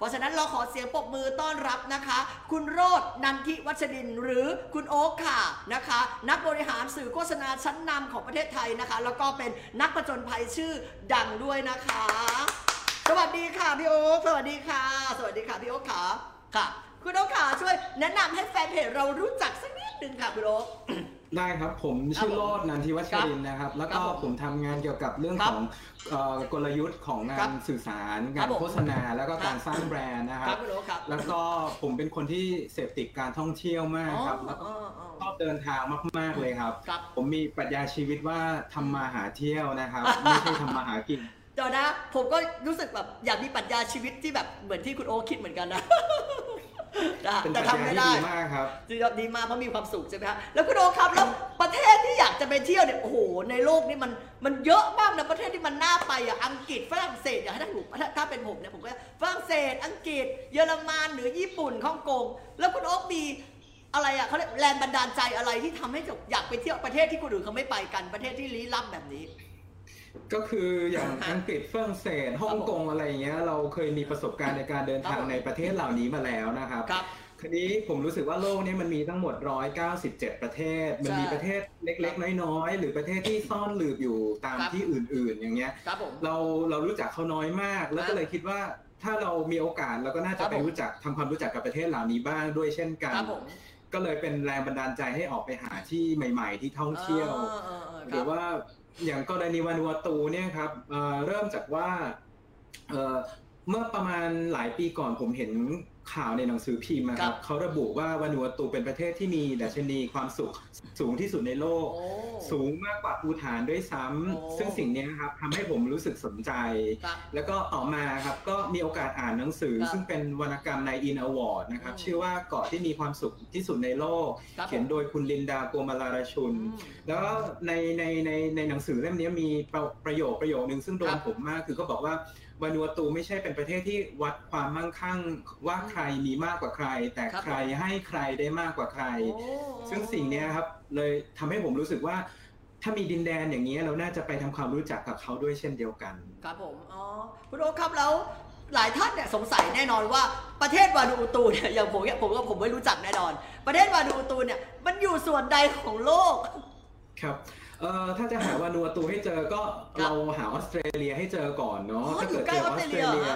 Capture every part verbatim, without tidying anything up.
เพราะฉะนั้นเราขอเสียงปรบมือต้อนรับนะคะคุณโรจน์ นันทิวัชรินทร์หรือคุณโอ๊คค่ะนะคะนักบริหารสื่อโฆษณาชั้นนำของประเทศไทยนะคะแล้วก็เป็นนักผจญภัยชื่อดังด้วยนะคะสวัสดีค่ะพี่โอ๊คสวัสดีค่ะสวัสดีค่ะพี่โอ๊คขาค่ะคุณโอ๊คขาช่วยแนะนำให้แฟนเพจเรารู้จักสักนิดนึงค่ะคุณโอ๊คได้ครับผมชื่อโรจน์ นันทิวัชรินทร์นะครับแล้วก็ผมทำงานเกี่ยวกับเรื่องของกลยุทธ์ของงานสื่อสารงานโฆษณาแล้วก็การสร้างแบรนด์นะครับแล้วก็ผมเป็นคนที่เสพติดการท่องเที่ยวมากครับแล้วก็ชอบเดินทางมากๆเลยครับผมมีปรัชญาชีวิตว่าทำมาหาเที่ยวนะครับไม่ใช่ทำมาหากินเดี๋ยวนะผมก็รู้สึกแบบอยากมีปรัชญาชีวิตที่แบบเหมือนที่คุณโอคิดเหมือนกันนะแต่ทำไม่ได้ดีมากดีมากเพราะมีความสุขใช่ไหมฮะแล้วคุณโอครับแล้วประเทศที่อยากจะไปเที่ยวเนี่ยโอ้โหในโลกนี้มันมันเยอะมากนะประเทศที่มันน่าไปอ่ะอังกฤษฝรั่งเศสอยากให้ท่านรู้ถ้าเป็นผมเนี่ยผมก็ฝรั่งเศสอังกฤษเยอรมันหรือญี่ปุ่นฮ่องกงแล้วคุณโอมีอะไรอ่ะเขาเรียกแรงบันดาลใจอะไรที่ทำให้อยากไปเที่ยวประเทศที่คนอื่นเขาไม่ไปกันประเทศที่ลี้ลับแบบนี้ก็คืออย่างอังกฤษฝรั่งเศสฮ่องกงอะไรอย่างเงี้ยเราเคยมีประสบการณ์ในการเดินทางในประเทศเหล่านี้มาแล้วนะครับคราวนี้ผมรู้สึกว่าโลกนี้มันมีทั้งหมดหนึ่งร้อยเก้าสิบเจ็ดประเทศมันมีประเทศเล็กๆน้อยๆหรือประเทศที่ซ่อนหลืบอยู่ตามที่อื่นๆอย่างเงี้ยเราเรารู้จักเขาน้อยมากแล้วก็เลยคิดว่าถ้าเรามีโอกาสเราก็น่าจะไปรู้จักทำความรู้จักกับประเทศเหล่านี้บ้างด้วยเช่นกันก็เลยเป็นแรงบันดาลใจให้ออกไปหาที่ใหม่ๆที่ท่องเที่ยวหรือว่าอย่างกรณีวานูอาตูเนี่ยครับเริ่มจากว่าเมื่อประมาณหลายปีก่อนผมเห็นข่าวในหนังสือพิมพ์นะครับเขาระบุว่าวานูอาตูเป็นประเทศที่มีดัชนีความสุขสูงที่สุดในโลกสูงมากกว่าภูฏานด้วยซ้ำซึ่งสิ่งนี้ครับทำให้ผมรู้สึกสนใจแล้วก็ต่อมาครับก็มีโอกาสอ่านหนังสือซึ่งเป็นวรรณกรรมในอินอวอร์ดนะครับชื่อว่าเกาะที่มีความสุขที่สุดในโลกเขียนโดยคุณลินดาโกมาลารชุนแล้วในในในในหนังสือเล่มนี้มีประโยคประโยคนึงซึ่งโดนผมมากคือเขาบอกว่าวานูอาตูไม่ใช่เป็นประเทศที่วัดความมั่งคั่งว่าใครมีมากกว่าใครแต่ใครให้ใครได้มากกว่าใครซึ่งสิ่งนี้ครับเลยทำให้ผมรู้สึกว่าถ้ามีดินแดนอย่างนี้เราน่าจะไปทำความรู้จักกับเขาด้วยเช่นเดียวกันครับผมอ๋อคุณโอ๊คครับแล้วหลายท่านเนี่ยสงสัยแน่นอนว่าประเทศวานูอาตูเนี่ยอย่างผมเนี่ยผมก็ผมไม่รู้จักแน่นอนประเทศวานูอาตูเนี่ยมันอยู่ส่วนใดของโลกครับเอ่อถ้าจะหาวานูอาตูให้เจอก็เราหาออสเตรเลียให้เจอก่อนเนาะถ้าเกิดเจอออสเตรเลีย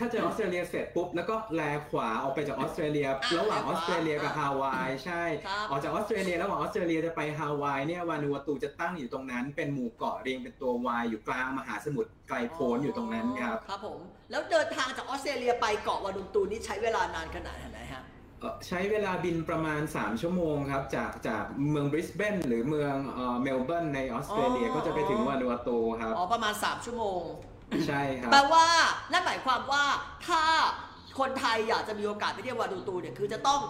ถ้าเจอออสเตรเลียเสร็จปุ๊บแล้วก็แลขวาออกไปจากออสเตรเลียระหว่างออสเตรเลียกับฮาวายใช่ออกจากออสเตรเลียระหว่างออสเตรเลียจะไปฮาวายเนี่ยวานูอาตูจะตั้งอยู่ตรงนั้นเป็นหมู่เกาะเรียงเป็นตัววายอยู่กลางมหาสมุทรไกลโพ้นอยู่ตรงนั้นครับครับผมแล้วเดินทางจากออสเตรเลียไปเกาะวานูอาตูนี่ใช้เวลานานขนาดไหนฮะใช้เวลาบินประมาณสามชั่วโมงครับจากจากเมืองบริสเบนหรือเมืองเมลเบิร์นในออสเตรเลียก็จะไปถึงวานูอาตูครับอ๋อประมาณสามชั่วโมงใช่ครับแปลว่านั่นหมายความว่าถ้าคนไทยอยากจะมีโอกาสไปเที่ยววานูอาตูเนี่ยคือจะต้อง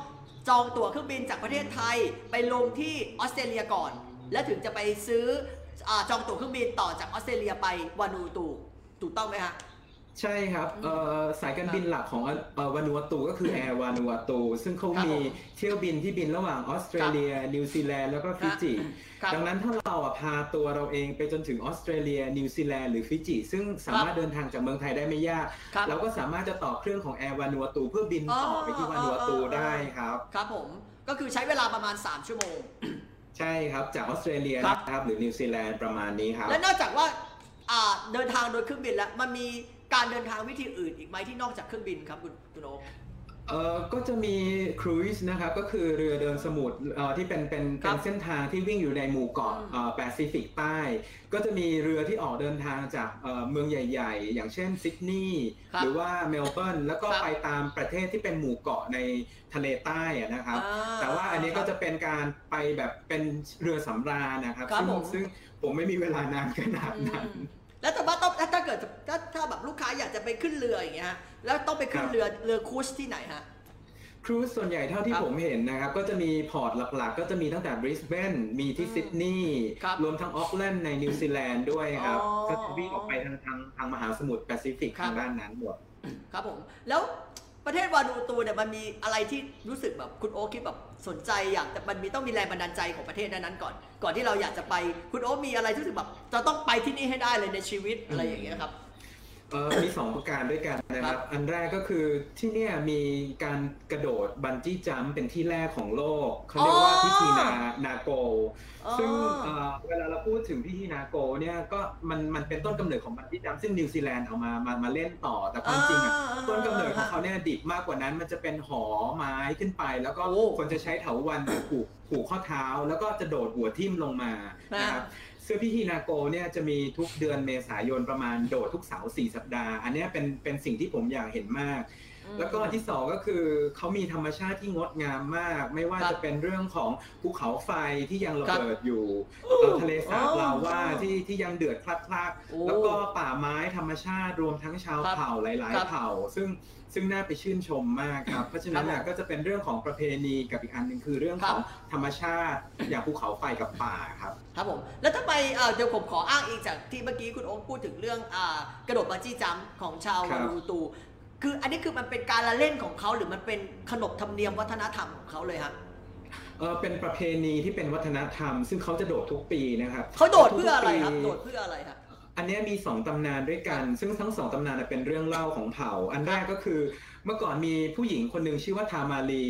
จองตั๋วเครื่องบินจากประเทศไทยไปลงที่ออสเตรเลียก่อนและถึงจะไปซื้อจองตั๋วเครื่องบินต่อจากออสเตรเลียไปวานูอาตูถูกต้องไหมฮะใช่ครับสายการบินหลักของวานูอาตูก็คือแอร์วานูอาตูซึ่งเขามีเที่ยวบินที่บินระหว่างออสเตรเลียนิวซีแลนด์แล้วก็ฟิจิดังนั้นถ้าเราพาตัวเราเองไปจนถึงออสเตรเลียนิวซีแลนด์หรือฟิจิซึ่งสามารถเดินทางจากเมืองไทยได้ไม่ยากเราก็สามารถจะต่อเครื่องของแอร์วานูอาตูเพื่อบินต่อไปที่วานูอาตูได้ครับครับผมก็คือใช้เวลาประมาณสามชั่วโมงใช่ครับจากออสเตรเลียนะครับหรือนิวซีแลนด์ประมาณนี้ครับและนอกจากว่าเดินทางโดยเครื่องบินแล้วมันมีการเดินทางวิธีอื่นอีกไหมที่นอกจากเครื่องบินครับคุณคุณโอ๊คเอ่อก็จะมีครูซนะครับก็คือเรือเดินสมุทรเอ่อที่เป็นเป็นเป็นเส้นทางที่วิ่งอยู่ในหมู่เกาะเอ่อแปซิฟิกใต้ก็จะมีเรือที่ออกเดินทางจากเอ่อเมืองใหญ่ๆอย่างเช่นซิดนีย์หรือว่าเมลเบิร์นแล้วก็ไปตามประเทศที่เป็นหมู่เกาะในทะเลใต้นะครับแต่ว่าอันนี้ก็จะเป็นการไปแบบเป็นเรือสำราญนะครับซึ่งซึ่งผมไม่มีเวลานานขนาดนั้นแล้วแต่ว่าต้องถ้าเกิดถ้าถ้าแบบลูกค้าอยากจะไปขึ้นเรืออย่างเงี้ยฮะแล้วต้องไปขึ้นเรือเรือครูซที่ไหนฮะครูซส่วนใหญ่เท่าที่ผมเห็นนะครับก็จะมีพอร์ตหลักๆก็จะมีตั้งแต่บริสเบนมีที่ซิดนีย์รวมทั้งออคแลนด์ในนิวซีแลนด์ด้วยครับก็วิ่งออกไปทางทางทางมหาสมุทรแปซิฟิกทางด้านนั้นหมดครับผมแล้วประเทศวานูอาตูเนี่ยมันมีอะไรที่รู้สึกแบบคุณโอ๊คคิดแบบสนใจอยากแต่มันมีต้องมีแรงบันดาลใจของประเทศนั้นๆก่อนก่อนที่เราอยากจะไปคุณโอ๊คมีอะไรที่รู้สึกแบบจะต้องไปที่นี่ให้ได้เลยในชีวิตอะไรอย่างเงี้ยครับ มีสองประการด้วยกันนะครับอันแรกก็คือที่เนี่ยมีการกระโดดบันจี้จัมป์เป็นที่แรกของโลกเขาเรียกว่าพิธีนานาโกซึ่งเวลาเราพูดถึงพิธีนาโกเนี่ยก็มันมันเป็นต้นกำเนิดของบันจี้จัมป์ซึ่งนิวซีแลนด์เอามามามาเล่นต่อแต่ความจริงอ่ะต้นกำเนิดของเขาเนี่ยดิบมากกว่านั้นมันจะเป็นหอไม้ขึ้นไปแล้วก็คนจะใช้เถาวัลย์ผูกผูกข้อเท้าแล้วก็จะโดดหัวทิ่มลงมานะครับซึ่งพิธีนาโกเนี่ยจะมีทุกเดือนเมษายนประมาณโดดทุกเสาร์สี่สัปดาห์อันนี้เป็นเป็นสิ่งที่ผมอยากเห็นมากแล้วก็ที่สองก็คือเขามีธรรมชาติที่งดงามมากไม่ว่าจะเป็นเรื่องของภูเขาไฟที่ยังระเบิดอยู่ทะเลสาบลาวาที่ที่ยังเดือดพลักๆแล้วก็ป่าไม้ธรรมชาติรวมทั้งชาวเผ่าหลายๆเผ่าซึ่งซึ่งน่าไปชื่นชมมากครับเพราะฉะนั้นก็จะเป็นเรื่องของประเพณีกับอีกอันหนึ่งคือเรื่องของธรรมชาติอย่างภูเขาไฟกับป่าครับครับผมแล้วถ้าไปเดี๋ยวผมขออ้างอีกจากที่เมื่อกี้คุณโอ๊คพูดถึงเรื่องกระโดดบันจี้จัมป์ของชาววานูตูคืออันนี้คือมันเป็นการละเล่นของเขาหรือมันเป็นขนบธรรมเนียมวัฒนธรรมของเขาเลยครับเออเป็นประเพณีที่เป็นวัฒนธรรมซึ่งเขาจะโดดทุกปีนะครับเขาโดดเพื่ออะไรครับโดดเพื่ออะไรครับอันนี้มีสองตำนานด้วยกันซึ่งทั้งสองตำนานเป็นเรื่องเล่าของเผ่าอันแรกก็คือเมื่อก่อนมีผู้หญิงคนหนึ่งชื่อว่าทามาลี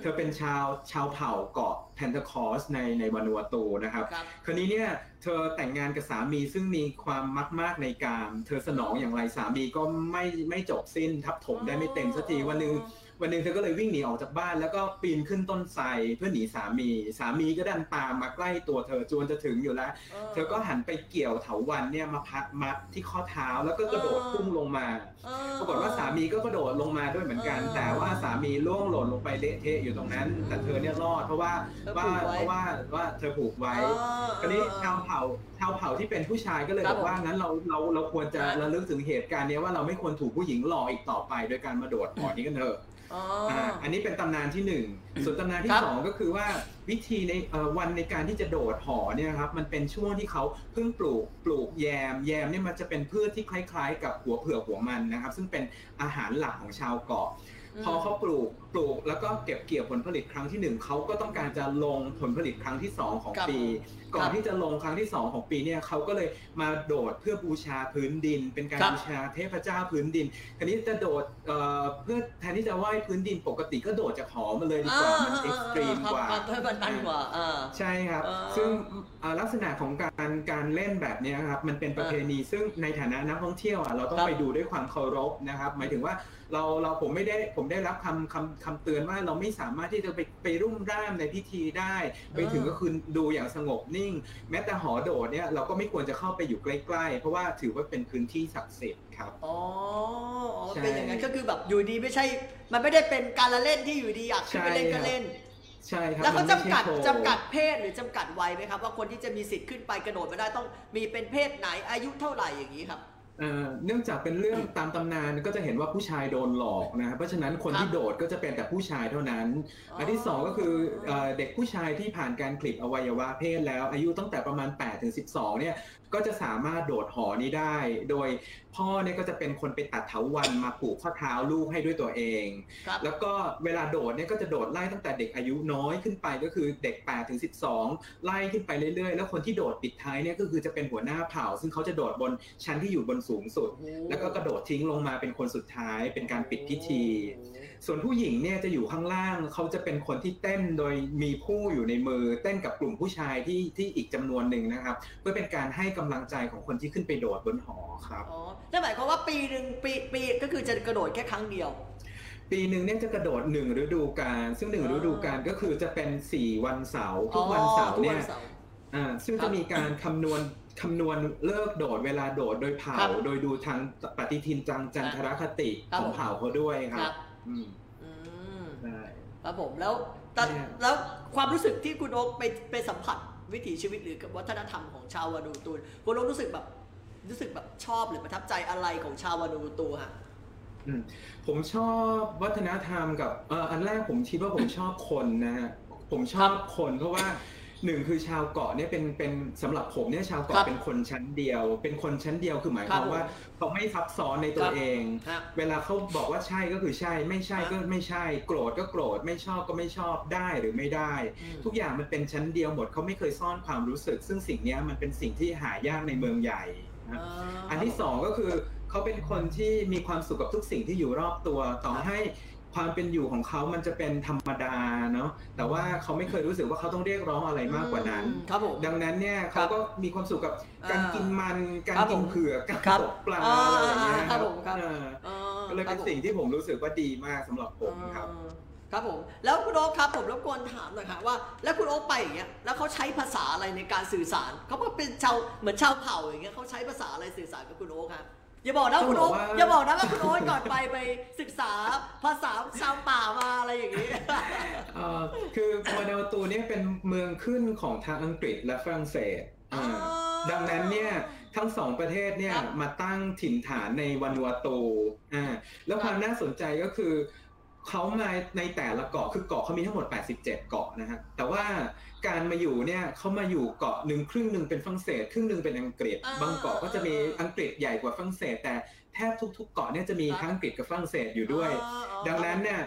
เธอเป็นชาวชาวเผ่าเกาะแพนทาคอสในในวานูอาตูนะครับคราวนี้เนี่ยเธอแต่งงานกับสามีซึ่งมีความมักมากในกามเธอสนองอย่างไรสามีก็ไม่ไม่จบสิ้นทับถมได้ไม่เต็มสักทีวันหนึ่งวันหนึ่งเธอก็เลยวิ่งหนีออกจากบ้านแล้วก็ปีนขึ้นต้นไทรเพื่อหนีสามีสามีก็ดันตามมาใกล้ตัวเธอจนจะถึงอยู่แล้ว เ, เธอก็หันไปเกี่ยวเถาวัลย์เนี่ยมาพัดมัดที่ข้อเท้าแล้วก็กระโดดพุ่งลงมาปรากฏว่าสามีก็กระโดดลงมาด้วยเหมือนกันแต่ว่าสามีล่วงหล่นลงไปเละเทะอยู่ตรงนั้นแต่เธอเนี่ยรอดเพราะว่าว่าเพราะว่าว่าเธอผูกไว้คราวนี้ชาวเผ่าชาวเผ่าที่เป็นผู้ชายก็เลยบอกว่างั้นเราเราเราควรจะระลึกถึงเหตุการณ์นี้ว่าเราไม่ควรถูกผู้หญิงหลอกอีกต่อไปโดยการมาโดดหอนี้กันเถอะอันนี้เป็นตำนานที่หนึ่งส่วนตำนานที่สองก็คือว่าวิธีในวันในการที่จะโดดหอเนี่ยครับมันเป็นช่วงที่เขาเพิ่งปลูกปลูกแยมแยมเนี่ยมันจะเป็นพืชที่คล้ายๆกับหัวเผือกหัวมันนะครับซึ่งเป็นอาหารหลักของชาวเกาะพอเขาปลูกปลูกแล้วก็เก็บเกี่ยวผลผลิตครั้งที่หนึ่งเขาก็ต้องการจะลงผลผลิตครั้งที่สองของปีก่อนที่จะลงครั้งที่สองของปีเนี่ยเขาก็เลยมาโดดเพื่อบูชาพื้นดินเป็นการบูชาเทพเจ้าพื้นดินทีนี้จะโดดเพื่อแทนที่จะไหว้พื้นดินปกติก็โดดจากหอมาเลยดีกว่ามันเอ็กซ์ตรีมกว่าใช่ครับซึ่งลักษณะของการการเล่นแบบนี้ครับมันเป็นประเพณีซึ่งในฐานะนักท่องเที่ยวเราต้องไปดูด้วยความเคารพนะครับหมายถึงว่าเราเราผมไม่ได้ผมได้รับคำคำคำเตือนว่าเราไม่สามารถที่จะไปไปรุ่มร่ามในพิธีได้ไปถึงก็คือดูอย่างสงบนิ่งแม้แต่หอโดดเนี่ยเราก็ไม่ควรจะเข้าไปอยู่ใกล้ๆเพราะว่าถือว่าเป็นพื้นที่ศักดิ์สิทธิ์ครับอ๋อเป็นอย่างนั้นก็คือแบบอยู่ดีไม่ใช่มันไม่ได้เป็นการละเล่นที่อยู่ดีอยากไปเล่นก็เล่นใช่ครับแล้วเขาจำกัดจำกัดเพศหรือจำกัดวัยไหมครับว่าคนที่จะมีสิทธิ์ขึ้นไปกระโดดมาได้ต้องมีเป็นเพศไหนอายุเท่าไหร่อย่างนี้ครับเนื่องจากเป็นเรื่องตามตำนานก็จะเห็นว่าผู้ชายโดนหลอกนะครับเพราะฉะนั้นคนที่โดดก็จะเป็นแต่ผู้ชายเท่านั้นอันที่สองก็คือเด็กผู้ชายที่ผ่านการคลิปอวัยวะเพศแล้วอายุตั้งแต่ประมาณแปดถึงสิบสองเนี่ยก็จะสามารถโดดหอนี้ได้โดยพ่อเนี่ยก็จะเป็นคนไปตัดเถาวัลย์มาปลูกข้อเท้าลูกให้ด้วยตัวเองแล้วก็เวลาโดดเนี่ยก็จะโดดไล่ตั้งแต่เด็กอายุน้อยขึ้นไปก็คือเด็กแปดถึงสิบสองไล่ขึ้นไปเรื่อยๆแล้วคนที่โดดปิดท้ายเนี่ยก็คือจะเป็นหัวหน้าเผ่าซึ่งเขาจะโดดบนชั้นที่อยู่บนสูงสุดแล้วก็กระโดดทิ้งลงมาเป็นคนสุดท้ายเป็นการปิดพิธีส่วนผู้หญิงเนี่ยจะอยู่ข้างล่างเขาจะเป็นคนที่เต้นโดยมีผู้อยู่ในมือเต้นกับกลุ่มผู้ชายที่ที่อีกจำนวนหนึ่งนะครับเพื่อเป็นการให้กำลังใจของคนที่ขึ้นไปโดดบนหอครับอ๋อนั่นหมายความว่าปีหนึ่งปีปีก็คือจะกระโดดแค่ครั้งเดียวปีหนึ่งเนี่ยจะกระโดดหนึ่งฤดูกาลซึ่งหนึ่งฤดูกาลก็คือจะเป็นสี่วันเสาร์ทุกวันเสาร์เนี่ยอ่าซึ่งจะมีการคำนวณคำนวณเลิกโดดเวลาโดดโดยเผ่าโดยดูทางปฏิทินจังจันทรคติของเผ่าเขาด้วยครับอืมได้ครับผมแล้วแล้วความรู้สึกที่คุณโอ๊คไปไปสัมผัสวิถีชีวิตหรือวัฒนธรรมของชาววานูตูคุณโอ๊ครู้สึกแบบรู้สึกแบบชอบหรือประทับใจอะไรของชาววานูตูฮะผมชอบวัฒนธรรมกับเอ่ออันแรกผมคิดว่าผมชอบคนนะฮะผมชอบคนเพราะว่าหนึ่งคือชาวเกาะเนี่ยเป็นเป็นสำหรับผมเนี่ยชาวเกาะเป็นคนชั้นเดียวเป็นคนชั้นเดียวคือหมายความว่าเขาไม่ซับซ้อนในตัวเองเวลาเขาบอกว่าใช่ก็คือใช่ไม่ใช่ก็ไม่ใช่โกรธก็โกรธไม่ชอบก็ไม่ชอบได้หรือไม่ได้ทุกอย่างมันเป็นชั้นเดียวหมดเขาไม่เคยซ่อนความรู้สึกซึ่งสิ่งนี้มันเป็นสิ่งที่หายากในเมืองใหญ่อันที่สองก็คือ เขาเป็นคนที่มีความสุขกับทุกสิ่งที่อยู่รอบตัวต่อให้ความเป็นอยู่ของเขามันจะเป็นธรรมดาเนาะแต่ว่าเขาไม่เคยรู้สึกว่าเขาต้องเรียกร้องอะไรมากกว่านั้นดังนั้นเนี่ยเขาก็มีความสุขกับการกินมันการกินเผือกการตกปลาอะไรอย่างเงี้ยครับก็เลยเป็นสิ่งที่ผมรู้สึกว่าดีมากสำหรับผมครับครับผมแล้วคุณโอ๊คครับผมรบกวนถามหน่อยค่ะว่าแล้วคุณโอ๊คไปอย่างเงี้ยแล้วเขาใช้ภาษาอะไรในการสื่อสารเขาเป็นชาวเหมือนชาวเผ่าอย่างเงี้ยเขาใช้ภาษาอะไรสื่อสารกับคุณโอ๊คครับอย่าบอกนะคุณโอ๊คอย่าบอกนะว่าคุณโอ๊คก่อนไปไปศึกษาภาษาชาวป่ามาอะไรอย่างนี้คือวานูอาตูนี่เป็นเมืองขึ้นของทางอังกฤษและฝรั่งเศสดังนั้นเนี่ยทั้งสองประเทศเนี่ยมาตั้งถิ่นฐานในวานูอาตูแล้วความน่าสนใจก็คือเขามาในแต่ละเกาะคือเกาะเขามีทั้งหมดแปดสิบเจ็ดเกาะนะฮะแต่ว่าการมาอยู่เนี่ยเขามาอยู่เกาะหนึ่งครึ่งหนึ่งเป็นฝรั่งเศสครึ่งหนึ่งเป็นอังกฤษบางเกาะก็จะมีอังกฤษใหญ่กว่าฝรั่งเศสแต่แทบทุกๆเกาะเนี่ยจะมีทั้งอังกฤษกับฝรั่งเศสอยู่ด้วยดังนั้นเนี่ย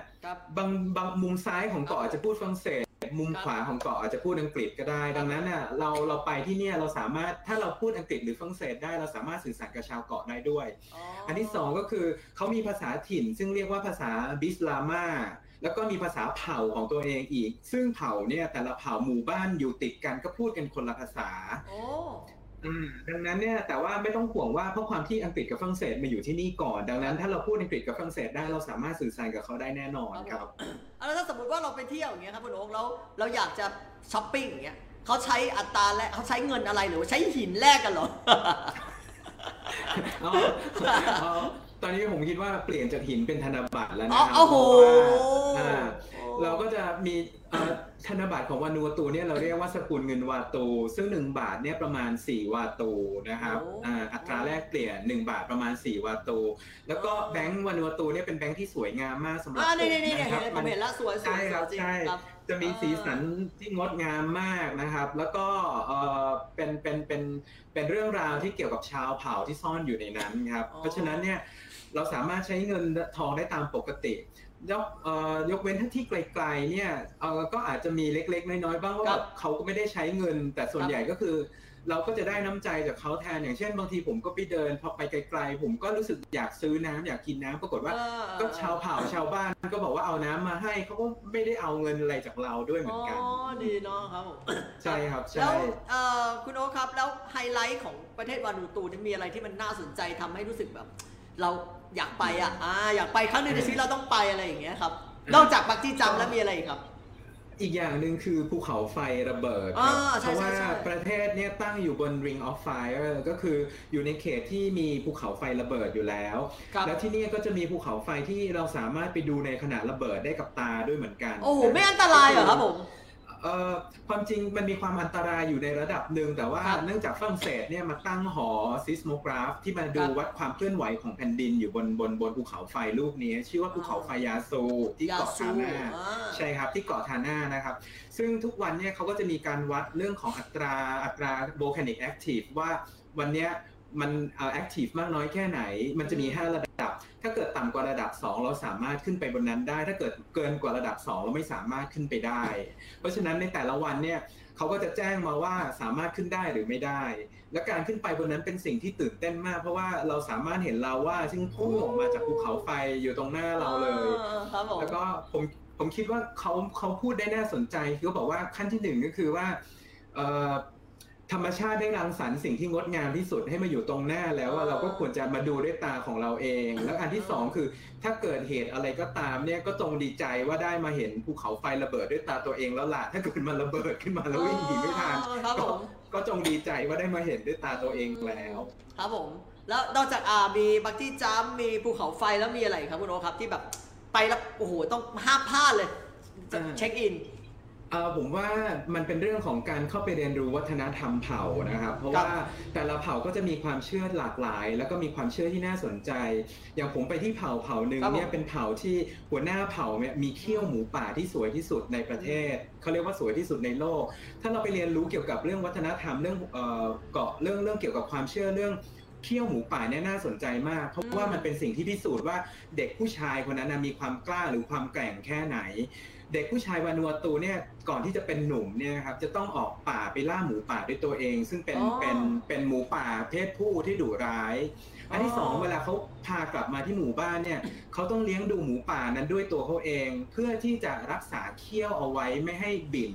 บางบางมุมซ้ายของเกาะอาจจะพูดฝรั่งเศสมุมขวาของเกาะอาจจะพูดอังกฤษก็ได้ดังนั้นน่ะเราเราไปที่เนี่ยเราสามารถถ้าเราพูดอังกฤษหรือฝรั่งเศสได้เราสามารถสื่อสารกับชาวเกาะได้ด้วย อ, อันที่สองก็คือเขามีภาษาถิ่นซึ่งเรียกว่าภาษาบิสลาม่าแล้วก็มีภาษาเผ่าของตัวเองอีกซึ่งเผ่าเนี่ยแต่ละเผ่าหมู่บ้านอยู่ติดกันก็พูดกันคนละภาษาดังนั้นเนี่ยแต่ว่าไม่ต้องห่วงว่าเพราะความที่อังกฤษกับฝรั่งเศสมาอยู่ที่นี่ก่อนดังนั้นถ้าเราพูดอังกฤษกับฝรั่งเศสได้เราสามารถสื่อสารกับเขาได้แน่นอนครับแล้วถ้าสมมติว่าเราไปเที่ยวอย่างเงี้ยครับคุณโอ๊คแล้วเราอยากจะช้อปปิ้งอย่างเงี้ยเขาใช้อัตราแลกเขาใช้เงินอะไรหรือใช้หินแลกกันหรอตอนนี้ผมคิดว่าเปลี่ยนจากหินเป็นธนบัตรแล้วนะครับโอ้โหเราก็จะมีธนบัตรของวานูอาตูเนี่ยเราเรียกว่าสกุลเงินวาตูซึ่งหนึ่งบาทเนี่ยประมาณสี่วาตูนะครับอัตราแลกเปลี่ยนหนึ่งบาทประมาณสี่วาตูแล้วก็แบงก์วานูอาตูเนี่ยเป็นแบงก์ที่สวยงามมากสำหรับผมนะครับมันเห็นแล้วสวยๆใช่ครับใช่จะมีสีสันที่งดงามมากนะครับแล้วก็เป็นเป็นเป็นเป็นเรื่องราวที่เกี่ยวกับชาวเผ่าที่ซ่อนอยู่ในนั้นครับเพราะฉะนั้นเนี่ยเราสามารถใช้เงินทองได้ตามปกติยกเว้นถ้าที่ไกลๆเนี่ยก็อาจจะมีเล็กๆน้อยๆบ้างว่าเขาก็ไม่ได้ใช้เงินแต่ส่วนใหญ่ก็คือเราก็จะได้น้ำใจจากเขาแทนอย่างเช่นบางทีผมก็ไปเดินพอไปไกลๆผมก็รู้สึกอยากซื้อน้ำอยากกินน้ำปรากฏว่าก็ชาวเผ่าชาวบ้านก็บอกว่าเอาน้ำมาให้เขาก็ไม่ได้เอาเงินอะไรจากเราด้วยเหมือนกันอ๋อดีเนาะครับใช่ครับใช่แล้วคุณโอ๊คครับแล้วไฮไลท์ของประเทศวานูอาตูมีอะไรที่มันน่าสนใจทำให้รู้สึกแบบเราอยากไปอ่ะอ่าอยากไปครั้งนึงในชีวิตเราต้องไปอะไรอย่างเงี้ยครับนอกจากบักจี้จัมป์แล้วมีอะไรอีกครับอีกอย่างหนึ่งคือภูเขาไฟระเบิดครับเพราะว่าประเทศเนี่ยตั้งอยู่บน Ring of Fire ก็คืออยู่ในเขตที่มีภูเขาไฟระเบิดอยู่แล้วแล้วที่นี่ก็จะมีภูเขาไฟที่เราสามารถไปดูในขณะระเบิดได้กับตาด้วยเหมือนกันโอ้โหไม่อันตรายเหรอครับผมความจริงมันมีความอันตรายอยู่ในระดับหนึ่งแต่ว่าเนื่องจากฝรั่งเศสเนี่ยมาตั้งหอซิสโมกราฟที่มาดูวัดความเคลื่อนไหวของแผ่นดินอยู่บนบนบนภูเขาไฟลูกนี้ชื่อว่าภูเขาไฟยาซูที่เกาะทาน่าใช่ครับที่เกาะทาน่านะครับซึ่งทุกวันเนี่ยเขาก็จะมีการวัดเรื่องของอัตราอัตรา volcanic active ว่าวันนี้มันแอคทีฟมากน้อยแค่ไหนมันจะมีห้าระดับถ้าเกิดต่ำกว่าระดับสองเราสามารถขึ้นไปบนนั้นได้ถ้าเกิดเกินกว่าระดับสองเราไม่สามารถขึ้นไปได้เพราะฉะนั้นในแต่ละวันเนี่ยเขาก็จะแจ้งมาว่าสามารถขึ้นได้หรือไม่ได้และการขึ้นไปบนนั้นเป็นสิ่งที่ตื่นเต้นมากเพราะว่าเราสามารถเห็นลาวาซึ่งพุ่งออกมาจากภูเขาไฟอยู่ตรงหน้าเราเลยแล้วก็ผมผมคิดว่าเขาเขาพูดได้น่าสนใจเขาบอกว่าขั้นที่หนึ่งก็คือว่าธรรมชาติได้รังสรรค์สิ่งที่งดงามที่สุดให้มาอยู่ตรงหน้าแล้วเราก็ควรจะมาดูด้วยตาของเราเองแล้วอันที่สองคือถ้าเกิดเหตุอะไรก็ตามเนี่ยก็จงดีใจว่าได้มาเห็นภูเขาไฟระเบิดด้วยตาตัวเองแล้วล่ะถ้าเกิดมันระเบิดขึ้นมาแล้ววิ่งหนีไม่ทันก็จงดีใจว่าได้มาเห็นด้วยตาตัวเองแล้วครับผมแล้วนอกจากอามีบักจี้จัมป์มีภูเขาไฟแล้วมีอะไรครับคุณโอ๊คครับที่แบบไปแล้วโอ้โหต้องห้ามพลาดเลยเช็คอินผมว่ามันเป็นเรื่องของการเข้าไปเรียนรู้วัฒนธรรมเผ่านะครับเพราะว่าแต่ละเผ่าก็จะมีความเชื่อหลากหลายแล้วก็มีความเชื่อที่น่าสนใจอย่างผมไปที่เผ่าเผ่าหนึ่งเนี่ยเป็นเผ่าที่หัวหน้าเผ่าเนี่ยมีเขี้ยวหมูป่าที่สวยที่สุดในประเทศเขาเรียกว่าสวยที่สุดในโลกถ้าเราไปเรียนรู้เกี่ยวกับเรื่องวัฒนธรรมเรื่องเกาะเรื่องเรื่องเกี่ยวกับความเชื่อเรื่อง เที่ยวหมูป่าเนี่ยน่าสนใจมากเพราะว่ามันเป็นสิ่งที่พิสูจน์ว่าเด็กผู้ชายคนนั้นมีความกล้าหรือความแกร่งแค่ไหนเด็กผู้ชายวานูอาตูเนี่ยก่อนที่จะเป็นหนุ่มเนี่ยครับจะต้องออกป่าไปล่าหมูป่าด้วยตัวเองซึ่งเป็นเป็นเป็นหมูป่าเพศผู้ที่ดุร้ายอันที่สองเวลาเขาพากลับมาที่หมู่บ้านเนี่ยเขาต้องเลี้ยงดูหมูป่านั้นด้วยตัวเขาเองเพื่อที่จะรักษาเขี้ยวเอาไว้ไม่ให้บิ่น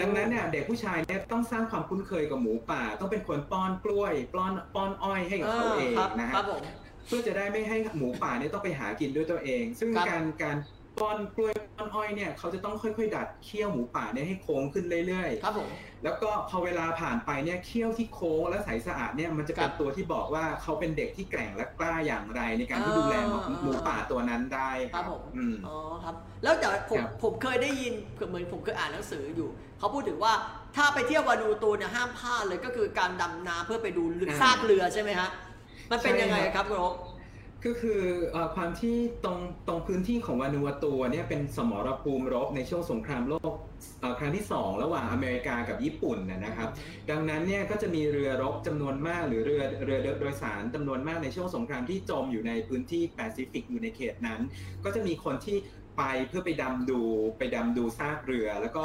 ดังนั้นเนี่ยเด็กผู้ชายเนี่ยต้องสร้างความคุ้นเคยกับหมูป่าต้องเป็นคนป้อนกล้วยป้อนป้อนอ้อยให้กับเขาเองนะฮะเพื่อจะได้ไม่ให้หมูป่าเนี่ยต้องไปหากินด้วยตัวเองซึ่งการการป้อนกล้วยป้อนอ้อยเนี่ยเขาจะต้องค่อยๆดัดเขี้ยวหมูป่าเนี่ยให้โค้งขึ้นเรื่อยๆครับผมแล้วก็พอเวลาผ่านไปเนี่ยเขี้ยวที่โค้งและใสสะอาดเนี่ยมันจะเป็นตัวที่บอกว่าเขาเป็นเด็กที่แกร่งและกล้าอย่างไรในการที่ดูแลหมูป่าตัวนั้นได้ครับผมอ๋อครับแล้วแต่ผมผมเคยได้ยินเหมือนผมเคยอ่านหนังสืออยู่เขาพูดถึงว่าถ้าไปเที่ยววานูอาตูเนี่ยห้ามพลาดเลยก็คือการดำน้ำเพื่อไปดูซากเรือใช่ไหมฮะมันเป็นยังไงครับคุณโอ๊คก็คือความที่ตรงตรงพื้นที่ของวานูอาตูเนี่ยเป็นสมรภูมิรบในช่วงสงครามโลกครั้งที่สองระหว่างอเมริกากับญี่ปุ่นนะครับดังนั้นเนี่ยก็จะมีเรือรบจำนวนมากหรือเรือเรือโดยสารจำนวนมากในช่วงสงครามที่จมอยู่ในพื้นที่แปซิฟิกอยู่ในเขตนั้นก็จะมีคนที่ไปเพื่อไปดำดูไปดำดูซากเรือแล้วก็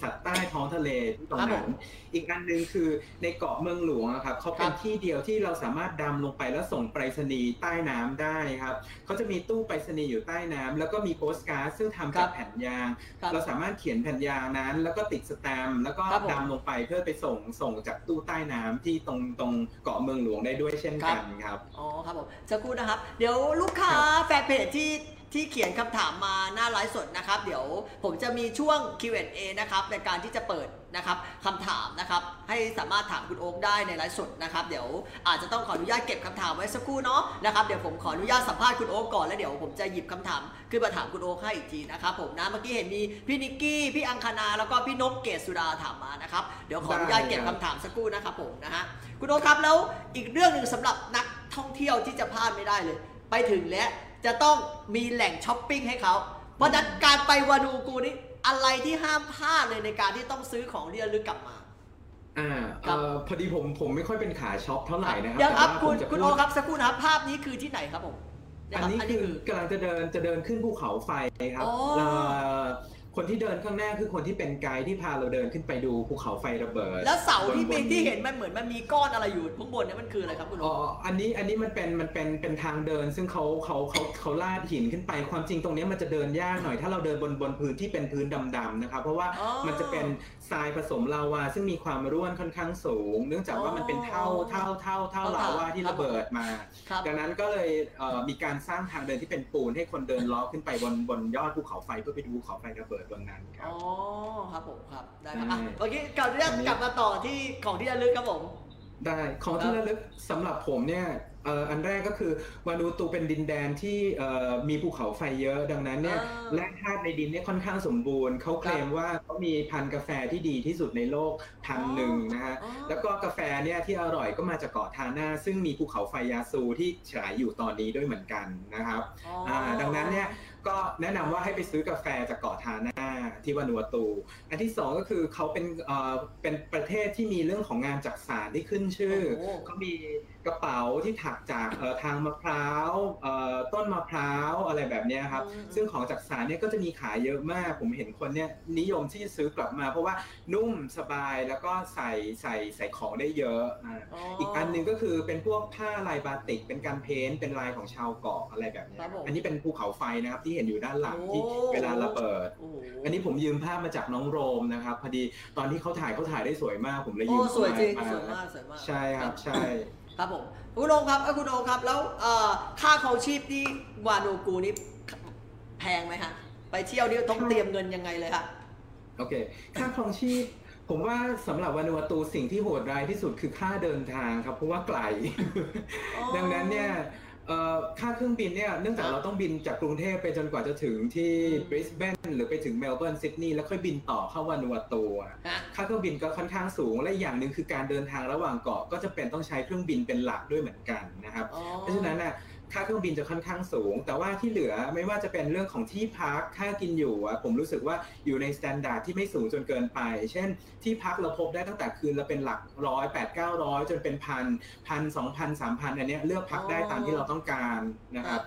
สัตว์ใต้ท้องทะเลตรงนั้นอีกอันหนึ่งคือในเกาะเมืองหลวงครับเขาเป็นที่เดียวที่เราสามารถดำลงไปแล้วส่งไปรษณีย์ใต้น้ำได้ครับเขาจะมีตู้ไปรษณีย์อยู่ใต้น้ำแล้วก็มีโปสการ์ดซึ่งทำจากแผ่นยางเราสามารถเขียนแผ่นยางนั้นแล้วก็ติดสแตมป์แล้วก็ดำลงไปเพื่อไปส่งส่งจากตู้ใต้น้ำที่ตรงตรงเกาะเมืองหลวงได้ด้วยเช่นกันครับอ๋อครับผมจะพูดนะครับเดี๋ยวลูกค้าแฟนเพจที่ที่เขียนคำถามมาหน้าไลฟ์สดนะครับเดี๋ยวผมจะมีช่วง คิว แอนด์ เอ นะครับในการที่จะเปิดนะครับคำถามนะครับให้สามารถถามคุณโอ๊คได้ในไลฟ์สดนะครับเดี๋ยวอาจจะต้องขออนุญาตเก็บคำถามไว้สักครู่เนาะนะครับเดี๋ยวผมขออนุญาตสัมภาษณ์คุณโอ๊คก่อนแล้วเดี๋ยวผมจะหยิบคำถามขึ้นมาถามคุณโอ๊คให้อีกทีนะครับผมนะเมื่อกี้เห็นมีพี่นิกกี้พี่อังคณาแล้วก็พี่นกเกศสุดาถามมานะครับเดี๋ยวขออนุญาตเก็บคำถามสักครู่นะครับผมนะฮะคุณโอ๊คครับแล้วอีกเรื่องหนึ่งสำหรับนักท่องเที่ยวที่จะพลาดไม่ได้เลยไปถึงแล้วจะต้องมีแหล่งช้อปปิ้งให้เขาเพราะดันการไปวานูกูนี่อะไรที่ห้ามพลาดเลยในการที่ต้องซื้อของที่ระลึกกลับมาอ่าพอดีผมผมไม่ค่อยเป็นขาช็อปเท่าไหร่นะครับเดี๋ยวครับคุณคุณโอครับสักครู่นะครับภาพนี้คือที่ไหนครับผมอันนี้คือกำลังจะเดินจะเดินขึ้นภูเขาไฟครับคนที่เดินข้างหน้าคือคนที่เป็นไกด์ที่พาเราเดินขึ้นไปดูภูเขาไฟระเบิดแล้วเสาที่เป็นที่เห็นมันเหมือนมันมีก้อนอะไรอยู่ข้างบนเนี่ยมันคืออะไรครับคุณอ๋ออันนี้อันนี้มันเป็นมันเป็นเป็นทางเดินซึ่งเขาเขาเขาเขาลาดหินขึ้นไปความจริงตรงนี้มันจะเดินยากหน่อยถ้าเราเดินบนบนพื้นที่เป็นพื้นดำๆนะครับเพราะว่ามันจะเป็นทรายผสมลาวาซึ่งมีความร่วนค่อนข้างสูงเนื่องจากว่ามันเป็นเท่าเท่าเท่าเท่าลาวาที่ระเบิดมาดังนั้นก็เลยมีการสร้างทางเดินที่เป็นปูนให้คนเดินล้อขึ้นไปบนบนยอดภูเขาไฟเพื่อไปดูภูเขาไฟระเบิดวันนั้นครับอ๋อครับผมครับได้ครับโอเคกลับเรื่องกลับมาต่อที่ของที่ระลึกครับผมได้ของที่ระลึกสำหรับผมเนี่ยอันแรกก็คือวานูอาตูเป็นดินแดนที่มีภูเขาไฟเยอะดังนั้นเนี่ยแร่ธาตุในดินเนี่ยค่อนข้างสมบูรณ์เขาเคลมว่าเขามีพันธุ์กาแฟที่ดีที่สุดในโลกพันหนึ่งนะฮะแล้วก็กาแฟเนี่ยที่อร่อยก็มาจากเกาะทาน่าซึ่งมีภูเขาไฟยาซูที่ฉายอยู่ตอนนี้ด้วยเหมือนกันนะครับดังนั้นเนี่ยก็แนะนำว่าให้ไปซื้อกาแฟจากเกาะทาน่าที่วานูอาตูอันที่สองก็คือเขาเป็นเป็นประเทศที่มีเรื่องของงานจักสานที่ขึ้นชื่อเขามีกระเป๋าที่ถักจากทางมะพร้าวต้นมะพร้าวอะไรแบบนี้ครับซึ่งของจักสานเนี่ยก็จะมีขายเยอะมากผมเห็นคนเนี่ยนิยมที่จะซื้อกลับมาเพราะว่านุ่มสบายแล้วก็ใส่ใส่ใส่ของได้เยอะอีกอันหนึ่งก็คือเป็นพวกผ้าลายบาติกเป็นการเพ้นเป็นลายของชาวเกาะอะไรแบบนี้อันนี้เป็นภูเขาไฟนะครับที่เห็นอยู่ด้านหลังที่เวลาระเบิดอันนี้ผมยืมภาพมาจากน้องโรมนะครับพอดีตอนที่เขาถ่ายเขาถ่ายได้สวยมากผมเลยยืมมาสวยจริงสวยมากสวยมากใช่ครับใช่ครับผมคุณโอ๊คครับคุณโอ๊คครับแล้วค่าครองชีพที่วานูอาตูนี่แพงไหมฮะไปเที่ยวนี่ต้องเตรียมเงินยังไงเลยฮะโอเคค่าครองชีพผมว่าสำหรับวานูอาตูสิ่งที่โหดร้ายที่สุดคือค่าเดินทางครับเพราะว่าไกลดังนั้นเนี่ยค่าเครื่องบินเนี่ยเนื่องจากเราต้องบินจากกรุงเทพไปจนกว่าจะถึงที่ บริสเบน หรือไปถึงเมลเบิร์นซิดนีย์แล้วค่อยบินต่อเข้าวานูอาตูค่าเครื่องบินก็ค่อนข้างสูงและอย่างหนึ่งคือการเดินทางระหว่างเกาะก็จะเป็นต้องใช้เครื่องบินเป็นหลักด้วยเหมือนกันนะครับเพราะฉะนั้น ค่าเครื่องบินจะค่อนข้างสูงแต่ว่าที่เหลือไม่ว่าจะเป็นเรื่องของที่พักค่ากินอยู่ผมรู้สึกว่าอยู่ในมาตรฐานที่ไม่สูงจนเกินไปเช่นที่พักเราพบได้ตั้งแต่คืนละเป็นหลักร้อยแปดเก้าร้อยจนเป็นพันพันสองพันสามพันอันนี้เลือกพักได้ตามที่เราต้องการนะครับ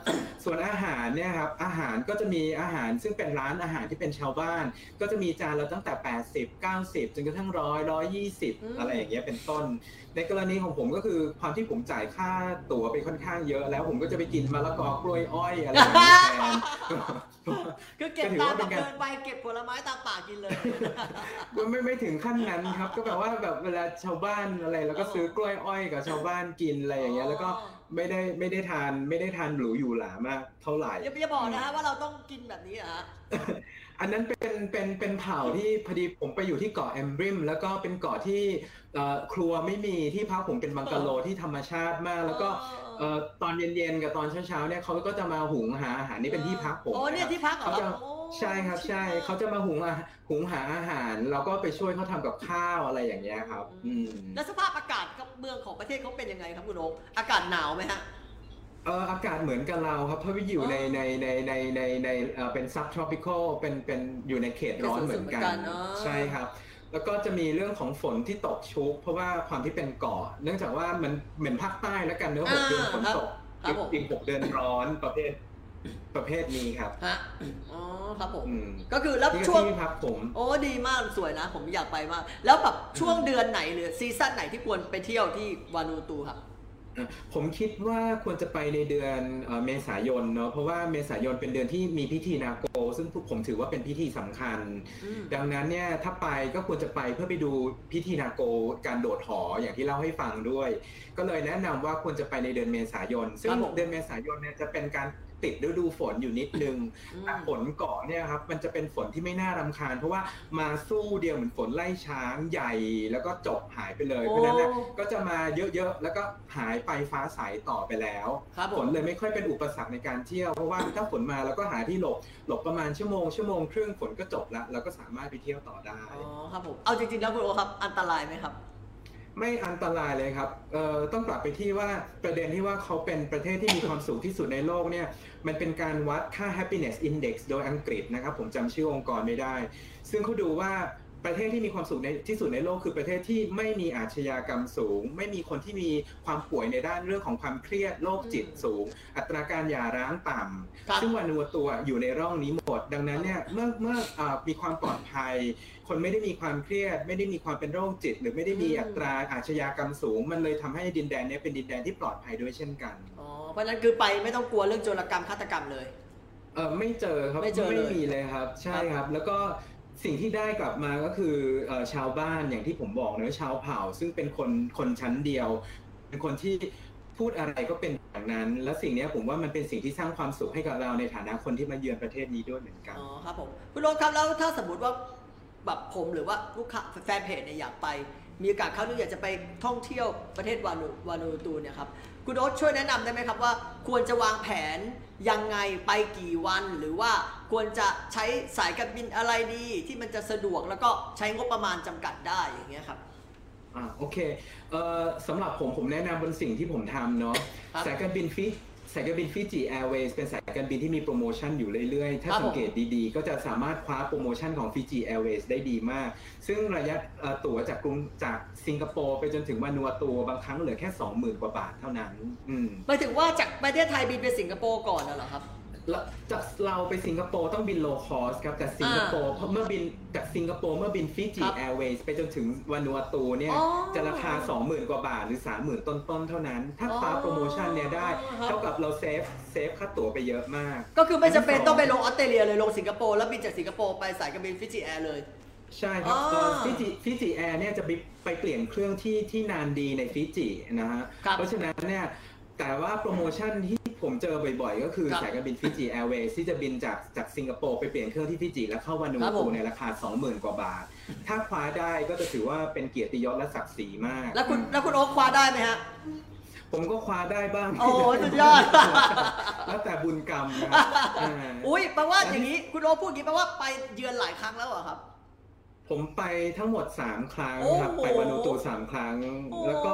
ส่วนอาหารเนี่ยครับอาหารก็จะมีอาหารซึ่งเป็นร้านอาหารที่เป็นชาวบ้านก็จะมีจานเราตั้งแต่แปดสิบเก้าสิบจนกระทั่งร้อยร้อยยี่สิบอะไรอย่างเงี้ยเป็นต้นในกรณีของผมก็คือความที่ผมจ่ายค่าตั๋วไปค่อนข้างเยอะแล้วผมก็จะไปกินมะละกอกล้วยอ้อยอะไรอย่างเงี้ยก็เก็บตามเดินไปเก็บผลไม้ตามป่ากินเลยก็ไม่ไม่ถึงขั้นนั้นครับก็แบบว่าแบบเวลาชาวบ้านอะไรแล้วก็ซื้อกล้วยอ้อยกับชาวบ้านกินอะไรอย่างเงี้ยแล้วก็ไม่ได้ไม่ได้ทานไม่ได้ทานหรูอยู่หรามากเท่าไหร่อย่าไปบอกนะว่าเราต้องกินแบบนี้เหรออันนั้นเป็นเป็นเป็นเผ่าที่พอดีผมไปอยู่ที่เกาะแอมบริมแล้วก็เป็นเกาะที่ครัวไม่มีที่พักผมเป็นบังกะโลที่ธรรมชาติมากแล้วก็ตอนเย็นๆกับตอนเช้าๆเนี่ยเขาก็จะมาหุงหาอาหารนี่เป็นที่พักผมโอ้เนี่ยที่พักเหรอใช่ครับใช่เขาจะมาหุงหุงหาอาหารแล้วก็ไปช่วยเขาทำกับข้าวอะไรอย่างเงี้ยครับแล้วสภาพอากาศกับเมืองของประเทศเขาเป็นยังไงครับคุณโอ๊คอากาศหนาวไหมฮะเอออากาศเหมือนกับเราครับเพราะว่าอยู่ในในในในในในเป็น subtropical เป็นเป็นอยู่ในเขตร้อนเหมือนกันใช่ครับแล้วก็จะมีเรื่องของฝนที่ตกชุกเพราะว่าความที่เป็นเกาะเนื่องจากว่ามันเหมือนภาคใต้แล้วกันเนื้อหกเดือนฝนตกจริงหกเดือนร้อนประเภทประเภทนี้ครับฮะอ๋อครับผมก็คือแล้วช่วงครับผมโอ้ดีมากสวยนะผมอยากไปมากแล้วแบบช่วงเดือนไหนหรือซีซั่นไหนที่ควรไปเที่ยวที่วานูตูครับผมคิดว่าควรจะไปในเดือนเมษายนเนาะเพราะว่าเมษายนเป็นเดือนที่มีพิธีนาโกซึ่งผมถือว่าเป็นพิธีสำคัญดังนั้นเนี่ยถ้าไปก็ควรจะไปเพื่อไปดูพิธีนาโกการโดดหออย่างที่เล่าให้ฟังด้วยก็เลยแนะนำว่าควรจะไปในเดือนเมษายนซึ่งเดือนเมษายนเนี่ยจะเป็นการติดฤดูฝนอยู่นิดนึงแต่ฝนเกาะเนี่ยครับมันจะเป็นฝนที่ไม่น่ารำคาญเพราะว่ามาสู้เดียวเหมือนฝนไล่ช้างใหญ่แล้วก็จบหายไปเลยเพราะนั้นนะก็จะมาเยอะๆแล้วก็หายไปฟ้าใสต่อไปแล้วฝนเลยไม่ค่อยเป็นอุปสรรคในการเที่ยวเพราะว่าถ้าฝนมาแล้วก็หาที่หลบหลบประมาณชั่วโมงชั่วโมงครึ่งฝนก็จบแล้วเราก็สามารถไปเที่ยวต่อได้อ๋อครับผมเอาจริงๆแล้วคุณโอครับอันตรายไหมครับไม่อันตรายเลยครับเอ่อต้องกลับไปที่ว่าประเด็นที่ว่าเขาเป็นประเทศที่มีความสูงที่สุดในโลกเนี่ยมันเป็นการวัดค่า happiness index โดยอังกฤษนะครับผมจำชื่อองค์กรไม่ได้ซึ่งเขาดูว่าประเทศที่มีความสูงที่สุดในโลกคือประเทศที่ไม่มีอาชญากรรมสูงไม่มีคนที่มีความป่วยในด้านเรื่องของความเครียดโรคจิตสูงอัตราการหย่าร้างต่ำซึ่งวานูอาตูอยู่ในร่องนี้หมดดังนั้นเนี่ยเมื่อเมื่อมีความปลอดภัยคนไม่ได้มีความเครียดไม่ได้มีความเป็นโรคจิตหรือไม่ได้มีอัตราอาชญากรรมสูงมันเลยทำให้ดินแดนนี้เป็นดินแดนที่ปลอดภัยด้วยเช่นกันอ๋อเพราะฉะนั้นคือไปไม่ต้องกลัวเรื่องโจรกรรมฆาตกรรมเลยเออไม่เจอครับไม่มีเลยครับใช่ครับแล้วก็สิ่งที่ได้กลับมาก็คือชาวบ้านอย่างที่ผมบอกเนอะชาวเผ่าซึ่งเป็นคนคนชั้นเดียวเป็นคนที่พูดอะไรก็เป็นอย่างนั้นและสิ่งนี้ผมว่ามันเป็นสิ่งที่สร้างความสุขให้กับเราในฐานะคนที่มาเยือนประเทศนี้ด้วยเหมือนกันอ๋อครับผมคุณโรสครับแล้วถ้าสมมติว่าแบบผมหรือว่าลูกค้าแฟนเพจเนี่ยอยากไปมีโอกาสเขาอยากจะไปท่องเที่ยวประเทศวานูวานูตูเนี่ยครับคุณโรสช่วยแนะนำได้ไหมครับว่าควรจะวางแผนยังไงไปกี่วันหรือว่าควรจะใช้สายการบินอะไรดีที่มันจะสะดวกแล้วก็ใช้งบประมาณจำกัดได้อย่างเงี้ยครับอ่าโอเคเอ่อสำหรับผมผมแนะนำบนสิ่งที่ผมทำเนาะสายการบินฟิสายการบิน Fiji Airways เป็นสายการบินที่มีโปรโมชั่นอยู่เรื่อยๆถ้าสังเกตดีๆก็จะสามารถคว้าโปรโมชั่นของ Fiji Airways ได้ดีมากซึ่งระยะตั๋วจากกรุงจากสิงคโปร์ไปจนถึงวานูอาตูบางครั้งเหลือแค่ สองหมื่น กว่าบาทเท่านั้นหมายถึงว่าจากประเทศไทยบินไปสิงคโปร์ก่อนเหรอครับจากเราไปสิงคโปร์ต้องบินโลคอสครับแต่สิงคโปร์เมื่อบินจากสิงคโปร์เมื่อบิน Fiji Airways ไปจนถึงวานูอาตูเนี่ยจะราคา สองหมื่น กว่าบาทหรือ สามหมื่น ต้นๆเท่านั้นถ้าคว้าโปรโมชั่นเนี่ยได้เท่ากับเราเซฟเซฟค่าตั๋วไปเยอะมากก็คือไม่จำเป็นต้องไปลงออสเตรเลียเลยลงสิงคโปร์แล้วบินจากสิงคโปร์ไปสายการบิน Fiji Air เลยใช่ครับฟิจิฟิจิแอร์เนี่ยจะไปเปลี่ยนเครื่องที่ที่นานดีในฟิจินะฮะเพราะฉะนั้นเนี่ยแต่ว่าโปรโมชั่นที่ผมเจอบ่อยๆก็คือสายการบิน Fiji Airways ที่จะบินจากจากสิงคโปร์ไปเปลี่ยนเครื่องที่ฟิจิแล้วเข้าวานูอาตูในราคา สองหมื่น กว่าบาทถ้าคว้าได้ก็จะถือว่าเป็นเกียรติยศและศักดิ์ศรีมากแล้วคุณแล้วคุณโอ๊คคว้าได้ไหมฮะผมก็คว้าได้บ้างโอ้สุดยอดแล้วแต่บุญกรรมนะอุ้ยแปลว่าอย่างนี้คุณโอ๊คพูดอย่างนี้แปลว่าไปเยือนหลายครั้งแล้วเหรอครับผมไปทั้งหมดสามครั้งครับไปวานูอาตูสามครั้งแล้วก็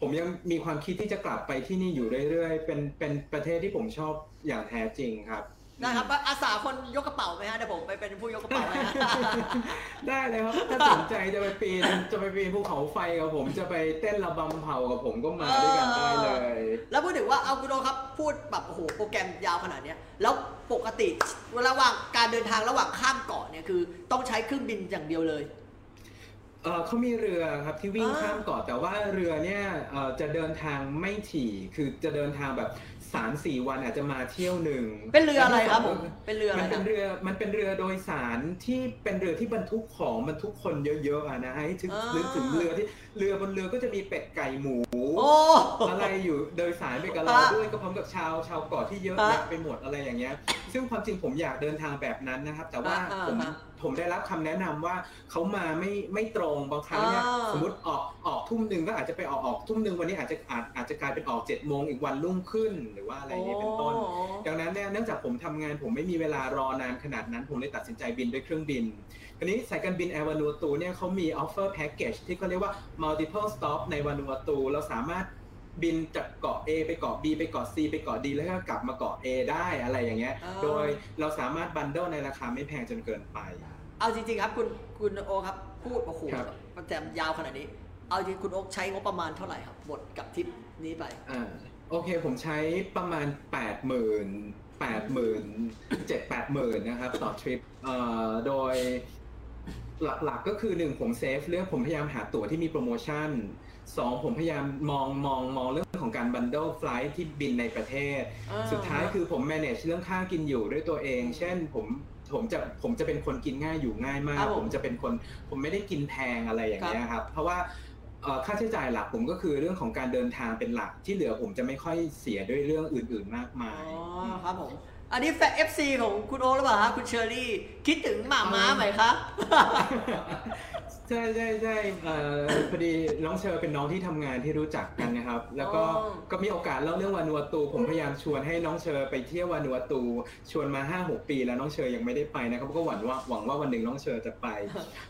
ผมยังมีความคิดที่จะกลับไปที่นี่อยู่เรื่อยๆเป็นเป็นประเทศที่ผมชอบอย่างแท้จริงครับนะครับอาสาคนยกกระเป๋าไหมฮะเดี๋ยวผมไปเป็นผู้ยกกระเป๋านะได้เลยครับถ้าสนใจจะไปปีนจะไปปีนภูเขาไฟกับผมจะไปเต้นระบำเผากับผมก็มาด้วยกันได้เลยแล้วพูดถึงว่าเอาคุณโดครับพูดแบบโอ้โหโปรแกรมยาวขนาดนี้แล้วปกติระหว่างการเดินทางระหว่างข้ามเกาะเนี่ยคือต้องใช้เครื่องบินอย่างเดียวเลยเออเขามีเรือครับที่วิ่งข้ามเกาะแต่ว่าเรือเนี่ยเออจะเดินทางไม่ถี่คือจะเดินทางแบบ สามถึงสี่ วันอาจจะมาเที่ยวหนึ่งเป็นเรืออะไรครับผมเป็นเรืออะไรมันเป็นเรือมันเป็นเรือโดยสารที่เป็นเรือที่บรรทุกของบรรทุกคนเยอะๆนะฮะให้นึกถึงเรือที่เรือบนเรือก็จะมีเป็ดไก่หมูอะไรอยู่โดยสารไปกับเราด้วยก็พร้อมกับชาวชาวเกาะที่เยอะแยะไปหมดอะไรอย่างเงี้ยซึ่งความจริงผมอยากเดินทางแบบนั้นนะครับแต่ว่าผมผมได้รับคำแนะนำว่าเขามาไม่ไม่ตรงบางครั้งเนี่ยสมมติออกออกทุ่มหนึ่งก็อาจจะไปออกออกทุ่มหนึ่งวันนี้อาจจะอาจอาจจะกลายเป็นออกเจ็ดโมงอีกวันรุ่งขึ้นหรือว่าอะไรนี้เป็นต้นดังนั้นเนี่ยเนื่องจากผมทำงานผมไม่มีเวลารอนานขนาดนั้นผมเลยตัดสินใจบินด้วยเครื่องบินอันนี้สายการบิน Air Vanuatu เนี่ยเขามี offer package ที่เขาเรียกว่า multiple stop ใน Vanuatu เราสามารถบินจากเกาะ A ไปเกาะ B ไปเกาะ C ไปเกาะ D แล้วก็กลับมาเกาะ A ได้อะไรอย่างเงี้ยโดยเราสามารถบันเดิลในราคาไม่แพงจนเกินไปเอาจริงๆครับคุณคุณโอครับพูดประโขมประแจมยาวขนาดนี้เอาจริงคุณโอใช้งบประมาณเท่าไหร่ครับหมดกับทริปนี้ไปอ่าโอเคผมใช้ประมาณ แปดหมื่น แปดหมื่น เจ็ด แปดหมื่น นะครับต่อทริปเอ่อโดยหลักๆก็คือหนึ่งผมเซฟเรื่องผมพยายามหาตั๋วที่มีโปรโมชั่นสองผมพยายามมองมองมองเรื่องของการบันเดิลไฟล์ที่บินในประเทศสุดท้ายคือผม manage เรื่องค่ากินอยู่ด้วยตัวเองเช่นผมผมจะผมจะเป็นคนกินง่ายอยู่ง่ายมากผมจะเป็นคนผมไม่ได้กินแพงอะไรอย่างเงี้ยครับเพราะว่าค่าใช้จ่ายหลักผมก็คือเรื่องของการเดินทางเป็นหลักที่เหลือผมจะไม่ค่อยเสียด้วยเรื่องอื่นๆมากมายอ๋อครับผมอันนี้แฟน เอฟ ซี ของคุณโอหรือเปล่าครับคุณเชอรี่คิดถึงหมาม้าไหมครับใช่ใช่ใช่พอดีน้องเชอร์เป็นน้องที่ทำงานที่รู้จักกันนะครับแล้วก็ก็มีโอกาสเล่าเรื่องวานูอาตูผมพยายามชวนให้น้องเชอร์ไปเที่ยววานูอาตูชวนมาห้าหกปีแล้วน้องเชอร์ยังไม่ได้ไปนะครับก็หวังว่าหวังว่าวันหนึ่งน้องเชอร์จะไป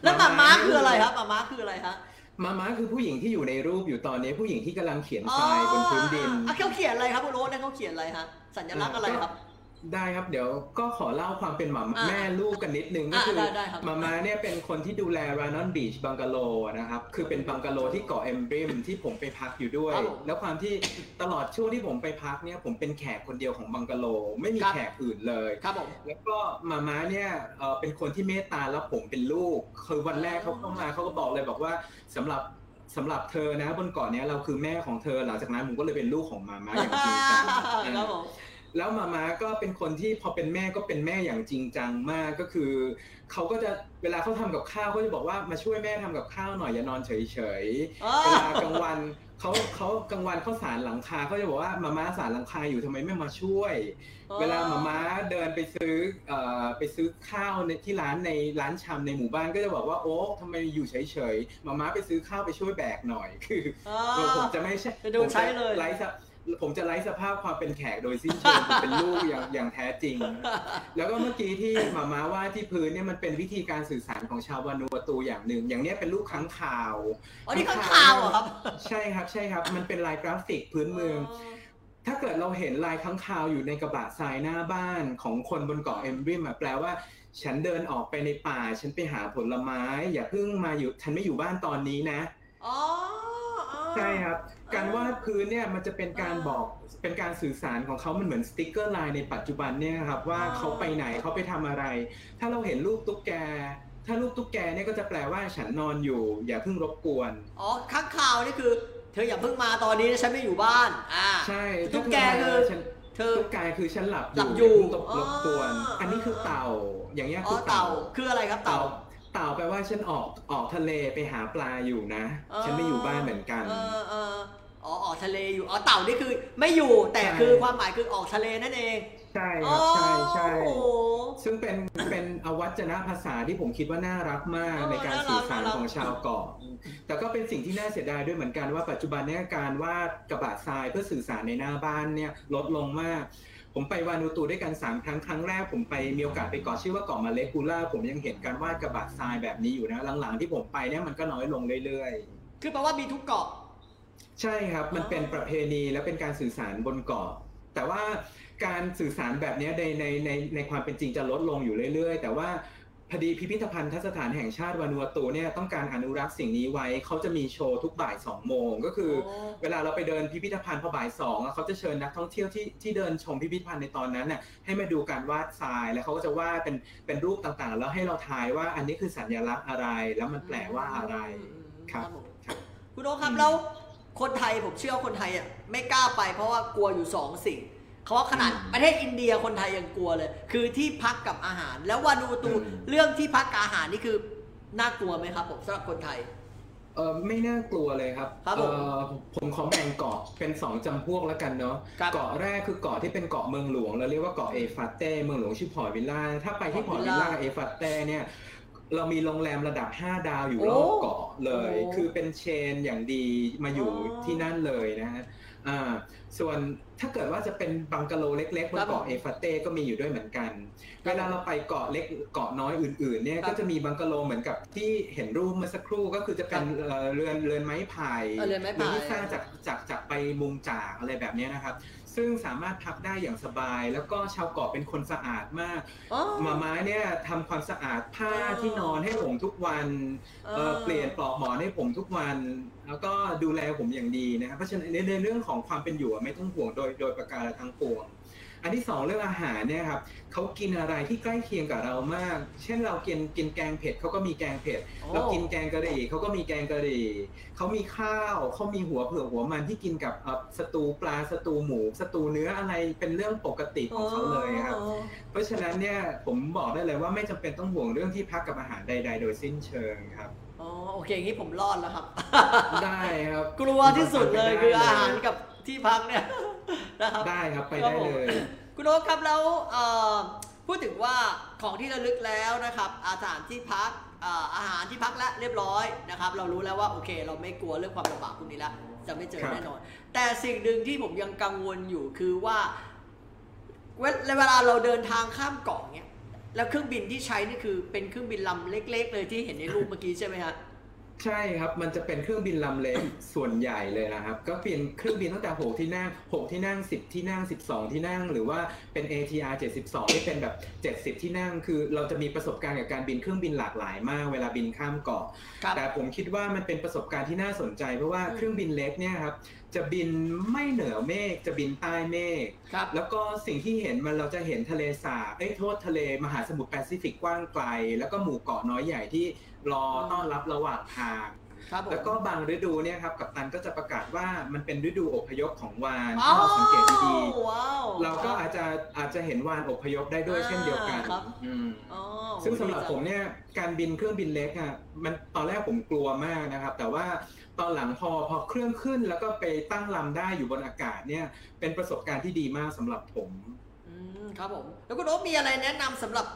แล้วหมาม้าคืออะไรครับหมาม้าคืออะไรฮะหมาม้าคือผู้หญิงที่อยู่ในรูปอยู่ตอนนี้ผู้หญิงที่กำลังเขียนทรายบนพื้นดินเขาเขียนอะไรครับคุณโรสเนี่ยเขาเขียนอะไรฮะสัญลักษณ์อะไรครับได้ครับเดี๋ยวก็ขอเล่าความเป็นหม่าแม่ลูกกันนิดนึงก็คือหม่ามาเนี่ยเป็นคนที่ดูแลรานอนบีชบังกะโลนะครับคือเป็นบังกะโลที่เกาะเอมบริมที่ผมไปพักอยู่ด้วยแล้วความที่ตลอดช่วงที่ผมไปพักเนี่ยผมเป็นแขกคนเดียวของบังกะโลไม่มีแขกอื่นเลยครับผมแล้วก็หม่ามาเนี่ยเป็นคนที่เมตตาแล้วผมเป็นลูกคือวันแรกเขาเข้ามาเขาก็บอกเลยบอกว่าสำหรับสำหรับเธอนะบนเกาะนี้เราคือแม่ของเธอหลังจากนั้นผมก็เลยเป็นลูกของหม่ามาอย่างจริงจังแล้วมาม่าก็เป็นคนที่พอเป็นแม่ก็เป็นแม่อย่างจริงจังมากก็คือเขาก็จะเวลาเขาทำกับข้าวเขาจะบอกว่ามาช่วยแม่ทำกับข้าวหน่อยอย่านอนเฉยเฉยเวลากลางวันเขาเขากลางวันเขาสารหลังคาเขาจะบอกว่ามาม่าสารหลังคาอยู่ทำไมไม่มาช่วยเวลามาม่าเดินไปซื้อเอ่อไปซื้อข้าวในที่ร้านในร้านชำในหมู่บ้านก็จะบอกว่าโอ๊คทำไมอยู่เฉยเฉยมาม่าไปซื้อข้าวไปช่วยแบกหน่อยคือผมจะไม่ใช่ผมใช้เลยไร้สาระผมจะไร้สภาพความเป็นแขกโดยสิ้นเชิงเป็นลูกอย่างอย่างแท้จริงแล้วก็เมื่อกี้ที่หม่าม้าว่าที่พื้นเนี่ยมันเป็นวิธีการสื่อสารของชาววานูอาตูอย่างหนึ่งอย่างเนี้ยเป็นลูกค้างคาวอ๋อนี่ค้างคาวเหรอครับใช่ครับใช่ครับมันเป็นลายกราฟิกพื้นเมืองถ้าเกิดเราเห็นลายค้างคาวอยู่ในกระบะทรายหน้าบ้านของคนบนเกาะเอมบริมแปลว่าฉันเดินออกไปในป่าฉันไปหาผลไม้อย่าเพิ่งมาอยู่ฉันไม่อยู่บ้านตอนนี้นะอ๋อใช่ครับการวาดพื้นเนี่ยมันจะเป็นการบอกเป็นการสื่อสารของเขามันเหมือนสติ๊กเกอร์ไลน์ในปัจจุบันเนี่ยครับว่าเขาไปไหนเขาไปทำอะไรถ้าเราเห็นรูปตุ๊กแกถ้ารูปตุ๊กแกเนี่ยก็จะแปลว่าฉันนอนอยู่อย่าเพิ่งรบกวนอ๋อค้างคาวนี่คือเธออย่าเพิ่งมาตอนนี้ฉันไม่อยู่บ้านอ่าใช่ตุ๊กแกคือเธอตุ๊กแกคือฉันหลับอยู่ตกรบกวนอันนี้คือเต่าอย่างเงี้ยคือเต่าคืออะไรครับเต่าเต่าแปลว่าฉันออกออกทะเลไปหาปลาอยู่นะฉันไม่อยู่บ้านเหมือนกันอ๋อออกทะเลอยู่อ๋อเต่านี่คือไม่อยู่แต่คือความหมายคือออกทะเลนั่นเองใช่ครับใช่ใช่ซึ่งเป็นเป็นอวัจนภาษาที่ผมคิดว่าน่ารักมากในการสื่อสารของชาวเกาะแต่ก็เป็นสิ่งที่น่าเสียดายด้วยเหมือนกันว่าปัจจุบันนี้การวาดกระบะทรายเพื่อสื่อสารในหน้าบ้านเนี่ยลดลงมากผมไปวานูอาตูด้วยกันสามครั้งครั้งแรกผมไปมีโอกาสไปเกาะชื่อว่าเกาะมาเลกูล่าผมยังเห็นการวาดกระบะทรายแบบนี้อยู่นะหลังๆที่ผมไปเนี่ยมันก็น้อยลงเรื่อยๆคือแปลว่ามีทุกเกาะ ใช่ครับมันเป็นประเพณีและเป็นการสื่อสารบนเกาะแต่ว่าการสื่อสารแบบนี้ในในในในความเป็นจริงจะลดลงอยู่เรื่อยๆแต่ว่าพอดีพิพิธภัณฑสถานแห่งชาติวานูอาตูเนี่ยต้องการอนุรักษ์สิ่งนี้ไว้เขาจะมีโชว์ทุกบ่ายสองโมงก็คือเวลาเราไปเดินพิพิธภัณฑ์พอบ่ายสองเขาจะเชิญนักท่องเที่ยวที่ที่เดินชมพิพิธภัณฑ์ในตอนนั้นน่ะให้มาดูการวาดทรายแล้วเขาก็จะวาดเป็นเป็นรูปต่างๆแล้วให้เราทายว่าอันนี้คือสัญลักษณ์อะไรแล้วมันแปลว่าอะไรครับคุณโอ๊คครับแล้วคนไทยผมเชื่อคนไทยอ่ะไม่กล้าไปเพราะว่ากลัวอยู่สองสิ่งเพราะขนาดประเทศอินเดียคนไทยยังกลัวเลยคือที่พักกับอาหารแล้ววานูตูเรื่องที่พักกับอาหารนี่คือน่ากลัวไหมครับผมสำหรับคนไทยเออไม่น่ากลัวเลยครับผมขอแบ่งเกาะเป็นสองจำพวกแล้วกันเนาะเกาะแรกคือเกาะที่เป็นเกาะเมืองหลวงเราเรียกว่าเกาะเอฟาเต้เมืองหลวงชื่อพอร์ตวิลล่าถ้าไปที่พอร์ตวิลล่าเอฟาเต้เนี่ยเรามีโรงแรมระดับห้าดาวอยู่รอบเกาะเลยคือเป็นเชนอย่างดีมาอยู่ที่นั่นเลยนะฮะอ่าส่วนถ้าเกิดว่าจะเป็นบังกะโลเล็กๆบนเกาะเอฟาเต้ก็มีอยู่ด้วยเหมือนกันเวลาเราไปเกาะเล็กเกาะน้อยอื่นๆเนี่ยก็จะมีบังกะโลเหมือนกับที่เห็นรูปเมื่อสักครู่ก็คือจะเป็นเรือนเรือนไม้ไผ่เรือนที่สร้างจากจากจากใบมุงจากอะไรแบบนี้นะครับซึ่งสามารถพักได้อย่างสบายแล้วก็ชาวเกาะเป็นคนสะอาดมากมาม้าเนี่ยทำความสะอาดผ้าที่นอนให้ผมทุกวันเปลี่ยนปลอกหมอนให้ผมทุกวันแล้วก็ดูแลผมอย่างดีนะครับเพราะฉะนั้นในเรื่องของความเป็นอยู่ไม่ต้องห่วงโดยโดยประการทั้งปวงอันที่สองเรื่องอาหารเนี่ยครับเขากินอะไรที่ใกล้เคียงกับเรามากเช่นเรากินกินแกงเผ็ดเขาก็มีแกงเผ็ด oh. เรากินแกงกะหรี่เขาก็มีแกงกะหรี่เขามีข้าวเขามีหัวเผือกหัวมันที่กินกับสตูปลาสตูหมูสตูเนื้ออะไรเป็นเรื่องปกติของ oh. เขาเลยครับเพราะฉะนั้นเนี่ยผมบอกได้เลยว่าไม่จำเป็นต้องห่วงเรื่องที่พักกับอาหารใดๆโดยสิ้นเชิงครับอ๋อโอเคอย่างนี้ผมรอดแล้วครับได้ครับกลัวที่สุดเลยคืออาหารกับที่พักเนี่ยนะครับได้ครับไปได้เลยคุณโอ๊คครับแล้วพูดถึงว่าของที่ระลึกแล้วนะครับอาหารที่พักอาหารที่พักแล้วเรียบร้อยนะครับเรารู้แล้วว่าโอเคเราไม่กลัวเรื่องความลำบากพวกนี้แล้วจะไม่เจอแน่นอนแต่สิ่งหนึ่งที่ผมยังกังวลอยู่คือว่าเวลาเราเดินทางข้ามเกาะเนี่ยแล้วเครื่องบินที่ใช้นี่คือเป็นเครื่องบินลำเล็กๆเลยที่เห็นในรูปเมื่อกี้ใช่ไหมฮะใช่ครับมันจะเป็นเครื่องบินลำเล็กส่วนใหญ่เลยนะครับก็เปลี่ยนเครื่องบินตั้งแต่หกที่นั่งหกที่นั่งสิบที่นั่งสิบสองที่นั่งหรือว่าเป็น เอ ที อาร์ เจ็ดสิบสองที่เป็นแบบเจ็ดสิบที่นั่งคือเราจะมีประสบการณ์กับการบินเครื่องบินหลากหลายมากเวลาบินข้ามเกาะแต่ผมคิดว่ามันเป็นประสบการณ์ที่น่าสนใจเพราะว่าเครื่องบินเล็กเนี่ยครับจะบินไม่เหนือเมฆจะบินใต้เมฆแล้วก็สิ่งที่เห็นมันเราจะเห็นทะเลสาบเอ้ยโทษทะเลมหาสมุทรแปซิฟิกกว้างไกลแล้วก็หมู่เกาะน้อยใหญ่ที่รอต้อนรับระหว่างทางแล้วก็บางฤดูเนี่ยครับกัปตันก็จะประกาศว่ามันเป็นฤดูอพยพของวาฬถ้าเราสังเกตดีๆเราก็อาจจะอาจจะเห็นวาฬอพยพได้ด้วยเช่นเดียวกันซึ่งสำหรับผมเนี่ยการบินเครื่องบินเล็กอ่ะมันตอนแรกผมกลัวมากนะครับแต่ว่าตอนหลังพอพอเครื่องขึ้นแล้วก็ไปตั้งลำได้อยู่บนอากาศเนี่ยเป็นประสบการณ์ที่ดีมากสำหรับผมอืมครับผมแล้วคุณโอ๊คมีอะไรแนะนำสำหรับ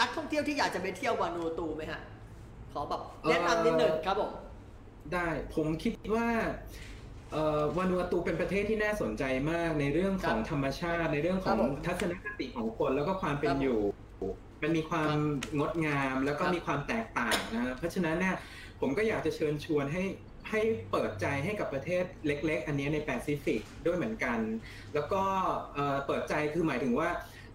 นักท่องเที่ยวที่อยากจะไปเที่ยววานูอาตูไหมฮะขอแบบแนะนำนิดหนึ่งครับผมได้ผมคิดว่าวานูอาตูเป็นประเทศที่น่าสนใจมากในเรื่องของธรรมชาติในเรื่องของทัศนคติของคนแล้วก็ความเป็นอยู่มันมีความงดงามแล้วก็มีความแตกต่างนะเพราะฉะนั้นเนี่ยผมก็อยากจะเชิญชวนให้ให้เปิดใจให้กับประเทศเล็กๆอันนี้ในแปซิฟิกด้วยเหมือนกันแล้วก็เปิดใจคือหมายถึงว่า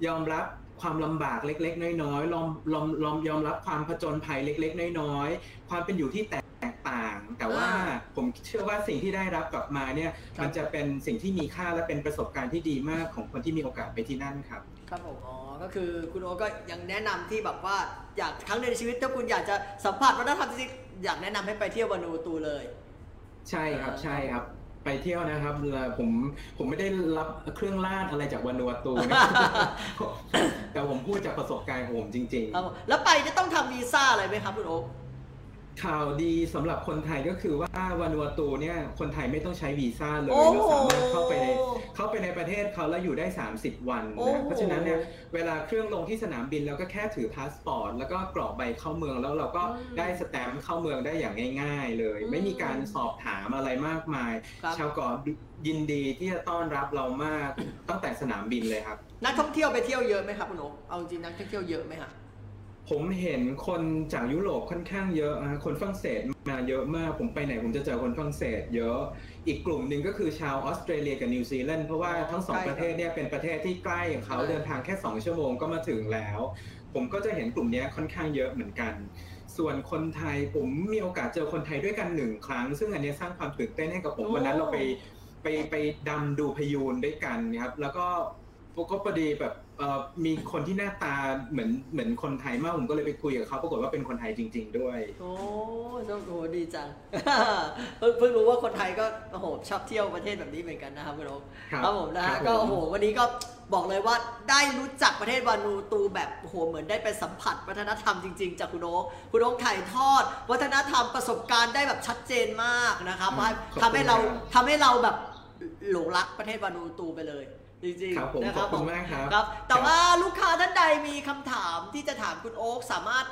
ยอมรับความลำบากเล็กๆน้อยๆลองลองลองยอมรับความผจญภัยเล็กๆน้อยๆความเป็นอยู่ที่แตกต่างแต่ว่าผมเชื่อว่าสิ่งที่ได้รับกลับมาเนี่ยมันจะเป็นสิ่งที่มีค่าและเป็นประสบการณ์ที่ดีมากของคนที่มีโอกาสไปที่นั่นครับครับผมอ๋อก็คือคุณโอ๊คก็ยังแนะนำที่แบบว่าอยากครั้งหนึ่งในชีวิตถ้าคุณอยากจะสัมผัสวัฒนธรรมจริงๆอยากแนะนำให้ไปเที่ยววานูอาตูเลยใช่ครับใช่ครับไปเที่ยวนะครับผมผมไม่ได้รับเครื่องล่าอะไรจากวานูอาตูนะแต่ผมพูดจากประสบการณ์ของผมจริงๆแล้วไปจะต้องทำวีซ่าอะไรไหมครับคุณโอ๊คข่าวดีสำหรับคนไทยก็คือว่าวานูอาตูเนี่ยคนไทยไม่ต้องใช้วีซ่าเลยเราสามารถเข้าไปในเข้าไปในประเทศเขาแล้วอยู่ได้สามสิบวันนะเพราะฉะนั้นเนี่ยเวลาเครื่องลงที่สนามบินเราก็แค่ถือพาสปอร์ตแล้วก็กรอกใบเข้าเมืองแล้วเราก็ได้สแตมป์เข้าเมืองได้อย่างง่ายๆเลยไม่มีการสอบถามอะไรมากมายชาวเกาะยินดีที่จะต้อนรับเรามากตั้งแต่สนามบินเลยครับนักท่องเที่ยวไปเที่ยวเยอะไหมครับคุณโอ๊คเอาจริงนักท่องเที่ยวเยอะไหมครับ ผมเห็นคนจากยุโรปค่อนข้างเยอะนะคนฝรั่งเศสมาเยอะมากผมไปไหนผมจะเจอคนฝรั่งเศสเยอะอีกกลุ่มหนึ่งก็คือชาวออสเตรเลียกับนิวซีแลนด์เพราะว่าทั้งสองประเทศเนี่ยเป็นประเทศที่ใกล้เขาเดินทางแค่สองชั่วโมงก็มาถึงแล้วผมก็จะเห็นกลุ่มนี้ค่อนข้างเยอะเหมือนกันส่วนคนไทยผมมีโอกาสเจอคนไทยด้วยกันหนึ่งครั้งซึ่งอันนี้สร้างความตื่นเต้นให้กับผมวันนั้นเราไปไปไปดำดูพยูนด้วยกันนะครับแล้วก็ก็พอดีแบบมีคนที่หน้าตาเหมือนเหมือนคนไทยมากผมก็เลยไปคุยกับเขาปรากฏว่าเป็นคนไทยจริงๆด้วยโอ้โหดีจัง เพิ่งรู้ว่าคนไทยก็โอ้โหชอบเที่ยวประเทศแบบนี้เหมือนกันนะครับคุณโอ๊คครับผมนะฮะก็โอ้โหวันนี้ก็บอกเลยว่าได้รู้จักประเทศวานูตูแบบโอ้โหเหมือนได้ไปสัมผัสวัฒนธรรมจริงๆจากคุณโอ๊คคุณโอ๊คถ่ายทอดวัฒนธรรมประสบการณ์ได้แบบชัดเจนมากนะครับทำให้เราทำให้เราแบบหลงรักประเทศวานูตูไปเลยจริงๆครับผมขอบคุณมากครับแต่ว่าลูกค้าท่านใดมีคำถามที่จะถามคุณโอ๊คสามารถ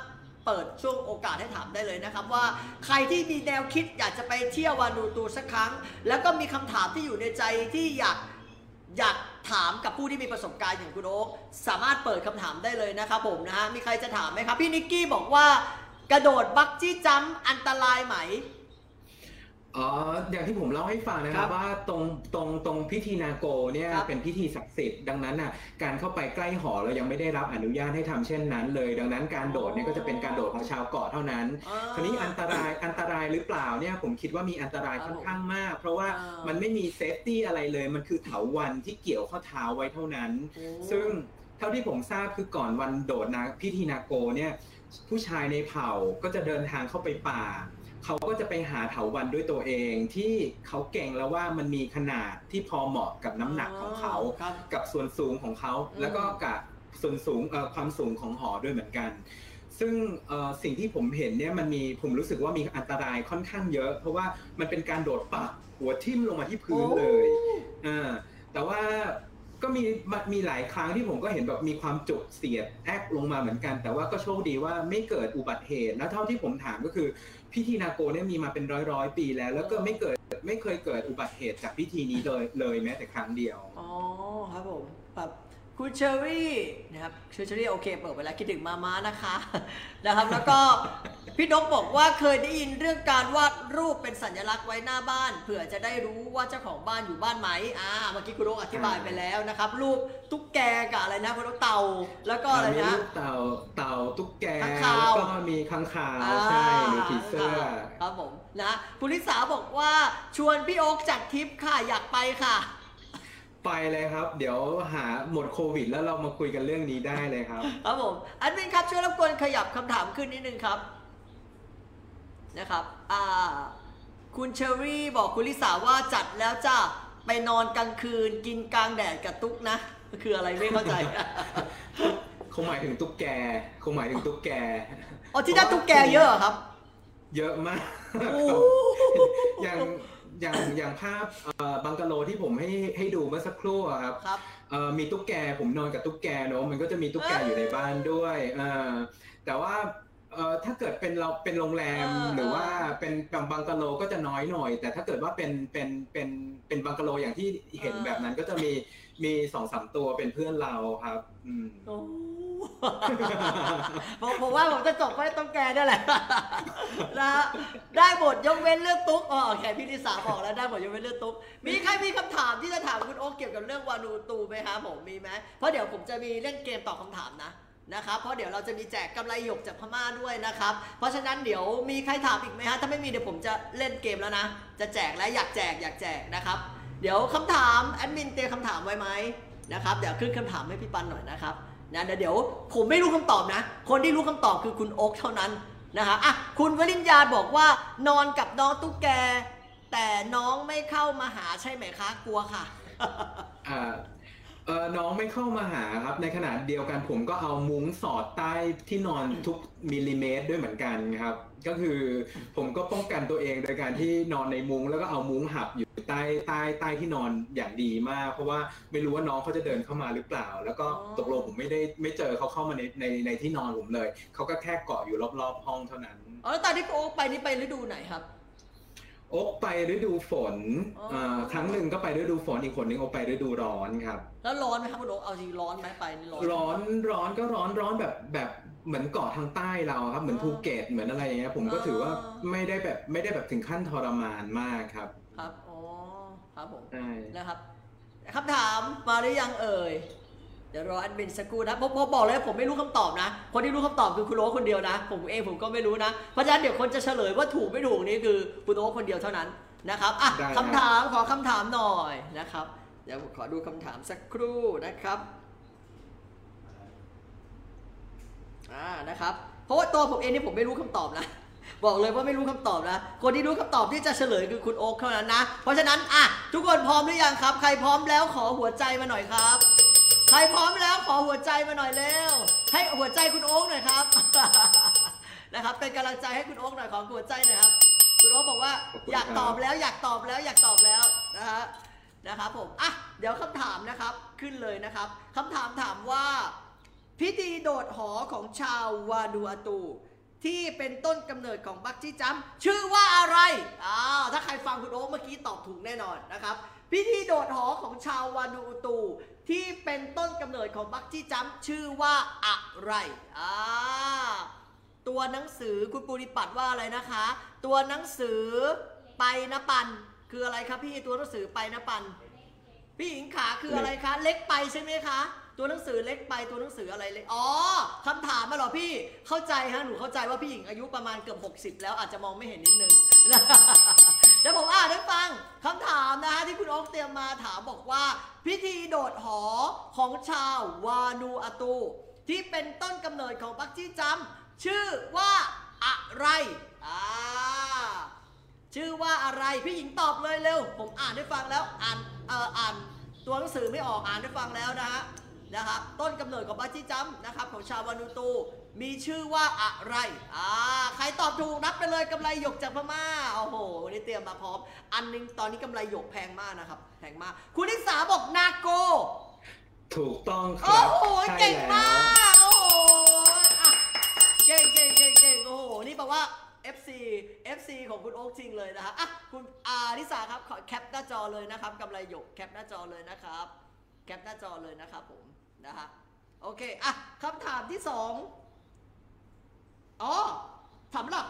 เปิดช่วงโอกาสให้ถามได้เลยนะครับว่าใครที่มีแนวคิดอยากจะไปเที่ยววานูตูสักครั้งแล้วก็มีคำถามที่อยู่ในใจที่อยากอยากถามกับผู้ที่มีประสบการณ์อย่างคุณโอ๊คสามารถเปิดคำถามได้เลยนะครับผมนะฮะมีใครจะถามไหมครับพี่นิกกี้บอกว่ากระโดดบักจี้จัมป์อันตรายไหมอ๋ออย่างที่ผมเล่าให้ฟังนะครับว่าตรงตรงตรงพิธีนาโกเนี่ยเป็นพิธีศักดิ์สิทธิ์ดังนั้นอ่ะการเข้าไปใกล้หอเรายังไม่ได้รับอนุญาตให้ทำเช่นนั้นเลยดังนั้นการโดดเนี่ยก็จะเป็นการโดดของชาวเกาะเท่านั้นคราวนี้อันตรายอันตรายหรือเปล่าเนี่ยผมคิดว่ามีอันตรายค่อนข้างมากเพราะว่ามันไม่มีเซฟตี้อะไรเลยมันคือเถาวัลย์ที่เกี่ยวข้อเท้าไว้เท่านั้นซึ่งเท่าที่ผมทราบคือก่อนวันโดดนะพิธีนาโกเนี่ยผู้ชายในเผ่าก็จะเดินทางเข้าไปป่าเขาก็จะไปหาเถาวัลย์ด้วยตัวเองที่เขาเก่งแล้วว่ามันมีขนาดที่พอเหมาะกับน้ำหนักของเขากับส่วนสูงของเขาแล้วก็กับส่วนสูงความสูงของหอด้วยเหมือนกันซึ่งสิ่งที่ผมเห็นเนี่ยมันมีผมรู้สึกว่ามีอันตรายค่อนข้างเยอะเพราะว่ามันเป็นการโดดปักหัวทิ่มลงมาที่พื้นเลยอ่าแต่ว่าก็มีมีหลายครั้งที่ผมก็เห็นแบบมีความจุกเสียดแอกลงมาเหมือนกันแต่ว่าก็โชคดีว่าไม่เกิดอุบัติเหตุแล้วเท่าที่ผมถามก็คือพิธีนาโกเนี่ยมีมาเป็นร้อยร้อยปีแล้วแล้วก็ไม่เกิดไม่เคยเกิดอุบัติเหตุจากพิธีนี้เลยเลยแม้แต่ครั้งเดียวอ๋อครับผมแบบคุณเชอรี่นะครับเชอรี่โอเคเปิดเวลาคิดถึงมาม่านะคะนะครับแล้วก็พี่นกบอกว่าเคยได้ยินเรื่องการวาดรูปเป็นสัญลักษณ์ไว้หน้าบ้านเผื่อจะได้รู้ว่าเจ้าของบ้านอยู่บ้านไหมอ่าเมื่อกี้คุณนกอธิบายไปแล้วนะครับรูปตุ๊กแกกับอะไรนะคุณนกเต่าแล้วก็อะไรนะเต่าเต่าตุ๊กแกแล้วก็มีค้างคาวใช่หรือผีเสื้อครับผมนะคุณลิสาบอกว่าชวนพี่โอ๊คจัดทริปค่ะอยากไปค่ะไปเลยครับเดี๋ยวหาหมดโควิดแล้วเรามาคุยกันเรื่องนี้ได้เลยครับครับผมอันเป็นครับช่วยรบกวนขยับคำถามขึ้นนิดนึงครับนะครับอ่าคุณเชอรี่บอกคุณลิสาว่าจัดแล้วจ้าไปนอนกลางคืนกินกลางแดดกับตุ๊กนะคืออะไรไม่เข้าใจคงหมายถึงตุ๊กแกคงหมายถึงตุ๊กแกอ๋อที่นั่นตุ๊กแกเยอะครับเยอะมากอย่างอย่างอย่างภาพบังกะโลที่ผมให้ให้ดูเมื่อสักครู่ครับมีตุ๊กแกผมนอนกับตุ๊กแกเนาะมันก็จะมีตุ๊กแกอยู่ในบ้านด้วยแต่ว่าถ้าเกิดเป็นเราเป็นโรงแรมหรือว่าเป็นบังกะโลก็จะน้อยหน่อยแต่ถ้าเกิดว่าเป็นเป็นเป็นเป็นบังกะโลอย่างที่เห็นแบบนั้นก็จะมีมีสองสามตัวเป็นเพื่อนเราครับอืมผมว่าผมจะจบไว้ต้องแกได้แหละนะได้หมดยกเว้นเรื่องตุ๊กอ๋อแขกพี่ลิสาบอกแล้วได้หมดยกเว้นเรื่องตุ๊กมีใครมีคำถามที่จะถามคุณโอ๊คเกี่ยวกับเรื่องวานูตูไหมคะผมมีไหมเพราะเดี๋ยวผมจะมีเล่นเกมตอบคาถามนะนะครับเพราะเดี๋ยวเราจะมีแจกกำไรหยกจากพม่าด้วยนะครับเพราะฉะนั้นเดี๋ยวมีใครถามอีกไหมฮะถ้าไม่มีเดี๋ยวผมจะเล่นเกมแล้วนะจะแจกและอยากแจกอยากแจกนะครับเดี๋ยวคำถามแอดมินเตรียมคำถามไว้ไหมนะครับเดี๋ยวขึ้นคำถามให้พี่ปันหน่อยนะครับนะเดี๋ยวผมไม่รู้คำตอบนะคนที่รู้คำตอบคือคุณโอ๊คเท่านั้นนะคะอ่ะคุณวริญญาบอกว่านอนกับน้องตุ๊กแกแต่น้องไม่เข้ามาหาใช่ไหมคะกลัวค่ะอ่าเออน้องไม่เข้ามาหาครับในขณะเดียวกันผมก็เอามุ้งสอดใต้ที่นอนทุกมิลลิเมตรด้วยเหมือนกันครับก็คือผมก็ป้องกันตัวเองโดยการที่นอนในมุ้งแล้วก็เอามุ้งหับอยู่ใต้ใต้ใต้ที่นอนอย่างดีมากเพราะว่าไม่รู้ว่าน้องเขาจะเดินเข้ามาหรือเปล่าแล้วก็ตกลงผมไม่ได้ไม่เจอเขาเข้ามาในในในที่นอนผมเลยเขาก็แค่เกาะอยู่รอบๆห้องเท่านั้นอ๋อแล้วตอนที่โอ๊คไปนี่ไปฤดูไหนครับโอ๊คไปฤดูฝนครั้งหนึ่งก็ไปฤดูฝนอีกคนหนึ่งโอ๊คไปฤดูร้อนครับแล้วร้อนไหมครับคุณโอ๊คเอาจริงร้อนไหมไปร้อนร้อนร้อนก็ร้อนร้อนแบบแบบ เหมือนเกาะทางใต้เราครับเหมือนภูเก็ตเหมือนอะไรอย่างเงี้ยผมก็ถือว่าไม่ได้แบบไม่ได้แบบถึงขั้นทรมานมากครับครับอ๋อครับผมใช่นะครับคำถามมาหรือยังเอ่ยเดี๋ยวรอแอดมินสักครู่นะผมบอกเลยผมไม่รู้คำตอบนะคนที่รู้คำตอบคือคุณโอ๊คคนเดียวนะผมเองผมก็ไม่รู้นะเพราะฉะนั้นเดี๋ยวคนจะเฉลยว่าถูกไม่ถูกนี่คือคุณโอ๊คคนเดียวเท่านั้นนะครับอ่ะคำถามขอคำถามหน่อยนะครับเดี๋ยวขอดูคำถามสักครู่นะครับอ่านะครับเพราะว่าตัวผมเองนี่ผมไม่รู้คำตอบนะบอกเลยว่าไม่รู้คำตอบนะคนที่รู้คำตอบที่จะเฉลยคือคุณโอ๊คเท่านั้นนะเพราะฉะนั้นอ่ะทุกคนพร้อมหรือยังครับใครพร้อมแล้วขอหัวใจมาหน่อยครับใครพร้อมแล้วขอหัวใจมาหน่อยเร็วให้หัวใจคุณโอ๊คหน่อยครับ นะครับเป็นกำลังใจให้คุณโอ๊คหน่อยขอหัวใจหน่อยครับคุณโอ๊คบอกว่าอยากตอบแล้วอยากตอบแล้วอยากตอบแล้วนะฮะนะครับผมอ่ะเดี๋ยวคำถามนะครับขึ้นเลยนะครับคำถามถามว่าพิธีโดดหอของชาววานูอาตูที่เป็นต้นกำเนิดของบักจี้จัมชื่อว่าอะไรอ้าวถ้าใครฟังคุณโอ๊คเมื่อกี้ตอบถูกแน่นอนนะครับพิธีโดดหอของชาววานูอาตูที่เป็นต้นกำเนิดของบักจี้จัมชื่อว่าอะไรอ้าตัวหนังสือคุณปุริปัตว่าอะไรนะคะตัวหนังสือไปนะปันคืออะไรครับพี่ตัวหนังสือไปนะปันพี่หญิงขาคืออะไรคะเล็กไปใช่ไหมคะตัวหนังสือเล็กไปตัวหนังสืออะไรเล็กอ๋อคำถามมาเหรอพี่เข้าใจฮะหนูเข้าใจว่าพี่หญิงอายุประมาณเกือบหกสิบแล้วอาจจะมองไม่เห็นนิดนึงแล้วผมอ่านให้ฟังคำถามนะฮะที่คุณโอ๊คเตรียมมาถามบอกว่าพิธีโดดหอของชาววานูอาตูที่เป็นต้นกำเนิดของบักจี้จัมชื่อว่าอะไรอ่าชื่อว่าอะไรพี่หญิงตอบเลยเร็วผมอ่านได้ฟังแล้วอ่านเอ่ออ่านตัวหนังสือไม่ออกอ่านได้ฟังแล้วนะฮะนะครับต้นกำเนิดของบักจี้จัมนะครับของชาววานูตูมีชื่อว่าอะไรอ่าใครตอบถูกนับไปเลยกำไรหยกจากพม่าโอ้โหนี่เตรียมมาพร้อมอันนึงตอนนี้กำไรหยกแพงมากนะครับแพงมากคุณนิสาบอกนาโกถูกต้องครับโอ้โหเก่งมากโอ้โหเก่งเก่งเก่งเก่งโอ้โหนี่แปลว่า fc fc ของคุณโอ๊คจริงเลยนะครับอ่ะคุณอานิสาครับขอแคปหน้าจอเลยนะครับกำไรหยกแคปหน้าจอเลยนะครับแคปหน้าจอเลยนะครับผมนะฮะโอเคอ่ะคำถามที่สองอ๋อสำหรับ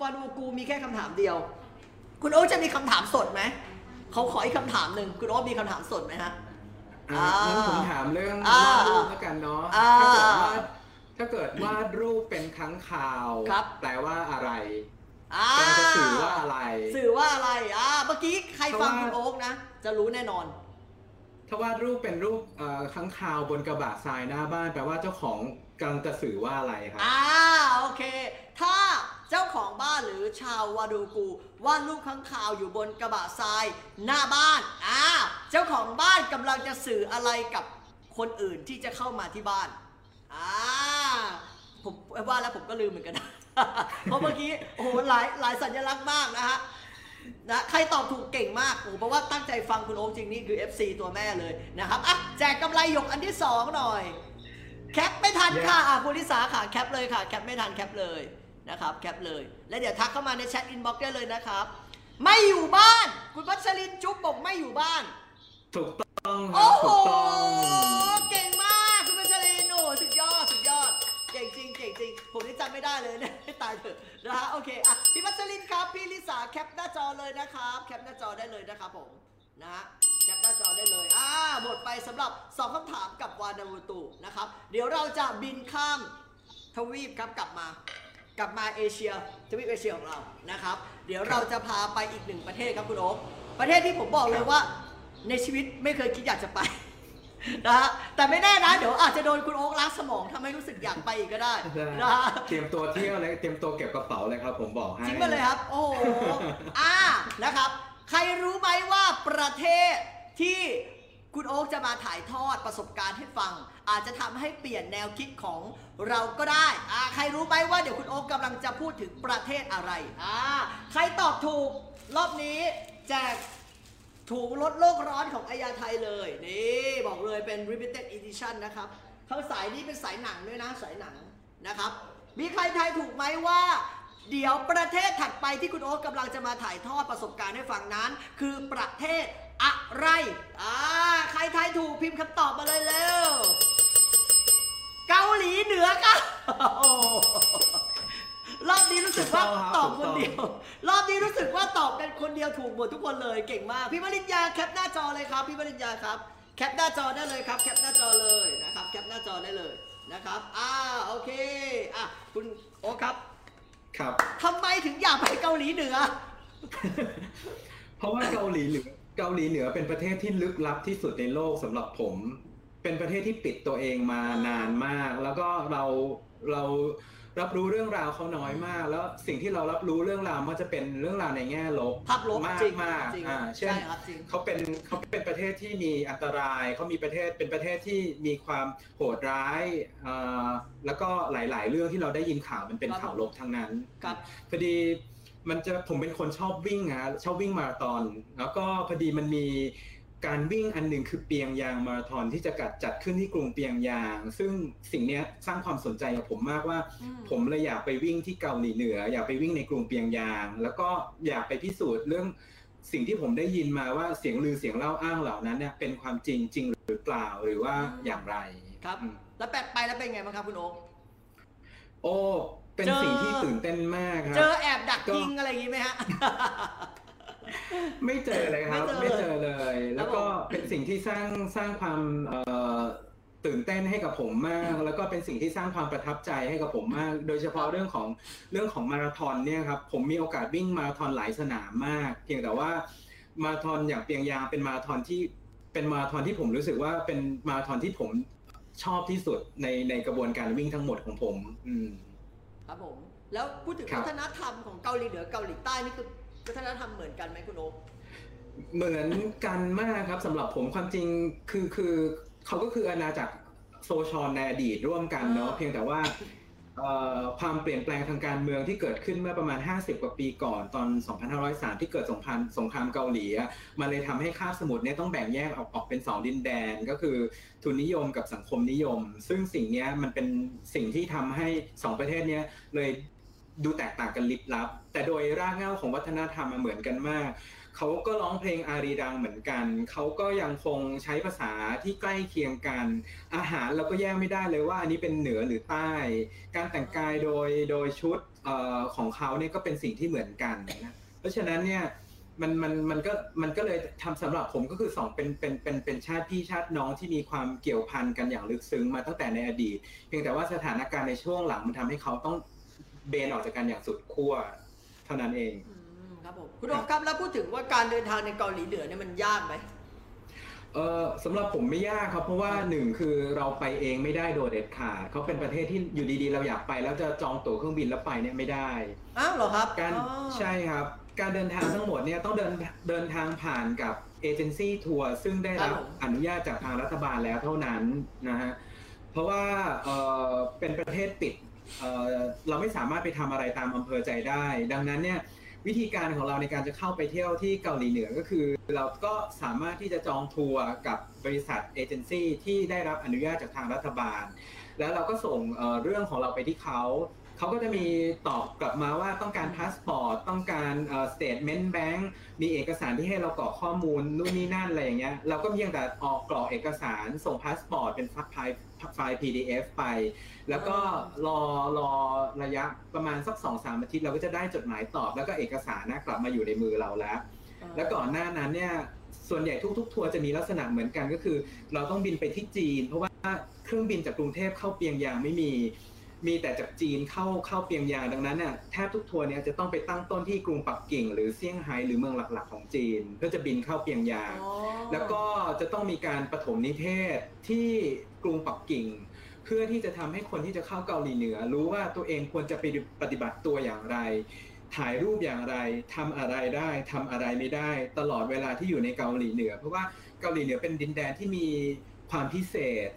วานูกูมีแค่คำถามเดียวคุณโอ๊คจะมีคำถามสดไหมเขาขออีกคำถามหนึ่งคุณโอ๊คมีคำถามสดไหมฮะอ่าผมถามเรื่องวานูแล้วกันเนาะถ้าเกิดว่าถ้าเกิดวาดรูปเป็นค้างคาวแปลว่าอะไรจะสื่อว่าอะไรสื่อว่าอะไรอ่าเมื่อกี้ใครฟังคุณโอ๊คนะจะรู้แน่นอนถ้าวาดรูปเป็นรูปค้างคาวบนกระบะทรายหน้าบ้านแปลว่าเจ้าของกำลังจะสื่อว่าอะไรครับอ่าโอเคถ้าเจ้าของบ้านหรือชาววาดูกูวาดรูปค้างคาวอยู่บนกระบะทรายหน้าบ้านอ่าเจ้าของบ้านกำลังจะสื่ออะไรกับคนอื่นที่จะเข้ามาที่บ้านอ่าผมว่าแล้วผมก็ลืมเหมือนกันนะเพราะเมื่อกี้โอ้โหหลายหลายสัญลักษณ์มากนะฮะนะใครตอบถูกเก่งมากผมบอกว่าตั้งใจฟังคุณโอ๊คจริงนี่คือ เอฟ ซี ตัวแม่เลยนะครับอ่ะแจกกำไรหยกอันที่สองหน่อยแคปไม่ทัน yeah. ค่ะอ่ะคุณลิสาค่ะแคปเลยค่ะแคปไม่ทันแคปเลยนะครับแคปเลยแล้วเดี๋ยวทักเข้ามาในแชทอินบ็อกซ์ได้เลยนะครับไม่อยู่บ้านคุณพัชรินจุ๊บบอกไม่อยู่บ้านถูกต้องโอ้โหเก่งมากคุณพัชรินโอ้สุดยอดสุดยอดเก่งจริงเก่งจริงผมนี่จำไม่ได้เลยนะตายเถอะนะฮะโอเคอ่ะพี่พัชรินครับพี่ลิสาแคปหน้าจอเลยนะครับแคปหน้าจอได้เลยนะครับผมนะฮะแคปหน้าจอได้เลยอ่าหมดไปสำหรับสองคำถามกับวานูตูนะครับเดี๋ยวเราจะบินข้ามทวีปครับกลับมากลับมาเอเชียทวีปเอเชียของเรานะครับเดี๋ยวเราจะพาไปอีกหนึ่งประเทศครับคุณโอ๊คประเทศที่ผมบอกเลยว่าในชีวิตไม่เคยคิดอยากจะไปนะฮะแต่ไม่แน่นะเดี๋ยวอาจจะโดนคุณโอ๊คล้างสมองทำให้รู้สึกอยากไปอีกก็ได้นะเตรียมตัวเที่ยวเลยเตรียมตัวเก็บกระเป๋าเลยครับผมบอกให้จริงมาเลยครับโอ้โหอ่านะครับใครรู้ไหมว่าประเทศที่คุณโอ๊คจะมาถ่ายทอดประสบการณ์ให้ฟังอาจจะทำให้เปลี่ยนแนวคิดของเราก็ได้อ่าใครรู้ไหมว่าเดี๋ยวคุณโอ๊คกำลังจะพูดถึงประเทศอะไรอ่าใครตอบถูกรอบนี้แจกถูกลดโลกร้อนของอายาไทยเลยนี่บอกเลยเป็น limited edition นะครับทั้งสายนี้เป็นสายหนังด้วยนะสายหนังนะครับมีใครทายถูกไหมว่าเดี๋ยวประเทศถัดไปที่คุณโอ๊คกำลังจะมาถ่ายทอดประสบการณ์ให้ฟังนั้นคือประเทศอะไรอ่าใครทายถูกพิมพ์คำตอบมาเลยเร็วเกาหลีเหนือค่ะโอ้โห รู้สึกว่าตอบคนเดียวรอบนี้รู้สึกว่าตอบเป็นคนเดียวถูกหมดทุกคนเลยเก่งมากพี่วริญญาแคปหน้าจอเลยครับพี่วริญญาครับแคปหน้าจอได้เลยครับแคปหน้าจอเลยนะครับแคปหน้าจอได้เลยนะครับอ้าโอเคอ่ะคุณโอ๊คครับครับทำไมถึงอยากไปเกาหลีเหนือเพราะว่าเกาหลีเหนือเกาหลีเหนือเป็นประเทศที่ลึกลับที่สุดในโลกสำหรับผมเป็นประเทศที่ปิดตัวเองมานานมากแล้วก็เราเรารับรู้เรื่องราวเขาน้อยมากแล้วสิ่งที่เรารับรู้เรื่องราวมันจะเป็นเรื่องราวในแง่ลบภาพลบมากมากอ่าเช่นเขาเป็นเขาเป็นประเทศที่มีอันตรายเขามีประเทศเป็นประเทศที่มีความโหดร้ายอ่าแล้วก็หลายๆเรื่องที่เราได้ยินข่าวมันเป็นข่าวลบทั้งนั้นครับพอดีมันจะผมเป็นคนชอบวิ่งนะชอบวิ่งมาราธอนแล้วก็พอดีมันมีการวิ่งอันหนึ่งคือเปียงยางมาราธอนที่จะจัดขึ้นที่กรุงเปียงยางซึ่งสิ่งนี้สร้างความสนใจกับผมมากว่าผมเลยอยากไปวิ่งที่เกาหลีเหนืออยากไปวิ่งในกรุงเปียงยางแล้วก็อยากไปพิสูจน์เรื่องสิ่งที่ผมได้ยินมาว่าเสียงลือเสียงเล่าอ้างเหล่านั้นเนี่ยเป็นความจริงจริงหรือเปล่าหรือว่าอย่างไรครับแล้วแปะไปแล้วเป็นไงบ้างครับคุณโอ๊คโอ้เป็นสิ่งที่ตื่นเต้นมากครับเจอแอบดักยิงอะไรอย่างนี้ไหมฮะไม่เจอเลยครับไม่เจอเลยแล้วก็เป็นสิ่งที่สร้างสร้างความตื่นเต้นให้กับผมมากแล้วก็เป็นสิ่งที่สร้างความประทับใจให้กับผมมากโดยเฉพาะเรื่องของเรื่องของมาราธอนเนี่ยครับผมมีโอกาสวิ่งมาราธอนหลายสนามมากเพียงแต่ว่ามาราธอนอย่างเปียงยางเป็นมาราธอนที่เป็นมาราธอนที่ผมรู้สึกว่าเป็นมาราธอนที่ผมชอบที่สุดในในกระบวนการวิ่งทั้งหมดของผมอืมครับผมแล้วพูดถึงวัฒนธรรมของเกาหลีเหนือเกาหลีใต้นี่คือวัฒนธรรมเหมือนกันไหมคุณโอ๊คเหมือนกันมากครับสำหรับผมความจริงคือคือเขาก็คืออาณาจักรโซชอนในอดีตร่วมกันเนาะเพียงแต่ว่าความเปลี่ยนแปลงทางการเมืองที่เกิดขึ้นเมื่อประมาณห้าสิบกว่าปีก่อนตอนสองพันห้าร้อยสามที่เกิดสงครามสงครามเกาหลีมันเลยทำให้คาบสมุทรเนี่ยต้องแบ่งแยกออกออกเป็นสองดินแดนก็คือทุนนิยมกับสังคมนิยมซึ่งสิ่งนี้มันเป็นสิ่งที่ทำให้สองประเทศเนี้ยเลยดูแตกต่างกันลิบลับแต่โดยรากเหง้าของวัฒนธรรมเหมือนกันมากเขาก็ร้องเพลงอารีรังเหมือนกันเขาก็ยังคงใช้ภาษาที่ใกล้เคียงกันอาหารเราก็แยกไม่ได้เลยว่าอันนี้เป็นเหนือหรือใต้การแต่งกายโดยโดยชุดของเขาเนี่ยก็เป็นสิ่งที่เหมือนกันนะเพราะฉะนั้นเนี่ยมันมันมันก็มันก็เลยทำสำหรับผมก็คือสองเป็นเป็นเป็นเป็นชาติพี่ชาติน้องที่มีความเกี่ยวพันกันอย่างลึกซึ้งมาตั้งแต่ในอดีตเพียงแต่ว่าสถานการณ์ในช่วงหลังมันทำให้เขาต้องเบนออกจากกันอย่างสุดขั้วเท่านั้นเองครับผมคุณโอ๊คครับแล้วพูดถึงว่าการเดินทางในเกาหลีเหนือเนี่ยมันยากไหมเออสำหรับผมไม่ยากครับเพราะว่าหนึ่งคือเราไปเองไม่ได้โดยเด็ดขาดเขาเป็นประเทศที่อยู่ดีๆเราอยากไปแล้วจะจองตั๋วเครื่องบินแล้วไปเนี่ยไม่ได้อ้าวเหรอครับการใช่ครับการเดินทางทั้งหมดเนี่ยต้องเดินเดินทางผ่านกับเอเจนซี่ทัวร์ซึ่งได้รับอนุญาตจากทางรัฐบาลแล้วเท่านั้นนะฮะเพราะว่าเออเป็นประเทศปิดเราไม่สามารถไปทำอะไรตามอำเภอใจได้ดังนั้นเนี่ยวิธีการของเราในการจะเข้าไปเที่ยวที่เกาหลีเหนือก็คือเราก็สามารถที่จะจองทัวร์กับบริษัทเอเจนซี่ที่ได้รับอนุญาตจากทางรัฐบาลแล้วเราก็ส่งเรื่องของเราไปที่เขาเขาก็จะมีตอบกลับมาว่าต้องการพาสปอร์ตต้องการสเตทเมนต์แบงค์มีเอกสารที่ให้เรากรอกข้อมูลนู่นนี่นั่นอะไรอย่างเงี้ยเราก็เพียงแต่ออกกรอกเอกสารส่งพาสปอร์ตเป็นไฟล์ไฟล์ พี ดี เอฟ ไปแล้วก็รอรอระยะประมาณสัก สองถึงสาม อาทิตย์เราก็จะได้จดหมายตอบแล้วก็เอกสารนะกลับมาอยู่ในมือเราแล้วแล้วก่อนหน้านั้นเนี่ยส่วนใหญ่ทุกๆทัวร์จะมีลักษณะเหมือนกันก็คือเราต้องบินไปที่จีนเพราะว่าเครื่องบินจากกรุงเทพเข้าเปียงยางไม่มีมีแต่จากจีนเข้าเข้าเปียงยางดังนั้นน่ะแทบทุกทัวร์เนี่ยจะต้องไปตั้งต้นที่กรุงปักกิ่งหรือเซี่ยงไฮ้หรือเมืองหลักๆของจีนเพื่อจะบินเข้าเปียงยางแล้วก็จะต้องมีการปฐมนิเทศที่กรุงปักกิ่งเพื่อที่จะทำให้คนที่จะเข้าเกาหลีเหนือรู้ว่าตัวเองควรจะไปปฏิบัติตัวอย่างไรถ่ายรูปอย่างไรทำอะไรได้ทำอะไรไม่ได้ตลอดเวลาที่อยู่ในเกาหลีเหนือเพราะว่าเกาหลีเหนือเป็นดินแดนที่มีความพิเศษ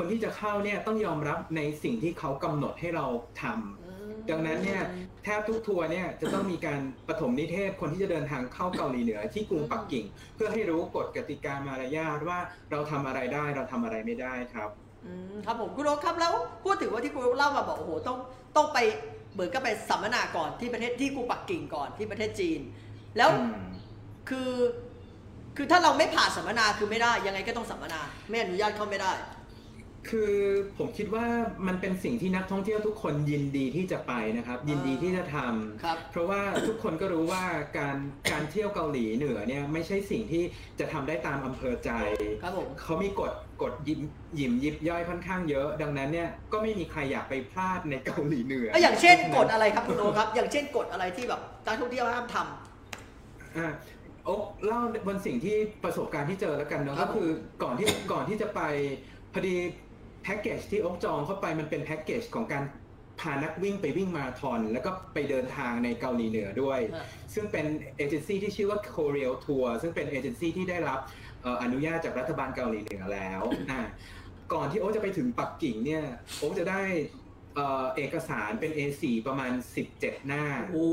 คนที่จะเข้าเนี่ยต้องยอมรับในสิ่งที่เขากำหนดให้เราทำดังนั้นเนี่ยแทบทุกทัวร์เนี่ยจะต้องมีการปฐมนิเทศคนที่จะเดินทางเข้าเกาหลีเหนือที่กรุงปักกิ่งเพื่อให้รู้กฎกติกามารยาทว่าเราทำอะไรได้เราทำอะไรไม่ได้ครับอืมครับผมคุณโอ๊คครับแล้วพูดถึงว่าที่คุณโอ๊คเล่ามาบอกโอ้โหต้องต้องไปเหมือนก็ไปสัมมนาก่อนที่ประเทศที่กรุงปักกิ่งก่อนที่ประเทศจีนแล้วคือคือถ้าเราไม่ผ่านสัมมนาคือไม่ได้ยังไงก็ต้องสัมมนาไม่อนุญาตเข้าไม่ได้ คือผมคิดว่ามันเป็นสิ่งที่นักท่องเที่ยวทุกคนยินดีที่จะไปนะครับยินดีที่จะทำเพราะว่าทุกคนก็รู้ว่าการการเที่ยวเกาหลีเหนือเนี่ยไม่ใช่สิ่งที่จะทำได้ตามอำเภอใจเขามีกฎกฎยิมยิมยิบย่อยค่อนข้างเยอะดังนั้นเนี่ยก็ไม่มีใครอยากไปพลาดในเกาหลีเหนืออย่างเช่นกฎอะไรครับคุณโอครับอย่างเช่นกฎอะไรที่แบบนักท่องเที่ยวห้ามทำอ่าโอ๊คเล่าบนสิ่งที่ประสบการณ์ที่เจอแล้วกันเนาะก็คือก่อนที่ก่อนที่จะไปพอดีแพ็กเกจที่โอ๊คจองเข้าไปมันเป็นแพ็กเกจของการพานักวิ่งไปวิ่งมาราธอนแล้วก็ไปเดินทางในเกาหลีเหนือด้วยซึ่งเป็นเอเจนซี่ที่ชื่อว่า Korea Tour ซึ่งเป็นเอเจนซี่ที่ได้รับอนุญาตจากรัฐบาลเกาหลีเหนือแล้วนะก่อนที่โอ๊คจะไปถึงปักกิ่งเนี่ยโอ๊คจะได้เอกสารเป็น เอ สี่ ประมาณสิบเจ็ดหน้าโอ้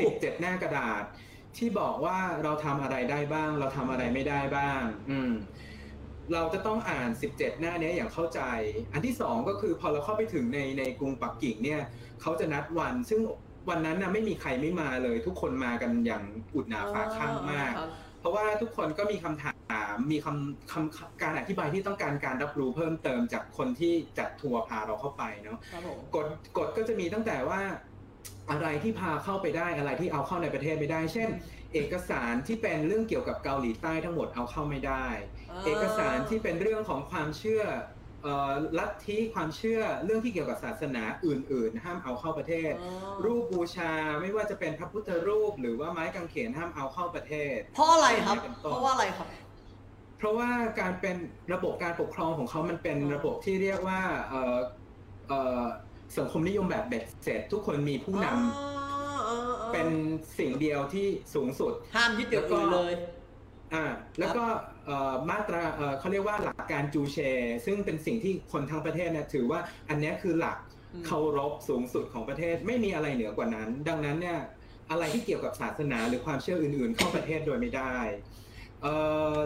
สิบเจ็ดหน้ากระดาษที่บอกว่าเราทำอะไรได้บ้างเราทำอะไรไม่ได้บ้างอืมเราจะต้องอ่านสิบเจ็ดหน้านี้อย่างเข้าใจอันที่สองก็คือพอเราเข้าไปถึงในในกรุงปักกิ่งเนี่ยเขาจะนัดวันซึ่งวันนั้นน่ะไม่มีใครไม่มาเลยทุกคนมากันอย่างอุดหนาฝาข้างมากเพราะว่าทุกคนก็มีคำถามมีคำคำการอธิบายที่ต้องการการรับรู้เพิ่มเติมจากคนที่จัดทัวร์พาเราเข้าไปเนาะกฎกฎก็จะมีตั้งแต่ว่าอะไรที่พาเข้าไปได้อะไรที่เอาเข้าในประเทศไม่ได้เช่นเอกสารที่เป็นเรื่องเกี่ยวกับเกาหลีใต้ทั้งหมดเอาเข้าไม่ได้เอกสารที่เป็นเรื่องของความเชื่อลัทธิความเชื่อเรื่องที่เกี่ยวกับศาสนาอื่นๆห้ามเอาเข้าประเทศรูปบูชาไม่ว่าจะเป็นพระพุทธรูปหรือว่าไม้กางเขนห้ามเอาเข้าประเทศเพราะอะไรครับเพราะว่าอะไรครับเพราะว่าการเป็นระบบการปกครองของเขามันเป็นระบบที่เรียกว่าสังคมนิยมแบบเบ็ดเสร็จทุกคนมีผู้นำเป็นสิ่งเดียวที่สูงสุดห้ามยึดเดี่ยวกันเลยอ่าแล้วก็มาตราเขาเรียกว่าหลักการจูเชซึ่งเป็นสิ่งที่คนทั้งประเทศเนี่ยถือว่าอันนี้คือหลักเคารพสูงสุดของประเทศไม่มีอะไรเหนือกว่านั้นดังนั้นเนี่ยอะไรที่เกี่ยวกับศาสนาหรือความเชื่ออื่นๆเข้าประเทศโดยไม่ได้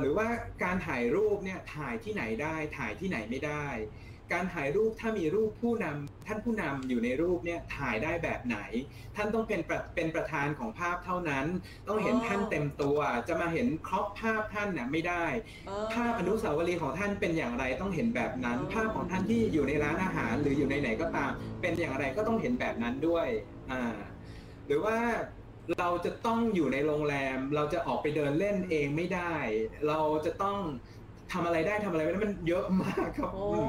หรือว่าการถ่ายรูปเนี่ยถ่ายที่ไหนได้ถ่ายที่ไหนไม่ได้การถ่ายรูปถ้ามีรูปผู้นำท่านผู้นำอยู่ในรูปเนี่ยถ่ายได้แบบไหนท่านต้องเป็นเป็นประธานของภาพเท่านั้นต้องเห็นท่านเต็มตัวจะมาเห็นครอบภาพท่านน่ะไม่ได้ภาพอนุสาวรีย์ของท่านเป็นอย่างไรต้องเห็นแบบนั้นภาพของท่านที่อยู่ในร้านอาหารหรืออยู่ในไหนก็ตามเป็นอย่างไรก็ต้องเห็นแบบนั้นด้วยอ่าหรือว่าเราจะต้องอยู่ในโรงแรมเราจะออกไปเดินเล่นเองไม่ได้เราจะต้องทำอะไรได้ทำอะไรไม่ได้มันเยอะมากครับโอ้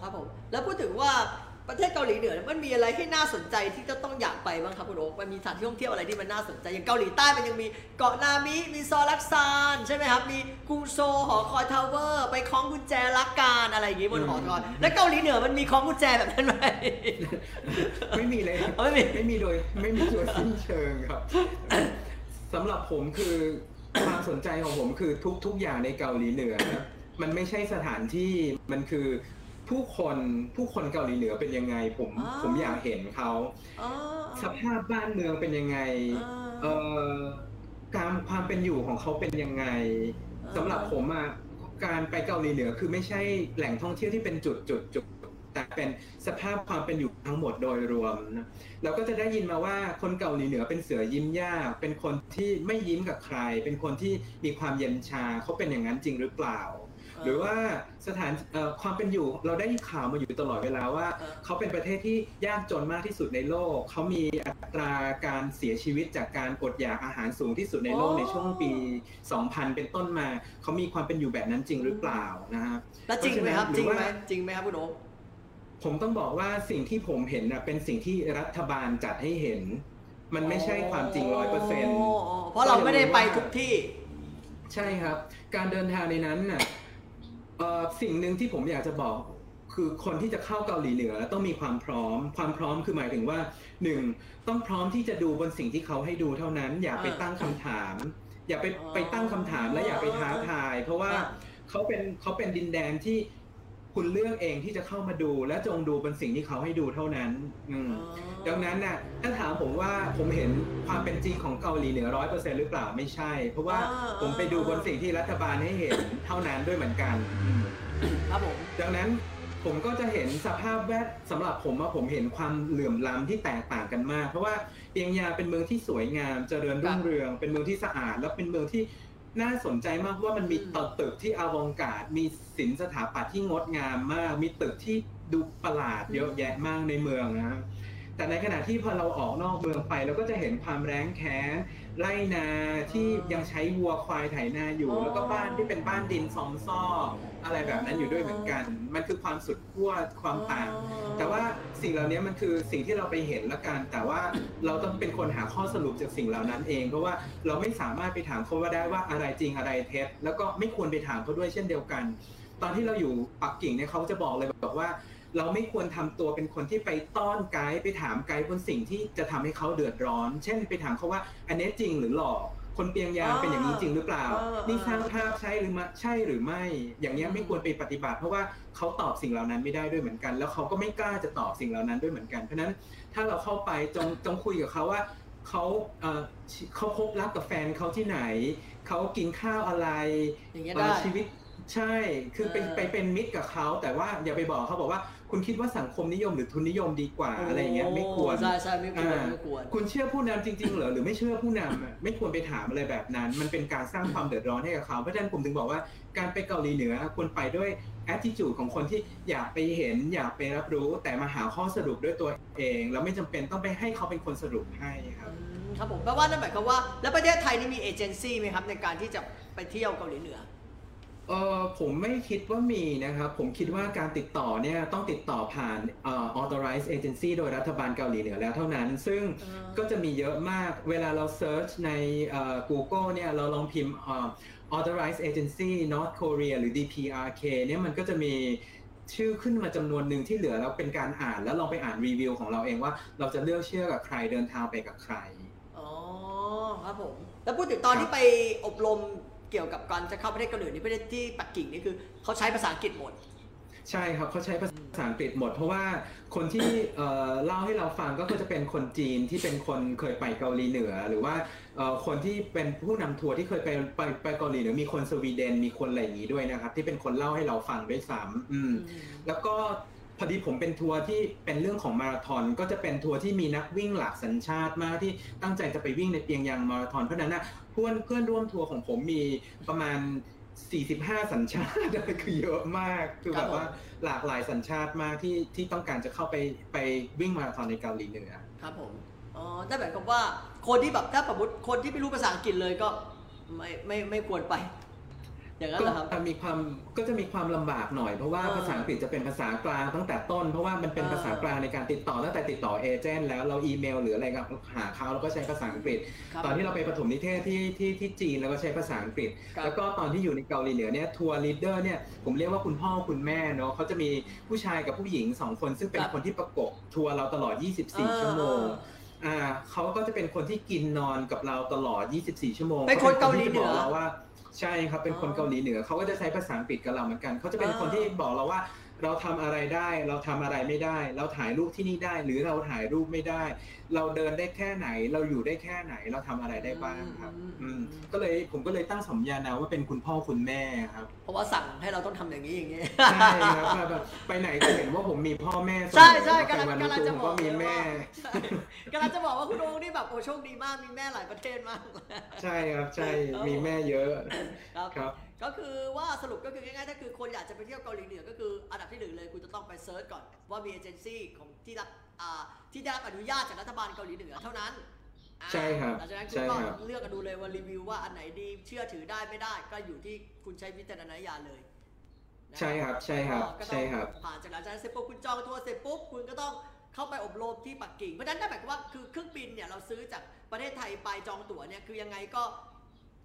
ครับผมแล้วพูดถึงว่าประเทศเกาหลีเหนือมันมีอะไรที่น่าสนใจที่จะต้องอยากไปบ้างครับคุณโอ๊คมันมีสถานที่ท่องเที่ยวอะไรที่มันน่าสนใจอย่างเกาหลีใต้มันยังมีเกาะนามิมีซอลักซานใช่ไหมครับมีกุงโซหอคอยทาวเวอร์ไปคล้องกุญแจลักการอะไรอย่างงี้บนหอคอยแล้วเกาหลีเหนือมันมีคล้องกุญแจแบบนั้นไหมไม่มีเลยไม่มีไม่มีโดยไม่มีโดยสิ้นเชิงครับสำหรับผมคือความสนใจของผมคือทุกทุกอย่างในเกาหลีเหนือมันไม่ใช่สถานที่มันคือผู้คนผู้คนเกาหลีเหนือเป็นยังไงผมผมอยากเห็นเขาสภาพบ้านเมืองเป็นยังไงการความเป็นอยู่ของเขาเป็นยังไงสำหรับผมอ่ะการไปเกาหลีเหนือคือไม่ใช่แหล่งท่องเที่ยวที่เป็นจุดจุดจุดแต่เป็นสภาพความเป็นอยู่ทั้งหมดโดยรวมนะเราก็จะได้ยินมาว่าคนเกาหลีเหนือเป็นเสือยิ้มยากเป็นคนที่ไม่ยิ้มกับใครเป็นคนที่มีความเย็นชาเขาเป็นอย่างนั้นจริงหรือเปล่าหรือว่าสถานความเป็นอยู่เราได้ข่าวมาอยู่ตลอดเวลาว่าเขาเป็นประเทศที่ยากจนมากที่สุดในโลกเขามีอัตราการเสียชีวิตจากการอดอยากอาหารสูงที่สุดในโลกในช่วงปีสองพันเป็นต้นมาเขามีความเป็นอยู่แบบนั้นจริงหรือเปล่านะครับแล้วจริงไหมครับจริงไหมจริงไหมครับคุณโอ๊คผมต้องบอกว่าสิ่งที่ผมเห็นนะเป็นสิ่งที่รัฐบาลจัดให้เห็นมันไม่ใช่ความจริง ร้อยเปอร์เซ็นต์ เพราะเราไม่ได้ไปทุกที่ใช่ครับการเดินทางในนั้นน่ะสิ่งหนึ่งที่ผมอยากจะบอกคือคนที่จะเข้าเกาหลีเหนือต้องมีความพร้อมความพร้อมคือหมายถึงว่าหนึ่งต้องพร้อมที่จะดูบนสิ่งที่เขาให้ดูเท่านั้นอย่าไปตั้งคำถามอย่าไปไปตั้งคำถามและอย่าไปท้าทายเพราะว่าเขาเป็นเขาเป็นดินแดนที่คุณเลือกเองที่จะเข้ามาดูและจงดูเป็นสิ่งที่เขาให้ดูเท่านั้นดังนั้นน่ะถ้าถามผมว่าผมเห็นความเป็นจริงของเกาหลีเหนือ ร้อยเปอร์เซ็นต์ หรือเปล่าไม่ใช่เพราะว่าผมไปดูบนสิ่งที่รัฐบาลให้เห็นเท่านั้นด้วยเหมือนกันครับผมดังนั้นผมก็จะเห็นสภาพแวดสำหรับผมว่าผมเห็นความเหลื่อมล้ำที่แตกต่างกันมากเพราะว่าเปียงยางเป็นเมืองที่สวยงามเจริญรุ่งเรืองเป็นเมืองที่สะอาดและเป็นเมืองที่ น่าสนใจมากว่ามันมีตึกที่อวองการมีศิลปสถาปัตย์ที่งดงามมากมีตึกที่ดูประหลาดเยอะแยะมากในเมืองนะแต่ในขณะที่พอเราออกนอกเมืองไปเราก็จะเห็นความแร้งแค้นไร่นาที่ยังใช้วัวควายไถนาอยู่แล้วก็บ้านที่เป็นบ้านดินซอมซ่ออะไรแบบนั้นอยู่ด้วยเหมือนกันมันคือความสุดขั้วความต่างแต่ว่าสิ่งเหล่านี้มันคือสิ่งที่เราไปเห็นละกันแต่ว่าเราต้องเป็นคนหาข้อสรุปจากสิ่งเหล่านั้นเองเพราะว่าเราไม่สามารถไปถามเขาว่าได้ว่าอะไรจริงอะไรเท็จแล้วก็ไม่ควรไปถามเขาด้วยเช่นเดียวกันตอนที่เราอยู่ปักกิ่งเนี่ยเขาจะบอกเลยบอกว่าเราไม่ควรทำตัวเป็นคนที่ไปต้อนไกด์ไปถามไกด์บนสิ่งที่จะทำให้เขาเดือดร้อนเช่นไปถามเขาว่าอันนี้จริงหรือหลอกคนเปียงยางเป็นอย่างนี้จริงหรือเปล่านี่สร้างภาพใช่หรือไม่ใช่หรือไม่อย่างนี้ไม่ควรไปปฏิบัติเพราะว่าเขาตอบสิ่งเหล่านั้นไม่ได้ด้วยเหมือนกันแล้วเขาก็ไม่กล้าจะตอบสิ่งเหล่านั้นด้วยเหมือนกันเพราะนั้นถ้าเราเข้าไปจงจงคุยกับเขาว่าเขาเอ่อเขาพบรักกับแฟนเขาที่ไหนเขากินข้าวอะไรชีวิตใช่คือไปไปเป็นมิตรกับเขาแต่ว่าอย่าไปบอกเขาบอกว่าคุณคิดว่าสังคมนิยมหรือทุนนิยมดีกว่า อ, อะไรอย่างเงี้ยไม่ควรใช่ใช่ไม่ควรไม่ควรคุณเชื่อผู้นำจริงๆเหรอหรือไม่เชื่อผู้นำไม่ควรไปถามอะไรแบบนั้นมันเป็นการสร้างความเดือดร้อนให้กับเขาเพราะฉะนั้นผมถึงบอกว่าการไปเกาหลีเหนือควรไปด้วยattitude ของคนที่อยากไปเห็นอยากไปรับรู้แต่มาหาข้อสรุปด้วยตัวเองแล้วไม่จำเป็นต้องไปให้เขาเป็นคนสรุปให้ครับครับผมแปลว่านั่นหมายความว่าแล้วประเทศไทยนี่มีเอเจนซี่ไหมครับในการที่จะไปเที่ยวเกาหลีเหนือเออผมไม่คิดว่ามีนะครับผมคิดว่าการติดต่อเนี่ยต้องติดต่อผ่านเอ่อ authorized agency โดยรัฐบาลเกาหลีเหนือแล้วเท่านั้นซึ่งก็จะมีเยอะมากเวลาเรา search ในเอ่อ Google เนี่ยเราลองพิมพ์เอ่อ authorized agency North Korea หรือ ดี พี อาร์ เค เนี่ยมันก็จะมีชื่อขึ้นมาจำนวนหนึ่งที่เหลือแล้วเป็นการอ่านแล้วลองไปอ่านรีวิวของเราเองว่าเราจะเลือกเชื่อกับใครเดินทางไปกับใครอ๋อครับผมแล้วพูดถึงตอนที่ไปอบรมเกี่ยวกับการจะเข้าประเทศเกาหลีนี่ประเทศที่ปักกิ่งนี่คือเขาใช้ภาษาอังกฤษหมดใช่ครับเขาใช้ภาษาอังกฤษหมดเพราะว่าคนที่ เ, เล่าให้เราฟังก็คือจะเป็นคนจีนที่เป็นคนเคยไปเกาหลีเหนือหรือว่าคนที่เป็นผู้นำทัวร์ที่เคยไปไปไปเกาหลีเหนือมีคนสวีเดนมีคนอะไรอย่างนี้ด้วยนะครับที่เป็นคนเล่าให้เราฟังด้วยซ้ำแล้วก็พอดีผมเป็นทัวร์ที่เป็นเรื่องของมาราธอนก็จะเป็นทัวร์ที่มีนักวิ่งหลากสัญชาติมากที่ตั้งใจจะไปวิ่งในเปียงยางมาราธอนเพราะนั้นนะเพื่อนเพื่อนร่วมทัวร์ของผมมีประมาณสี่สิบห้าสัญชาติคือเยอะมากคือแบบว่าหลากหลายสัญชาติมากที่ที่ต้องการจะเข้าไปไปวิ่งมาราธอนในเกาหลีเหนือครับผมอ๋อแต่แบบกับว่าคนที่แบบถ้าสมมติคนที่ไม่รู้ภาษาอังกฤษเลยก็ไม่ไม่ไม่ควรไปก็จะมีความก็จะมีความลำบากหน่อยเพราะว่าภาษาอังกฤษจะเป็นภาษากลางตั้งแต่ต้นเพราะว่ามันเป็นภาษากลางในการติดต่อตั้งแต่ติดต่อเอเจนต์แล้วเราอีเมลหรืออะไรกับหาเขาเราก็ใช้ภาษาอังกฤษตอนที่เราไปปฐมนิเทศที่ที่ที่จีนเราก็ใช้ภาษาอังกฤษแล้วก็ตอนที่อยู่ในเกาหลีเหนือเนี่ยทัวร์ลีดเดอร์เนี่ยผมเรียกว่าคุณพ่อคุณแม่เนาะเขาจะมีผู้ชายกับผู้หญิงสองคนซึ่งเป็นคนที่ประกบทัวร์เราตลอดยี่สิบสี่ชั่วโมงอ่าเขาก็จะเป็นคนที่กินนอนกับเราตลอดยี่สิบสี่ชั่วโมงเป็นคนเกาหลีเหนือใช่ครับเป็นคนเกาหลีเหนือเขาก็จะใช้ภาษาอังกฤษกับเราเหมือนกันเขาจะเป็นคนที่บอกเราว่าเราทำอะไรได้เราทำอะไรไม่ได้เราถ่ายรูปที่นี่ได้หรือเราถ่ายรูปไม่ได้เราเดินได้แค่ไหนเราอยู่ได้แค่ไหนเราทำอะไรได้บ้างครับก็เลยผมก็เลยตั้งสมญานามว่าเป็นคุณพ่อคุณแม่ครับเพราะว่าสั่งให้เราต้องทำอย่างนี้อย่างนี้ใช่ครับไปไหนก็เห็นว่าผมมีพ่อแม่ใช่ใช่กำลังกำลังจะบอกว่ามีแม่กำลังจะบอกว่าคุณโอ๊คนี่แบบโอ้โชคดีมากมีแม่หลายประเทศมากใช่ครับใช่มีแม่เยอะครับก็คือว่าสรุปก็คือง่ายๆถ้าคือคนอยากจะไปเที่ยวเกาหลีเหนือก็คืออันดับที่หนึ่งเลยคุณจะต้องไปเซิร์ชก่อนว่ามีเอเจนซี่ของที่รับที่ได้รับอนุญาตจากรัฐบาลเกาหลีเหนือเท่านั้นใช่ครับหลังจากนั้นคุณก็เลือกกันดูเลยว่ารีวิวว่าอันไหนดีเชื่อถือได้ไม่ได้ก็อยู่ที่คุณใช้วิจารณญาณเลยใช่ครับใช่ครับใช่ครับผ่านจากหลังจากนั้นเสร็จปุ๊บคุณจองทัวร์เสร็จปุ๊บคุณก็ต้องเข้าไปอบรมที่ปักกิ่งเพราะฉะนั้นนั่นหมายความว่าคือเครื่องบินเนี่ยเราซื้อจากประเทศไทยไปจองตั๋วเนี่ยคือยังไงก็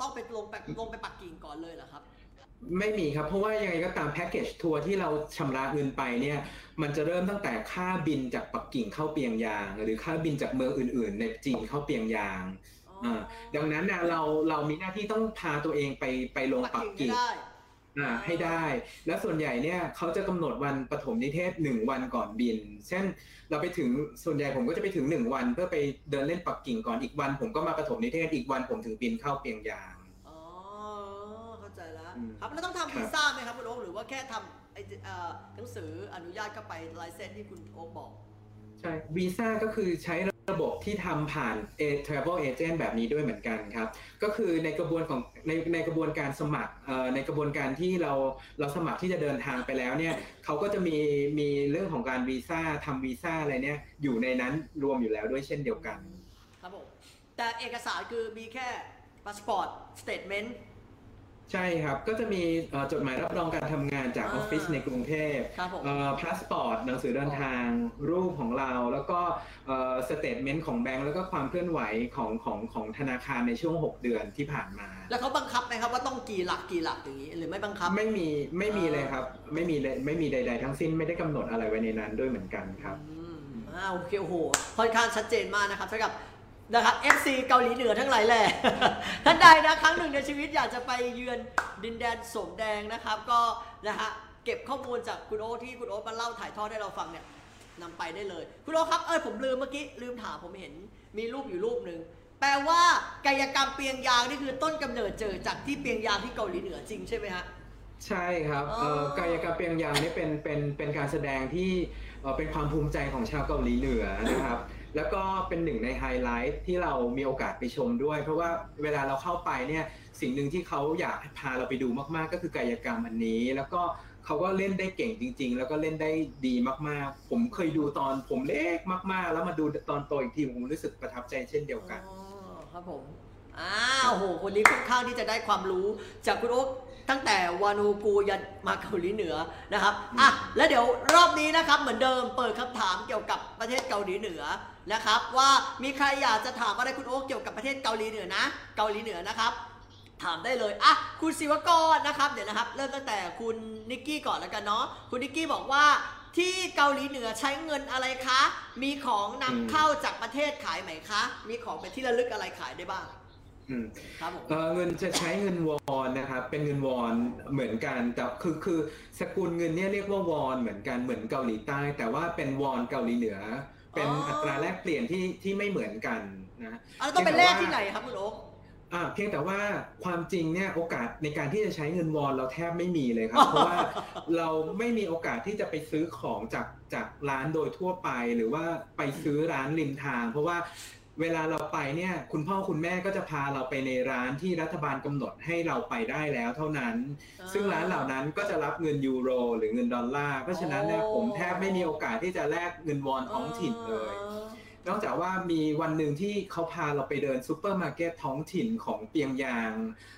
ต้องไปลงไปลงไปปักกิ่งก่อนเลยเหรอครับไม่มีครับเพราะว่ายังไงก็ตามแพ็กเกจทัวร์ที่เราชำระเงินไปเนี่ยมันจะเริ่มตั้งแต่ค่าบินจากปักกิ่งเข้าเปียงยางหรือค่าบินจากเมืองอื่นๆในจีนเข้าเปียงยางดังนั้นนะเราเรามีหน้าที่ต้องพาตัวเองไปไปลงปักกิ่งให้ได้และส่วนใหญ่เนี่ยเขาจะกำหนดวันปฐมนิเทศหนึ่งวันก่อนบินเช่นเราไปถึงส่วนใหญ่ผมก็จะไปถึงหนึ่งวันเพื่อไปเดินเล่นปักกิ่งก่อนอีกวันผมก็มาปฐมนิเทศอีกวันผมถึงบินเข้าเปียงยางอ๋อเข้าใจแล้วครับแล้วต้องทำวีซ่าไหมครับคุณโอ๊คหรือว่าแค่ทำไอ้หนังสืออนุญาตเข้าไปไลเซนส์ที่คุณโอ๊คบอกใช่วีซ่าก็คือใช้ ระบบที่ทำผ่าน Travel Agent แบบนี้ด้วยเหมือนกันครับก็คือในกระบวนของในในกระบวนการสมัครในกระบวนการที่เราเราสมัครที่จะเดินทางไปแล้วเนี่ยเขาก็จะมีมีเรื่องของการวีซ่าทำวีซ่าอะไรเนี่ยอยู่ในนั้นรวมอยู่แล้วด้วยเช่นเดียวกันครับผมแต่เอกสารคือมีแค่พาสปอร์ตสเตทเมนต์ใช่ครับก็จะมีจดหมายรับรองการทำงานจากออฟฟิศในกรุงเทพพาสปอร์ตหนังสือเดินทางรูปของเราแล้วก็สเตทเมนต์ของแบงก์แล้วก็ความเคลื่อนไหวของของของธนาคารในช่วงหกเดือนที่ผ่านมาแล้วเขาบังคับไหมครับว่าต้องกี่หลักกี่หลักอย่างนี้หรือไม่บังคับไม่มีไม่มีเลยครับไม่มีไม่มีใดๆทั้งสิ้นไม่ได้กำหนดอะไรไว้ในนั้นด้วยเหมือนกันครับอ้าวโอเคโอ้โหค่อนข้างชัดเจนมากนะครับสำหรับนะครับ เอฟ ซี เกาหลีเหนือทั้งหลายแหละท่านใดนะครั้งหนึ่งในชีวิตอยากจะไปเยือนดินแดนสมแดงนะครับก็นะฮะเก็บข้อมูลจากคุณโอ๊ตที่คุณโอ๊ตมาเล่าถ่ายทอดให้เราฟังเนี่ยนำไปได้เลยคุณโอ๊ตครับเออผมลืมเมื่อกี้ลืมถามผมเห็นมีรูปอยู่รูปหนึ่งแปลว่ากายกรรมเปียงยางนี่คือต้นกำเนิดเจอจากที่เปียงยางที่เกาหลีเหนือจริงใช่ไหมฮะใช่ครับกายกรรมเปียงยางนี่เป็นเป็นเป็นการแสดงที่เป็นความภูมิใจของชาวเกาหลีเหนือนะครับแล้วก็เป็นหนึ่งในไฮไลท์ที่เรามีโอกาสไปชมด้วยเพราะว่าเวลาเราเข้าไปเนี่ยสิ่งหนึ่งที่เขาอยากพาเราไปดูมากๆก็คือกายกรรมอันนี้แล้วก็เขาก็เล่นได้เก่งจริงๆแล้วก็เล่นได้ดีมากๆผมเคยดูตอนผมเล็กมากๆแล้วมาดูตอนโตอีกทีผมรู้สึกประทับใจเช่นเดียวกันอ๋อครับผมอ้าวโหคนนี้ค่อนข้างที่จะได้ความรู้จากคุณโอ๊คตั้งแต่วานูกูยันมาเกาหลีเหนือนะครับอ่ะแล้วเดี๋ยวรอบนี้นะครับเหมือนเดิมเปิดคำถามเกี่ยวกับประเทศเกาหลีเหนือนะครับว่ามีใครอยากจะถามอะไรคุณโอ๊คเกี่ยวกับประเทศเกาหลีเหนือนะเกาหลีเหนือนะครับถามได้เลยอ่ะคุณศิวกรนะครับเดี๋ยวนะครับเริ่มตั้งแต่คุณนิกกี้ก่อนแล้วกันเนาะคุณนิกกี้บอกว่าที่เกาหลีเหนือใช้เงินอะไรคะมีของนำเข้าจากประเทศขายไหมคะมีของเป็นที่ระลึกอะไรขายได้บ้างเงินจะใช้เงินวอนนะครับเป็นเงินวอนเหมือนกันแต่คือคือสกุลเงินเนี่ยเรียกว่าวอนเหมือนกันเหมือนเกาหลีใต้แต่ว่าเป็นวอนเกาหลีเหนือเป็นอัตราแลกเปลี่ยนที่ที่ไม่เหมือนกันนะเราต้องเป็นแลกที่ไหนครับคุณโอ๊คอ่าเพียงแต่ว่าความจริงเนี่ยโอกาสในการที่จะใช้เงินวอนเราแทบไม่มีเลยครับเพราะว่าเราไม่มีโอกาสที่จะไปซื้อของจากจากร้านโดยทั่วไปหรือว่าไปซื้อร้านริมทางเพราะว่าเวลาเราไปเนี่ยคุณพ่อคุณแม่ก็จะพาเราไปในร้านที่รัฐบาลกำหนดให้เราไปได้แล้วเท่านั้นซึ่งร้านเหล่านั้นก็จะรับเงินยูโรหรือเงินดอลลาร์เพราะฉะนั้นเนี่ยผมแทบไม่มีโอกาสที่จะแลกเงินวอนท้องถิ่นเลยนอกจากว่ามีวันหนึ่งที่เขาพาเราไปเดินซูเปอร์มาร์เก็ตท้องถิ่นของเปียงยาง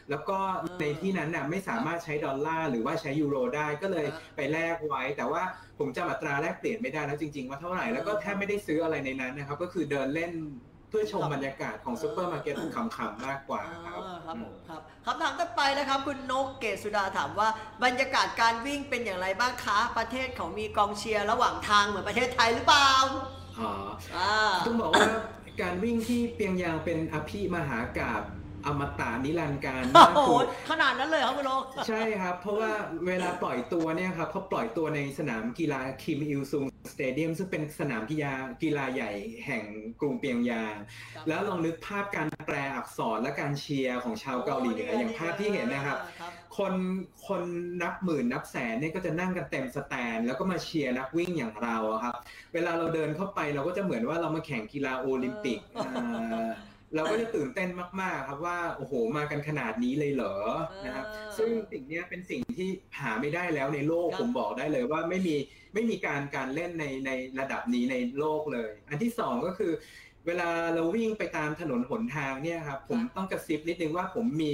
แล้วก็ในที่นั้นน่ะไม่สามารถใช้ดอลลาร์หรือว่าใช้ยูโรได้ก็เลยไปแลกไว้แต่ว่าผมจำอัตราแลกเปลี่ยนไม่ได้แล้วจริงๆว่าเท่าไหร่แล้วก็แทบไม่ได้ซื้ออะไรในนั้นนะครับก็คือเดินเล่นเพื่อชมบรรยากาศของซุปเปอร์มาร์เก็ตขำๆมากกว่าครับครับผมครับคำถามต่อไปนะครับคุณนกเกศสุดาถามว่าบรรยากาศการวิ่งเป็นอย่างไรบ้างคะประเทศเขามีกองเชียร์ระหว่างทางเหมือนประเทศไทยหรือเปล่าอ๋อต้องบอกว่าการวิ่งที่เปียงยางเป็นอภิมหากาพย์อมตะนิรันดร์การมากโหดขนาดนั้นเลยครับคุณโอ๊คใช่ครับเพราะว่าเวลาปล่อยตัวเนี่ยครับเขาปล่อยตัวในสนามกีฬาคิมอิลซุงสเตเดียมซึ่งเป็นสนามกีฬากีฬาใหญ่แห่งกรุงเปียงยางแล้วลองนึกภาพการแปลอักษรและการเชียร์ของชาวเกาหลีเหนืออย่างภาพที่เห็นนะครับคนคนนับหมื่นนับแสนเนี่ยก็จะนั่งกันเต็มสแตนแล้วก็มาเชียร์นักวิ่งอย่างเราครับเวลาเราเดินเข้าไปเราก็จะเหมือนว่าเรามาแข่งกีฬาโอลิมปิกเราก็จะตื่นเต้นมากๆครับว่าโอ้โหมากันขนาดนี้เลยเหรอนะครับซึ่งสิ่งนี้เป็นสิ่งที่หาไม่ได้แล้วในโลกผมบอกได้เลยว่าไม่มีไม่มีการการเล่นในในระดับนี้ในโลกเลยอันที่สองก็คือเวลาเราวิ่งไปตามถนนหนทางเนี่ยครับผมต้องกระซิบนิดนึงว่าผมมี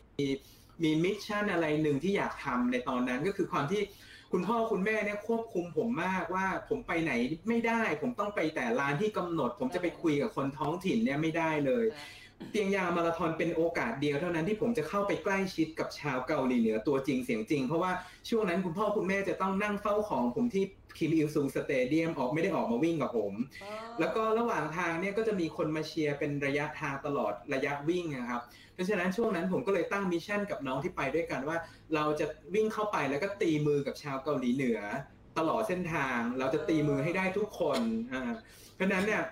มีมิชชั่นอะไรหนึ่งที่อยากทำในตอนนั้นก็คือความที่คุณพ่อคุณแม่เนี่ยควบคุมผมมากว่าผมไปไหนไม่ได้ผมต้องไปแต่ร้านที่กำหนดผมจะไปคุยกับคนท้องถิ่นเนี่ยไม่ได้เลยเปียงยางมาราธอนเป็นโอกาสเดียวเท่านั้นที่ผมจะเข้าไปใกล้ชิดกับชาวเกาหลีเหนือตัวจริงเสียงจริงเพราะว่าช่วงนั้นคุณพ่อคุณแม่จะต้องนั่งเฝ้าของผมที่คิมอิลซุงสเตเดียมออกไม่ได้ออกมาวิ่งกับผมแล้วก็ระหว่างทางเนี่ยก็จะมีคนมาเชียร์เป็นระยะทางตลอดระยะวิ่งนะครับเพราะฉะนั้นช่วงนั้นผมก็เลยตั้งมิชชั่นกับน้องที่ไปด้วยกันว่าเราจะวิ่งเข้าไปแล้วก็ตีมือกับชาวเกาหลีเหนือตลอดเส้นทางเราจะตีมือให้ได้ทุกคนอ่าเพราะฉะนั้นเนี่ย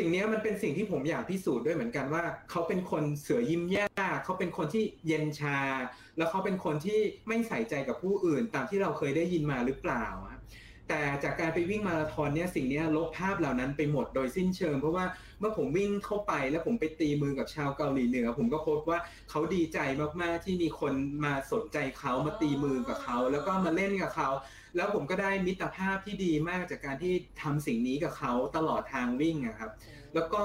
สิ่งนี้มันเป็นสิ่งที่ผมอยากพิสูจน์ด้วยเหมือนกันว่าเขาเป็นคนเสือยิ้มแย้มเขาเป็นคนที่เย็นชาแล้วเขาเป็นคนที่ไม่ใส่ใจกับผู้อื่นตามที่เราเคยได้ยินมาหรือเปล่า แต่จากการไปวิ่งมาราธอนเนี่ยสิ่งนี้ลบภาพเหล่านั้นไปหมดโดยสิ้นเชิงเพราะว่าเมื่อผมวิ่งเข้าไปแล้วผมไปตีมือกับชาวเกาหลีเหนือผมก็พบว่าเขาดีใจมากๆที่มีคนมาสนใจเขามาตีมือกับเขาแล้วก็มาเล่นกับเขาแล้วผมก็ได้มิตรภาพที่ดีมากจากการที่ทำสิ่งนี้กับเขาตลอดทางวิ่งนะครับแล้วก็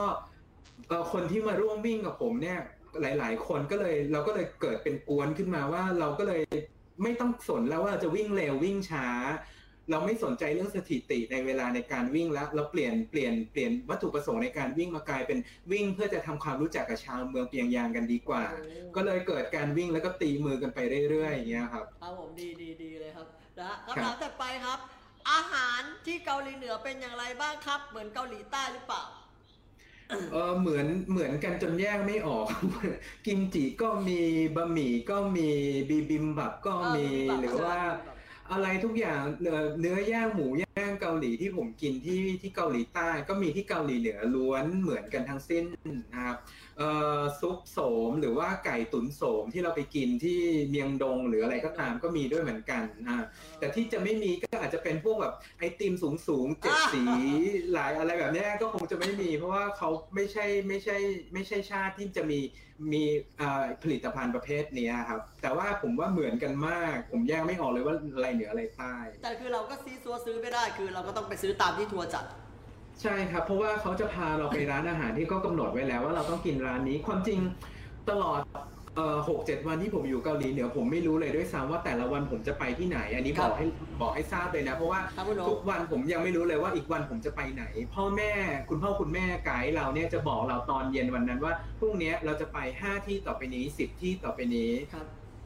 คนที่มาร่วมวิ่งกับผมเนี่ยหลายๆคนก็เลยเราก็เลยเกิดเป็นกวนขึ้นมาว่าเราก็เลยไม่ต้องสนแล้วว่าจะวิ่งเร็ววิ่งช้าเราไม่สนใจเรื่องสถิติในเวลาในการวิ่งแล้วเราเปลี่ยนเปลี่ยนเปลี่ยนวัตถุประสงค์ในการวิ่งมากลายเป็นวิ่งเพื่อจะทำความรู้จักกับชาวเมืองเปียงยางกันดีกว่าก็เลยเกิดการวิ่งแล้วก็ตีมือกันไปเรื่อยๆอย่างเงี้ยครับครับผมดีดีดีเลยครับนะคำถามต่อไปครับอาหารที่เกาหลีเหนือเป็นอย่างไรบ้างครับเหมือนเกาหลีใต้หรือเปล่าเออเหมือนเหมือนกันจนแยกไม่ออกกิมจิก็มีบะหมี่ก็มีบิบิมบับก็มีหรือว่าอะไรทุกอย่างเนื้อย่างหมูย่างเกาหลีที่ผมกินที่ที่เกาหลีใต้ก็มีที่เกาหลีเหนือล้วนเหมือนกันทั้งสิ้นนะครับซุปโสมหรือว่าไก่ตุ๋นโสมที่เราไปกินที่เมียงดงหรืออะไรก็ตามก็มีด้วยเหมือนกันนะแต่ที่จะไม่มีก็อาจจะเป็นพวกแบบไอติมสูงๆเจ็ดสีหลายอะไรแบบนี้ก็คงจะไม่มีเพราะว่าเขาไม่ใช่ไม่ใช่ไม่ใช่ชาติที่จะมีมีผลิตภัณฑ์ประเภทนี้ครับแต่ว่าผมว่าเหมือนกันมากผมแยกไม่ออกเลยว่าอะไรเหนืออะไรใต้แต่คือเราก็ซีซัวซื้อไม่ได้คือเราก็ต้องไปซื้อตามที่ทัวร์จัดใช่ครับเพราะว่าเขาจะพาเราไปร้านอาหารที่เขากำหนดไว้แล้วว่าเราต้องกินร้านนี้ความจริงตลอดเอ่อ หกเจ็ด วันที่ผมอยู่เกาหลีเหนือผมไม่รู้เลยด้วยซ้ำว่าแต่ละวันผมจะไปที่ไหนอันนี้บอกให้บอกให้ทราบเลยนะเพราะว่าทุกวันผมยังไม่รู้เลยว่าอีกวันผมจะไปไหนพ่อแม่คุณพ่อคุณแม่ไกด์เราเนี่ยจะบอกเราตอนเย็นวันนั้นว่าพรุ่งนี้เราจะไปห้าที่ต่อไปนี้สิบที่ต่อไปนี้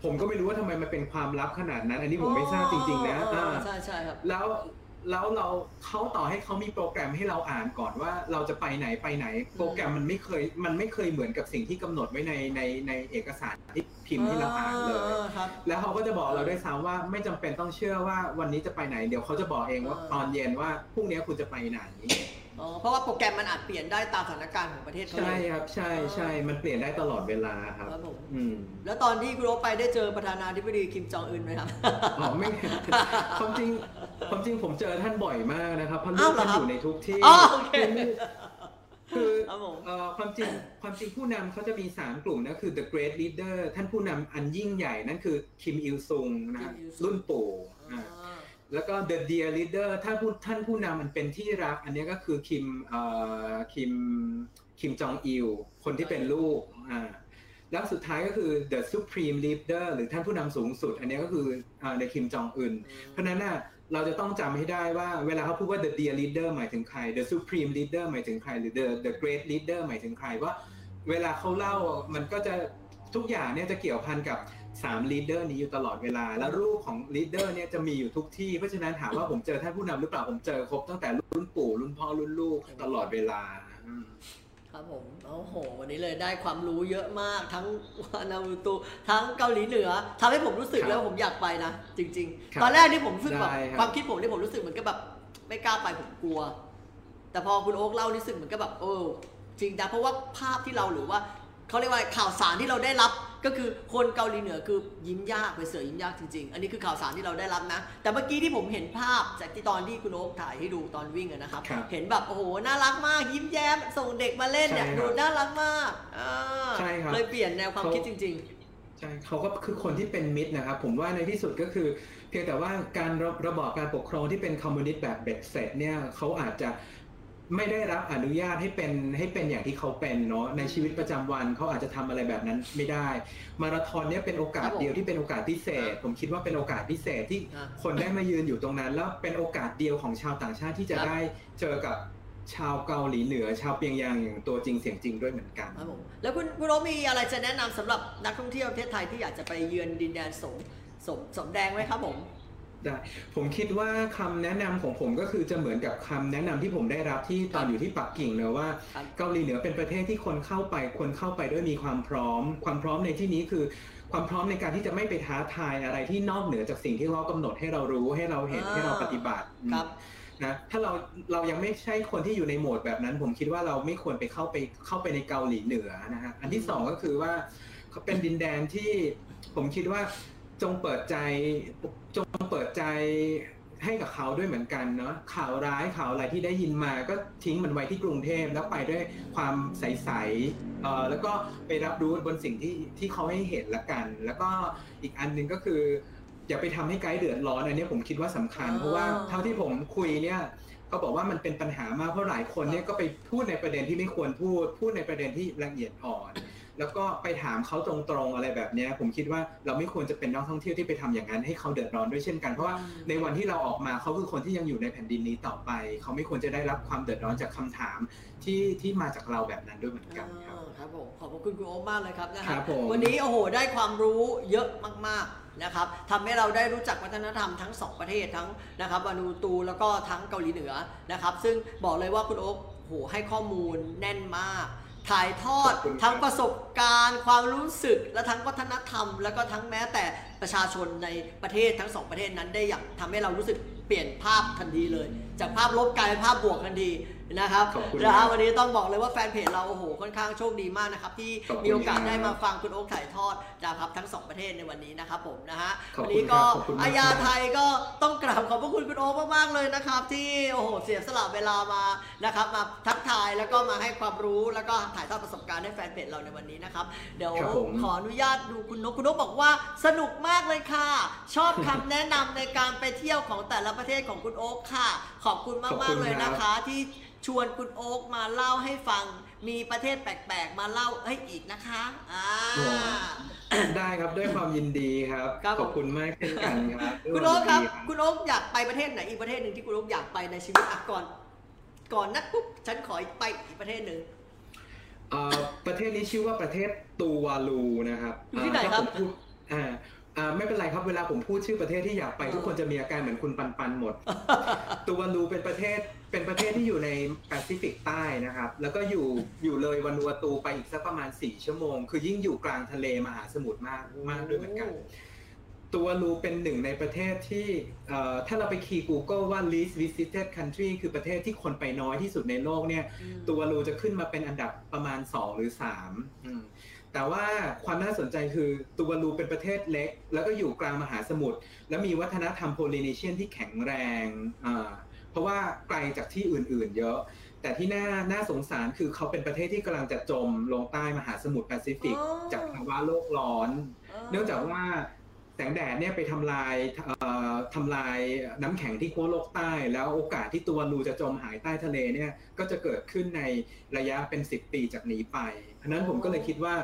ผมก็ไม่รู้ว่าทำไมมันเป็นความลับขนาดนั้นอันนี้ผมไม่ทราบจริงๆนะใช่ใช่ครับแล้วแล้วเราเขาต่อให้เขามีโปรแกรมให้เราอ่านก่อนว่าเราจะไปไหนไปไหนโปรแกรมมันไม่เคยมันไม่เคยเหมือนกับสิ่งที่กำหนดไว้ในในในเอกสารที่พิมพ์ที่เราอ่านเลยแล้วเขาก็จะบอกเราด้วยซ้ำว่าไม่จำเป็นต้องเชื่อว่าวันนี้จะไปไหนเดี๋ยวเขาจะบอกเองว่าตอนเย็นว่าพรุ่งนี้คุณจะไปไหนเพราะว่าโปรแกรมมันอาจเปลี่ยนได้ตามสถานการณ์ของประเทศเขาใช่ครับใช่ใช่มันเปลี่ยนได้ตลอดเวลาครับครับผมแล้วตอนที่คุณโรไปได้เจอประธานาธิบดีคิมจองอึนไหมครับอ๋อไม่ความจริงความจริงผมเจอท่านบ่อยมากนะครับเพราะลูกท่านอยู่ในทุกที่คือความจริงความจริงผู้นำเขาจะมีสามกลุ่มนะคือ the great leader ท่านผู้นำอันยิ่งใหญ่นั่นคือคิมอิลซุงนะรุ่นปู่แล้วก็ the dear leader ถ้าผู้ท่านผู้นำมันเป็นที่รักอันนี้ก็คือคิมคิมคิมจองอิลคนที่เป็นลูกแล้วสุดท้ายก็คือ the supreme leader หรือท่านผู้นำสูงสุดอันนี้ก็คือในคิมจองอึนเพราะนั้นเราจะต้องจำให้ได้ว่าเวลาเขาพูดว่า the dear leader หมายถึงใคร the supreme leader หมายถึงใครหรือ the the great leader หมายถึงใครว่าเวลาเขาเล่ามันก็จะทุกอย่างเนี่ยจะเกี่ยวพันกับสามลีดเดอร์นี้อยู่ตลอดเวลาแล้วรูปของลีดเดอร์เนี่ยจะมีอยู่ทุกที่เพราะฉะนั้นถามว่าผมเจอท่านผู้นำหรือเปล่าผมเจอครบตั้งแต่รุ่นปู่รุ่นพ่อรุ่นลูกตลอดเวลาครับผมโอ้โหวันนี้เลยได้ความรู้เยอะมากทั้งวานามูตูทั้งเกาหลีเหนือทำให้ผมรู้สึกแล้วผมอยากไปนะจริงๆตอนแรกที่ผมรู้สึกแบบความคิดผมที่ผมรู้สึกเหมือนกับแบบไม่กล้าไปผมกลัวแต่พอคุณโอ๊กเล่ารู้สึกเหมือนกับแบบเออจริงนะเพราะว่าภาพที่เราหรือว่าเขาเรียกว่าข่าวสารที่เราได้รับก็คือคนเกาหลีเหนือคือยิ้มยากไปเสือยิ้มยากจริงๆอันนี้คือข่าวสารที่เราได้รับนะแต่เมื่อกี้ที่ผมเห็นภาพจากที่ตอนที่คุณโอ๊คถ่ายให้ดูตอนวิ่งอะนะครับเห็นแบบโอ้โหน่ารักมากยิ้มแย้มส่งเด็กมาเล่นเนี่ยดูน่ารักมากเลยเปลี่ยนแนวความคิดจริงๆใช่เขาก็คือคนที่เป็นมิตรนะครับผมว่าในที่สุดก็คือเพียงแต่ว่าการระบอบการปกครองที่เป็นคอมมิวนิสต์แบบเบ็ดเสร็จเนี่ยเขาอาจจะไม่ได้รับอนุญาตให้เป็นให้เป็นอย่างที่เขาเป็นเนาะในชีวิตประจำวันเขาอาจจะทำอะไรแบบนั้นไม่ได้มาราธอนเนี่ยเป็นโอกาสเดียวที่เป็นโอกาสพิเศษผมคิดว่าเป็นโอกาสพิเศษที่คนได้มายืนอยู่ตรงนั้นแล้วเป็นโอกาสเดียวของชาวต่างชาติที่จะได้เจอกับชาวเกาหลีเหนือชาวเปียงยางอย่างตัวจริงเสียงจริงด้วยเหมือนกันครับผมแล้วคุณคุณโรมีอะไรจะแนะนำสำหรับนักท่องเที่ยวประเทศไทยที่อยากจะไปเยือนดินแดนสมสมสมแดงไหมครับผมผมคิดว่าคำแนะนำของผมก็คือจะเหมือนกับคำแนะนำที่ผมได้รับที่ตอนอยู่ที่ปักกิ่งเลยว่าเกาหลีเหนือเป็นประเทศที่คนเข้าไปคนเข้าไปด้วยมีความพร้อมความพร้อมในที่นี้คือความพร้อมในการที่จะไม่ไปท้าทายอะไรที่นอกเหนือจากสิ่งที่เรากำหนดให้เรารู้ให้เราเห็นให้เราปฏิบัตินะถ้าเราเรายังไม่ใช่คนที่อยู่ในโหมดแบบนั้นผมคิดว่าเราไม่ควรไปเข้าไปเข้าไปในเกาหลีเหนือนะฮะอันที่สองก็คือว่าเขาเป็นดินแดนที่ผมคิดว่าจงเปิดใจจงเปิดใจ ให้กับเขาด้วยเหมือนกันเนาะข่าวร้ายข่าวอะไรที่ได้ยินมาก็ทิ้งมันไว้ที่กรุงเทพแล้วไปด้วยความใสๆเอ่อแล้วก็ไปรับรู้บนสิ่งที่ที่เขาให้เห็นละกันแล้วก็อีกอันนึงก็คืออย่าไปทำให้ไกด์เดือดร้อนอันนี้ผมคิดว่าสำคัญเพราะว่าเท่าที่ผมคุยเนี่ยก็บอกว่ามันเป็นปัญหามากเพราะหลายคนเนี่ยก็ไปพูดในประเด็นที่ไม่ควรพูดพูดในประเด็นที่ละเอียดอ่อนแล้วก็ไปถามเขาตรงๆอะไรแบบนี้ผมคิดว่าเราไม่ควรจะเป็นนักท่องเที่ยวที่ไปทำอย่างนั้นให้เขาเดือดร้อนด้วยเช่นกันเพราะว่าในวันที่เราออกมาเขาคือคนที่ยังอยู่ในแผ่นดินนี้ต่อไปเขาไม่ควรจะได้รับความเดือดร้อนจากคำถามที่ที่มาจากเราแบบนั้นด้วยเหมือนกันครับครับผมขอบคุณคุณโอ๊คมากเลยครับนะครับวันนี้โอ้โหได้ความรู้เยอะมากๆนะครับทำให้เราได้รู้จักวัฒนธรรมทั้งสองประเทศทั้งนะครับวานูตูแล้วก็ทั้งเกาหลีเหนือนะครับซึ่งบอกเลยว่าคุณโอ๊คโหให้ข้อมูลแน่นมากถ่ายทอดทั้งประสบการณ์ความรู้สึกและทั้งวัฒนธรรมแล้วก็ทั้งแม้แต่ประชาชนในประเทศทั้งสองประเทศนั้นได้อย่างทำให้เรารู้สึกเปลี่ยนภาพทันทีเลยจากภาพลบกลายเป็นภาพบวกทันทีนะครับนะฮะวันนี้ต้องบอกเลยว่าแฟนเพจเราโอ้โหค่อนข้างโชคดีมากนะครับที่มีโอกาสได้มาฟังคุณโอ๊คถ่ายทอดนะครับทั้งสองประเทศในวันนี้นะครับผมนะฮะวันนี้ก็อาญาไทยก็ต้องกราบขอบพระคุณคุณโอ๊คมากๆเลยนะครับที่โอ้โหเสียสละเวลามานะครับมาทักทายแล้วก็มาให้ความรู้แล้วก็ถ่ายทอดประสบการณ์ให้แฟนเพจเราในวันนี้นะครับเดี๋ยวขออนุญาตดูคุณโอ๊คคุณโอ๊คบอกว่าสนุกมากเลยค่ะชอบคำแนะนำในการไปเที่ยวของแต่ละประเทศของคุณโอ๊คค่ะขอบคุณมากๆเลยนะคะที่ชวนคุณโอ๊คมาเล่าให้ฟังมีประเทศแปลกๆมาเล่าให้อีกนะคะอ่าได้ครับด้วยความยินดีครับขอบคุณมากเช่นกันครับคุณโอ๊คครับคุณโอ๊คอยากไปประเทศไหนอีกประเทศหนึ่งที่คุณโอ๊คอยากไปในชีวิตอ่ะก่อนก่อนนัดปุ๊บฉันขอไปอีกประเทศหนึ่งอ่าประเทศนี้ชื่อว่าประเทศตูวาลูนะครับอยู่ที่ไหนครับอ่าอ่าไม่เป็นไรครับเวลาผมพูดชื่อประเทศที่อยากไปทุกคนจะมีอาการเหมือนคุณปันปันหมดตูวาลูเป็นประเทศเป็นประเทศที่อยู่ในแปซิฟิกใต้นะครับแล้วก็อยู่อยู่เลยวานูอาตูไปอีกสักประมาณสี่ชั่วโมงคือยิ่งอยู่กลางทะเลมหาสมุทรมากมากด้วยเหมือนกันตูวาลูเป็นหนึ่งในประเทศที่เอ่อถ้าเราไปคีย์ Google ว่า least visited country คือประเทศที่คนไปน้อยที่สุดในโลกเนี่ยตูวาลูจะขึ้นมาเป็นอันดับประมาณสองหรือสามอืมแต่ว่าความน่าสนใจคือตูวาลูเป็นประเทศเล็กแล้วก็อยู่กลางมหาสมุทรและมีวัฒนธรรมโพลินีเชียนที่แข็งแรงอ่าเพราะว่าไกลจากที่อื่นๆเยอะแต่ที่น่าน่าสงสารคือเขาเป็นประเทศที่กำลังจะจมลงใต้มหาสมุทรแปซิฟิกจากภาวะโลกร้อนเนื่องจากว่าแสงแดดเนี่ยไปทำลายทำลายน้ำแข็งที่ขั้วโลกใต้แล้วโอกาสที่ตูวาลูจะจมหายใต้ทะเลเนี่ยก็จะเกิดขึ้นในระยะเป็นสิบปีจากนี้ไปเพราะนั้นผมก็เลยคิดว่า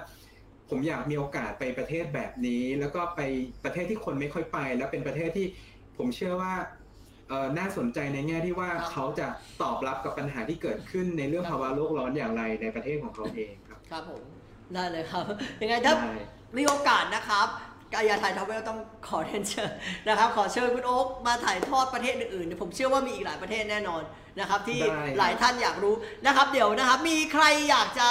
ผมอยากมีโอกาสไปประเทศแบบนี้แล้วก็ไปประเทศที่คนไม่ค่อยไปแล้วเป็นประเทศที่ผมเชื่อว่าน่าสนใจในแง่ที่ว่าเขาจะตอบรับกับปัญหาที่เกิดขึ้นในเรื่องภาวะโลกร้อนอย่างไรในประเทศของเขาเองครับครับผมได้เลยครับยังไงถ้ามีโอกาสนะครับกายาไทยทาวเวลต้องขอเรียนเชิญนะครับขอเชิญคุณโอ๊คมาถ่ายทอดประเทศอื่นๆผมเชื่อว่ามีอีกหลายประเทศแน่นอนนะครับที่หลายท่านอยากรู้นะครับเดี๋ยวนะครับมีใครอยากจะ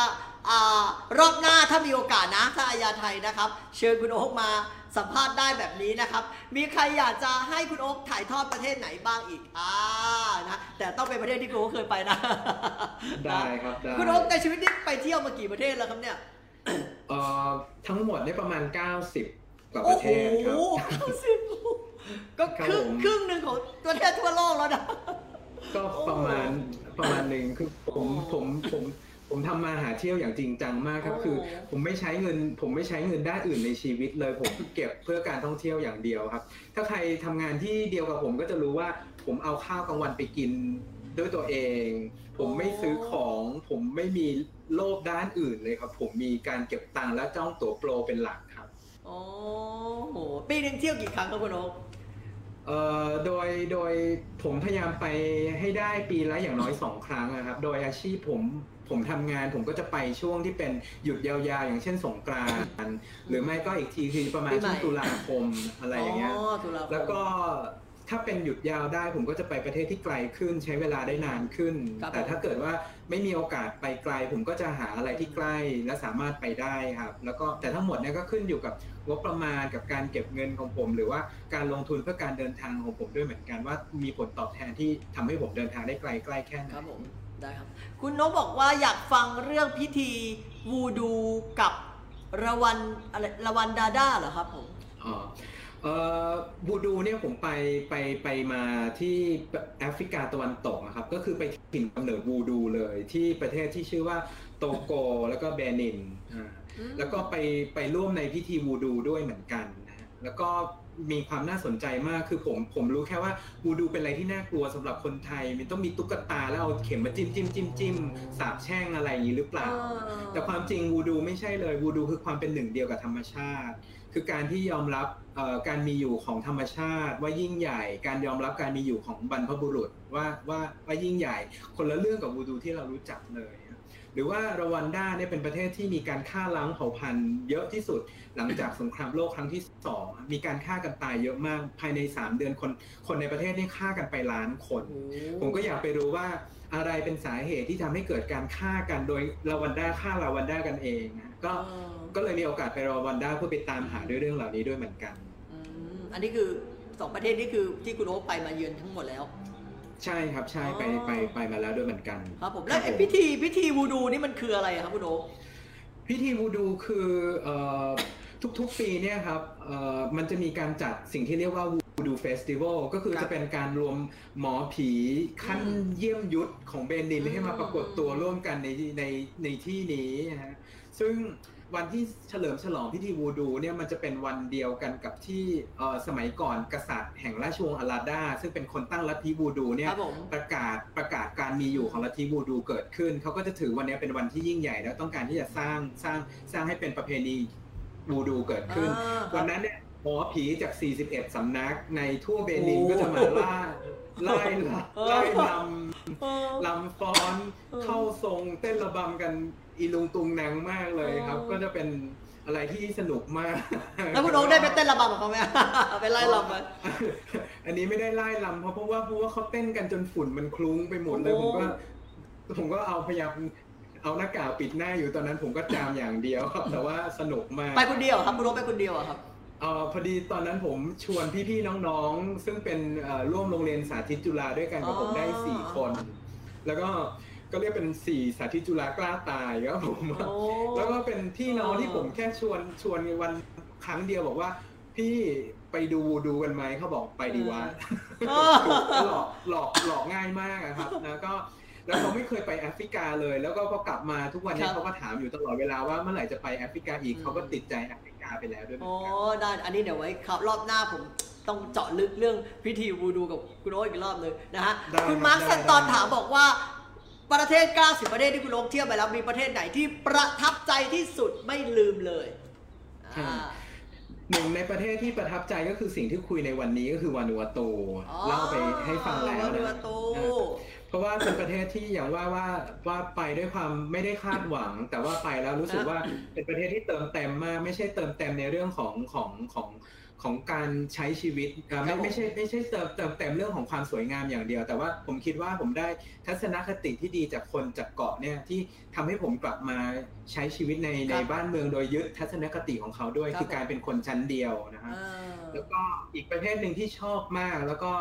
รอบหน้าถ้ามีโอกาสนะถ้าอาญาไทยนะครับเชิญคุณโอ๊คมาสัมภาษณ์ได้แบบนี้นะครับมีใครอยากจะให้คุณโอ๊คถ่ายทอดประเทศไหนบ้างอีกอ่านะแต่ต้องเป็นประเทศที่คุณโอ๊คเคยไปนะได้ครับได้คุณโอ๊คในชีวิตนี้ไปเที่ยวมากี่ประเทศแล้วครับเนี่ยเอ่อทั้งหมดได้ประมาณเก้าสิบกว่าประเทศครับโอ้โหเก้าสิบก็ครึ่งครึ่งนึงของประเทศทั่วโลกแล้วนะก็ประมาณประมาณนึงคือผมผมผมผมทำมาหาเที่ยวอย่างจริงจังมากครับคือผมไม่ใช้เงินผมไม่ใช้เงินด้านอื่นในชีวิตเลยผมเก็บเพื่อการท่องเที่ยวอย่างเดียวครับถ้าใครทำงานที่เดียวกับผมก็จะรู้ว่าผมเอาข้าวกลางวันไปกินด้วยตัวเองผมไม่ซื้อของผมไม่มีโลภด้านอื่นเลยครับผมมีการเก็บตังค์และจ้องตั๋วโปรเป็นหลักครับโอ้โหปีนึงเที่ยวกี่ครั้งครับคุณโอ๊คเอ่อโดยโดยผมพยายามไปให้ได้ปีละอย่างน้อยสองครั้งนะครับโดยอาชีพผมผมทำงานผมก็จะไปช่วงที่เป็นหยุดยาวๆอย่างเช่นสงกรานต์หรือไม่ก็อีกทีคือประมาณช่วงตุลาคมอะไรอย่างเงี้ยแล้วก็ถ้าเป็นหยุดยาวได้ผมก็จะไปประเทศที่ไกลขึ้นใช้เวลาได้นานขึ้นแต่ถ้าเกิดว่าไม่มีโอกาสไปไกลผมก็จะหาอะไรที่ใกล้และสามารถไปได้ครับแล้วก็แต่ทั้งหมดเนี่ยก็ขึ้นอยู่กับงบประมาณกับการเก็บเงินของผมหรือว่าการลงทุนเพื่อการเดินทางของผมด้วยเหมือนกันว่ามีผลตอบแทนที่ทำให้ผมเดินทางได้ไกลใกล้แค่ไหนครับผมได้ครับคุณโอ๊คบอกว่าอยากฟังเรื่องพิธีวูดูกับระวันอะไรระวันดาด้าเหรอครับผมอ๋อ เอ่อบูดูเนี่ยผมไปไปไปมาที่แอฟริกาตะวันตกนะครับก็คือไปถิ่นกำเนิดบูดูเลยที่ประเทศที่ชื่อว่าโตโกแล้วก็เบนินอ่าแล้วก็ไปไปร่วมในพิธีบูดูด้วยเหมือนกันนะแล้วก็มีความน่าสนใจมากคือผมผมรู้แค่ว่าบูดูเป็นอะไรที่น่ากลัวสำหรับคนไทยมันต้องมีตุ๊กตาแล้วเอาเข็มมาจิ้มจิ้มจิ้มจิ้มสาบแช่งอะไรอย่างนี้หรือเปล่าแต่ความจริงบูดูไม่ใช่เลยบูดูคือความเป็นหนึ่งเดียวกับธรรมชาติคือการที่ยอมรับการมีอยู่ของธรรมชาติว่ายิ่งใหญ่การยอมรับการมีอยู่ของบรรพบุรุษว่าว่าว่ายิ่งใหญ่คนละเรื่องกับบูดูที่เรารู้จักเลยหรือว่ารวันดาเนี่ยเป็นประเทศที่มีการฆ่าล้างเผ่าพันธุ์เยอะที่สุดหลังจากสงครามโลกครั้งที่สองมีการฆ่ากันตายเยอะมากภายในสามเดือนคนคนในประเทศนี่ฆ่ากันไปล้านคนผมก็อยากไปรู้ว่าอะไรเป็นสาเหตุที่ทำให้เกิดการฆ่ากันโดยรวันดาฆ่ารวันดากันเองนะก็ก็เลยมีโอกาสไปรวันดาเพื่อไปตามหาด้วยเรื่องเหล่านี้ด้วยเหมือนกันอันนี้คือสองประเทศนี่คือที่คุณโอ๊คไปมาเยือนทั้งหมดแล้วใช่ครับใช่ไปไปไปมาแล้วด้วยเหมือนกันครับผมแล้วพิธีพิธีวูดูนี่มันคืออะไรครับคุณโอ๊คพิธีวูดูคือเอ่อทุกๆปีเนี่ยครับเอ่อมันจะมีการจัดสิ่งที่เรียกว่าวูดูเฟสติวัลก็คือจะเป็นการรวมหมอผีขั้นเยี่ยมยุทธของเบนินให้มาปรากฏตัวร่วมกันในในในที่นี้นะฮะซึ่งวันที่เฉลิมฉลองพิธีวูดูเนี่ยมันจะเป็นวันเดียวกันกับที่สมัยก่อนกษัตริย์แห่งราชวงศ์อลาดาซึ่งเป็นคนตั้งลัทธิวูดูเนี่ยประกาศประกาศการมีอยู่ของลัทธิวูดูเกิดขึ้นเขาก็จะถือวันนี้เป็นวันที่ยิ่งใหญ่แล้วต้องการที่จะสร้างสร้างสร้างให้เป็นประเพณีวูดูเกิดขึ้นวันนั้นเนี่ยหมอผีจากสี่สิบเอ็ดสำนักในทั่วเบนินก็จะมาล่าไล่ไล่ลำลำฟ้อนเข้าทรงเต้นระบำกันอีลุงตุงนังมากเลยครับก็จะเป็นอะไรที่สนุกมากแล้วคุณโอ๊คได้ไปเต้นระบำกับเขาไหมไปไล่ลำไหมอันนี้ไม่ได้ไล่ลำเพราะเพราะว่าเพราะว่าเขาเต้นกันจนฝุ่นมันคลุ้งไปหมดเลยผมก็ผมก็เอาพยายามเอาหน้ากากปิดหน้าอยู่ตอนนั้นผมก็จามอย่างเดียวแต่ว่าสนุกมากไปคนเดียวครับคุณโอ๊คไปคนเดียวครับเอ่อพอดีตอนนั้นผมชวนพี่ๆน้องๆซึ่งเป็นร่วมโรงเรียนสาธิตจุฬาด้วยกันกับผมได้สี่คนแล้วก็ก็เรียกเป็นสี่สาธิตจุฬากล้าตายครับผมแล้วก็เป็นพี่น้องที่ผมแค่ชวนชวนวันครั้งเดียวบอกว่าพี่ไปดูดูกันไหมเขาบอกไปดีวะหลอกหลอกหลอกง่ายมากครับแล้วก็แล้วเขาไม่เคยไปแอฟริกาเลยแล้วก็พอกลับมาทุกวันนี้เขาก็ถามอยู่ตลอดเวลาว่าเมื่อไหร่จะไปแอฟริกาอีกเขาก็ติดใจแอฟริกาไปแล้วด้วยเหมือนกันโอ้ได้อันนี้เดี๋ยวไว้ครับรอบหน้าผมต้องเจาะลึกเรื่องพิธีวูดูกับคุณโอ๊คอีกรอบเลยนะฮะคุณมาร์คสันตอนถามบอกว่าประเทศเก้าสิบประเทศที่คุณโอ๊คเที่ยวไปแล้วมีประเทศไหนที่ประทับใจที่สุดไม่ลืมเลยหนึ่งในประเทศที่ประทับใจก็คือสิ่งที่คุยในวันนี้ก็คือวานูอาตูเล่าไปให้ฟังแล้วนะเพราะว่าเป็นประเทศที่อย่างว่าว่าว่าไปด้วยความไม่ได้คาดหวังแต่ว่าไปแล้วรู้สึกว่าเป็นประเทศที่เติมเต็มมากไม่ใช่เติมเต็มในเรื่องของของของของการใช้ชีวิตไม่ไม่ใช่ไม่ใช่เติมเติมเต็มเรื่องของความสวยงามอย่างเดียวแต่ว่าผมคิดว่าผมได้ทัศนคติที่ดีจากคนจากเกาะเนี่ยที่ทำให้ผมกลับมาใช้ชีวิตในในบ้านเมืองโดยยึดทัศนคติของเขาด้วยคือการเป็นคนชั้นเดียวนะฮะแล้วก็อีกประเทศหนึ่งที่ชอบมากแล้วก็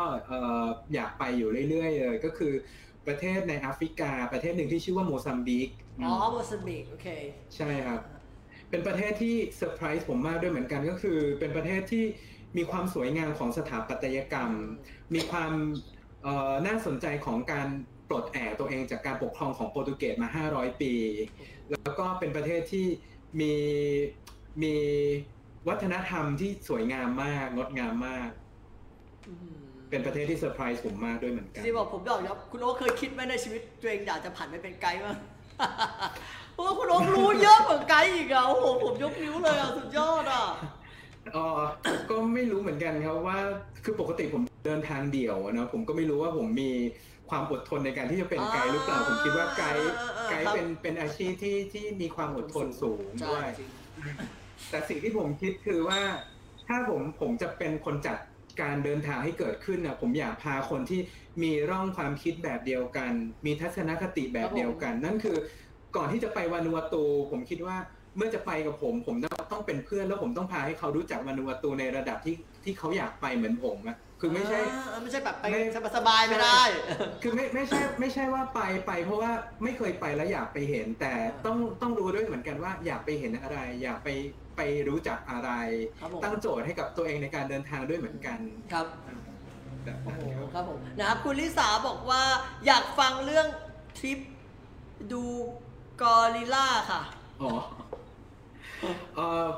อยากไปอยู่เรื่อยๆเลยก็คือประเทศในแอฟริกาประเทศหนึ่งที่ชื่อว่าโมซัมบิกอ๋อโมซัมบิกโอเคใช่ครับเป็นประเทศที่เซอร์ไพรส์ผมมากด้วยเหมือนกันก็คือเป็นประเทศที่มีความสวยงามของสถาปัตยกรรมมีความน่าสนใจของการปลดแอกตัวเองจากการปกครองของโปรตุเกสมาห้าร้อยปีแล้วก็เป็นประเทศที่มีมีวัฒนธรรมที่สวยงามมากงดงามมากเป็นประเทศที่เซอร์ไพรส์ผมมากด้วยเหมือนกันที่บอกผมบอกครับคุณโอ๊คเคยคิดไหมในชีวิตตัวเองอยากจะผ่านไปเป็นไกด์มั้งโอ้คุณโอ๊ครู้เยอะเหมือนไกด์อีกอ่ะโอ้โหผมยกนิ้วเลยอ่ะสุดยอดอ่ะอ๋อก็ไม่รู้เหมือนกันครับว่าคือปกติผมเดินทางเดี่ยวนะผมก็ไม่รู้ว่าผมมีความอดทนในการที่จะเป็นไกด์หรือเปล่าผมคิดว่าไกด์ไกด์เป็นเป็นอาชีพที่ที่มีความอดทนสูงด้วยแต่สิ่งที่ผมคิดคือว่าถ้าผมผมจะเป็นคนจัดการเดินทางให้เกิดขึ้นนะผมอยากพาคนที่มีร่องความคิดแบบเดียวกันมีทัศนคติแบบเดียวกันนั่นคือก่อนที่จะไปวานูอาตูผมคิดว่าเมื่อจะไปกับผมผมต้องเป็นเพื่อนแล้วผมต้องพาให้เขารู้จักวานูอาตูในระดับที่ที่เขาอยากไปเหมือนผมอะคือไม่ใช่ไม่ใช่แบบไปสบายๆไม่ได้คือไม่ไม่ใช่ไม่ใช่ว่าไปไปเพราะว่าไม่เคยไปแล้วอยากไปเห็นแต่ต้องต้องรู้ด้วยเหมือนกันว่าอยากไปเห็นอะไรอยากไป ไปรู้จักอะไรตั้งโจทย์ให้กับตัวเองในการเดินทางด้วยเหมือนกันครับโอ้โหครับผมนะครับคุณลิสาบอกว่าอยากฟังเรื่องทริปดูกอริลล่าค่ะอ๋อเอ่อ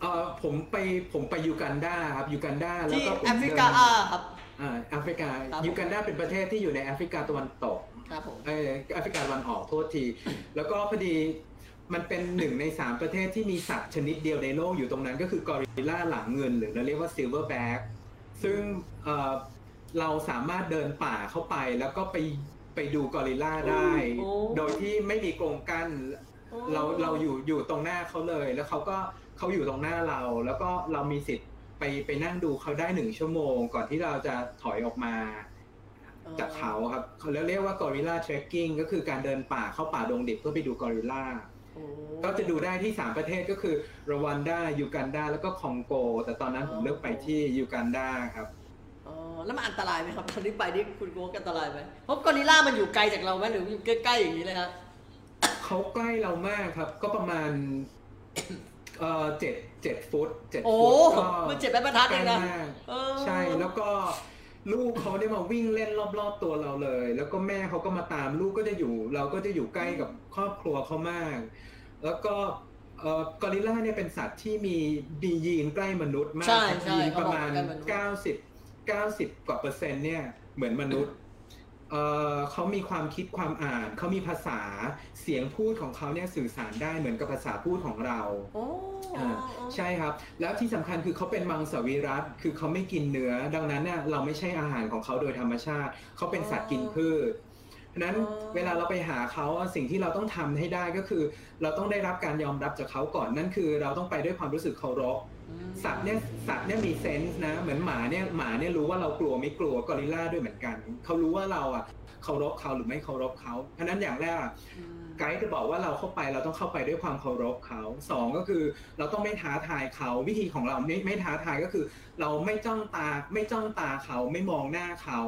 เอ่อผมไปผมไปยูกันดาครับยูกันดาแล้วก็แอฟริกาครับอ่าแอฟริกายูกันดาเป็นประเทศที่อยู่ในแอฟริกาตะวันตกครับผมเออแอฟริกาตะวันออกโทษทีแล้วก็พอดีมันเป็นหนึ่งในสามประเทศที่มีสัตว์ชนิดเดียวในโลกอยู่ตรงนั้นก็คือกอริลล่าหลังเงินหรือเราเรียกว่าซิลเวอร์แบ็กซึ่งเอ่อเราสามารถเดินป่าเข้าไปแล้วก็ไปไปดูกอริลล่าได้โดยที่ไม่มีกรงกั้นเราเราอยู่อยู่ตรงหน้าเขาเลยแล้วเขาก็เขาอยู่ตรงหน้าเราแล้วก็เรามีสิทธิ์ไปไปนั่งดูเขาได้หนึ่งชั่วโมงก่อนที่เราจะถอยออกมาจากเขาครับเขาเรียกว่ากอริลล่าเทรคกิ้งก็คือการเดินป่าเข้าป่าดงดิบเพื่อไปดูกอริลล่าก็จะดูได้ที่สามประเทศก็คือรวันดายูกันดาแล้วก็คองโกแต่ตอนนั้นผมเลือกไปที่ยูกันดาครับอ๋อแล้วมันอันตรายไหมครับตอนนี้ไปนี่คุณโกะอันตรายไหมเพราะกอริลล่ามันอยู่ไกลจากเราไหมหรืออยู่ใกล้ๆอย่างนี้เลยครับเขาใกล้เรามากครับก็ประมาณเอ่อเจ็ดเจ็ดฟุตเจ็ดฟุตก็มันเจ็ดแม่บรรทัดเองนะใช่แล้วก็ลูกเขาได้มาวิ่งเล่นรอบๆตัวเราเลยแล้วก็แม่เขาก็มาตามลูกก็จะอยู่เราก็จะอยู่ใกล้กับครอบครัวเขามากแล้วก็กอริลล่าเนี่ยเป็นสัตว์ที่มีดียีนใกล้มนุษย์มากยีนประมาณเก้าสิบกว่าเปอร์เซ็นต์เนี่ยเหมือนมนุษย์เขามีความคิดความอ่านเขามีภาษาเสียงพูดของเขาเนี่ยสื่อสารได้เหมือนกับภาษาพูดของเราใช่ครับแล้วที่สำคัญคือเขาเป็นมังสวิรัติคือเขาไม่กินเนื้อดังนั้นเนี่ยเราไม่ใช่อาหารของเขาโดยธรรมชาติเขาเป็นสัตว์กินพืชเพราะนั้นเวลาเราไปหาเขาสิ่งที่เราต้องทำให้ได้ก็คือเราต้องได้รับการยอมรับจากเขาก่อนนั่นคือเราต้องไปด้วยความรู้สึกเคารพสัตว์เนี่ยสัตว์เนี่ยมีเซนส์นะเหมือนหมาเนี่ยหมาเนี่ยรู้ว่าเรากลัวไม่กลัวกอริลล่าด้วยเหมือนกันเขารู้ว่าเราอ่ะเคารพเขาหรือไม่เคารพเขาเพราะนั้นอย่างแรกไกด์จะบอกว่าเราเข้าไปเราต้องเข้าไปด้วยความเคารพเขาสองก็คือเราต้องไม่ท้าทายเขาวิธีของเราไม่ไม่ท้าทายก็คือเราไม่จ้องตาไม่จ้องตาเขาไม่มองหน้าเขา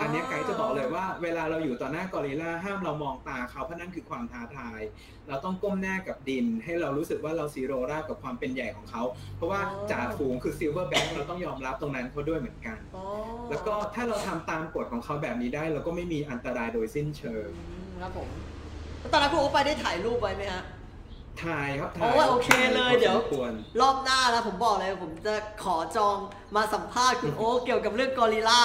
อันนี้ไกด์จะบอกเลยว่าเวลาเราอยู่ต่อหน้ากอริลล่าห้ามเรามองตาเขาเพราะนั่นคือความท้าทายเราต้องก้มหน้ากับดินให้เรารู้สึกว่าเราซีโร่ราบกับความเป็นใหญ่ของเขาเพราะว่าจ่าฝูงคือซิลเวอร์แบ็กเราต้องยอมรับตรงนั้นเขาด้วยเหมือนกันแล้วก็ถ้าเราทำตามกฎของเขาแบบนี้ได้เราก็ไม่มีอันตรายโดยสิ้นเชิงครับผมตอนนั้นคุณโอ๊คไปได้ถ่ายรูปไว้ไหมฮะถ่ายครับถ่ายโอเคเลยเดี๋ยวรอบหน้านะผมบอกเลยผมจะขอจองมาสัมภาษณ์คุณโอ๊คเกี่ยวกับเรื่องกอริลล่า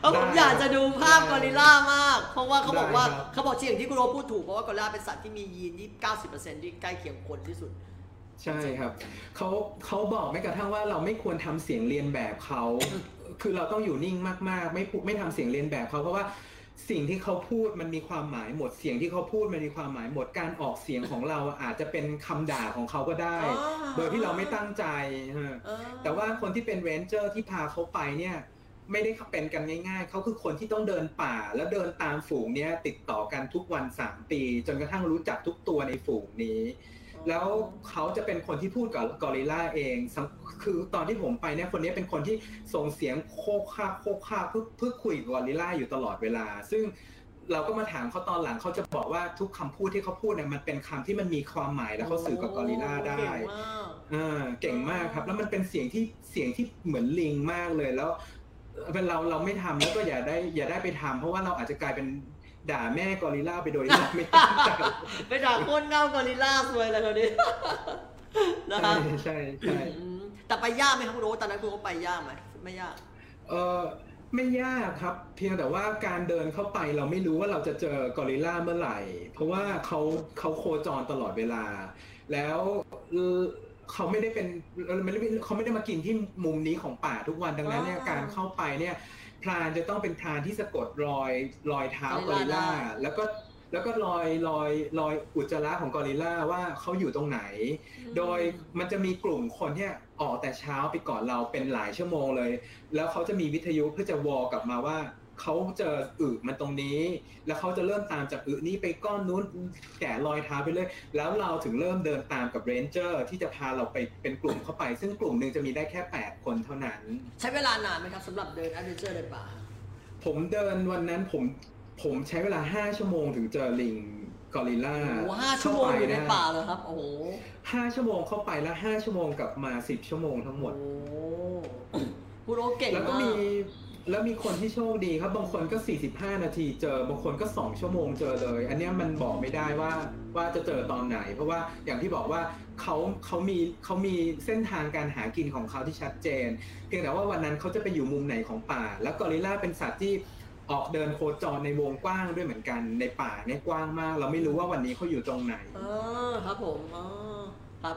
เพราะผมอยากจะดูภาพกอริลล่ามากเพราะว่าเขาบอกว่าเขาบอกจริงอย่างที่คุณโอ๊คพูดถูกเพราะว่ากอริลล่าเป็นสัตว์ที่มียีนที่ เก้าสิบเปอร์เซ็นต์ ที่ใกล้เคียงคนที่สุดใช่ครับเขาเขาบอกแม้กระทั่งว่าเราไม่ควรทำเสียงเลียนแบบเขาคือเราต้องอยู่นิ่งมากๆไม่ไม่ทำเสียงเลียนแบบเขาเพราะว่าสิ่งที่เขาพูดมันมีความหมายหมดเสียงที่เขาพูดมันมีความหมายหมดการออกเสียงของเราอาจจะเป็นคำด่าของเขาก็ได้โดยที่เราไม่ตั้งใจแต่ว่าคนที่เป็นเรนเจอร์ที่พาเขาไปเนี่ยไม่ได้เป็นกันง่ายๆเขาคือคนที่ต้องเดินป่าแล้วเดินตามฝูงเนี้ยติดต่อกันทุกวันสามปีจนกระทั่งรู้จักทุกตัวในฝูงนี้แล้วเขาจะเป็นคนที่พูดกับกอริลล่าเองคือตอนที่ผมไปเนี่ยคนนี้เป็นคนที่ส่งเสียงโคคาโคคาเพื่อเพื่อคุยกับกอริลล่าอยู่ตลอดเวลาซึ่งเราก็มาถามเขาตอนหลังเขาจะบอกว่าทุกคำพูดที่เขาพูดเนี่ยมันเป็นคำที่มันมีความหมายแล้วเขาสื่อกับกอริลล่าได้เก่งมากครับแล้วมันเป็นเสียงที่เสียงที่เหมือนลิงมากเลยแล้วเป็นเราเราไม่ทำแล้วก็อย่าได้อย่าได้ไปทำเพราะว่าเราอาจจะกลายเป็นด่าแม่กอริลล่าไปโดยที่ไม่ตั้งใจไปด่าคนเงากอริลล่าสวยเลยคนนี้นะคะใช่ใช่แต่ไปยากไหมครับคุณโรสตอนนั้นคุณก็ไปยากไหมไม่ยากเออไม่ยากครับเพียงแต่ว่าการเดินเข้าไปเราไม่รู้ว่าเราจะเจอกอริลล่าเมื่อไหร่เพราะว่าเขาเขาโคจรตลอดเวลาแล้วเขาไม่ได้เป็นเขาไม่ได้มากินที่มุมนี้ของป่าทุกวันดังนั้นเนี่ยการเข้าไปเนี่ยพรานจะต้องเป็นพรานที่สะกดรอยรอยเท้ากอริลล่าแล้วก็แล้วก็รอยรอยรอยอุจจาระของกอริลล่าว่าเขาอยู่ตรงไหนโดยมันจะมีกลุ่มคนที่ออกแต่เช้าไปก่อนเราเป็นหลายชั่วโมงเลยแล้วเขาจะมีวิทยุเพื่อจะวอลกลับมาว่าเขาเจออึมันตรงนี้แล้วเขาจะเริ่มตามจากอึนี้ไปก้อนนู้นแกะรอยเท้าไปเลยแล้วเราถึงเริ่มเดินตามกับเรนเจอร์ที่จะพาเราไปเป็นกลุ่มเข้าไปซึ่งกลุ่มหนึ่งจะมีได้แค่แปดคนเท่านั้นใช้เวลานานไหมครับสำหรับเดินแอดเวนเจอร์เดินป่าผมเดินวันนั้นผม ผมใช้เวลาห้าชั่วโมงถึงเจอลิงกอริลลาเข้าไปในป่าเลยครับโอ้โหห้าชั่วโมงเข้าไปแล้วห้าชั่วโมงกลับมาสิบชั่วโมงทั้งหมดโอ้ผู้รู้เก่งมากแล้วก็มีแล้วมีคนที่โชคดีครับบางคนก็สี่สิบห้านาทีเจอบางคนก็สองชั่วโมงเจอเลยอันนี้มันบอกไม่ได้ว่าว่าจะเจอตอนไหนเพราะว่าอย่างที่บอกว่าเขาเขามีเขามีเส้นทางการหากินของเขาที่ชัดเจนเพียงแต่ว่าวันนั้นเขาจะไปอยู่มุมไหนของป่าแล้วกอริลลาเป็นสัตว์ที่ออกเดินโคจรในวงกว้างด้วยเหมือนกันในป่าเนี่ยกว้างมากเราไม่รู้ว่าวันนี้เขาอยู่ตรงไหนเออครับผมอ๋อครับ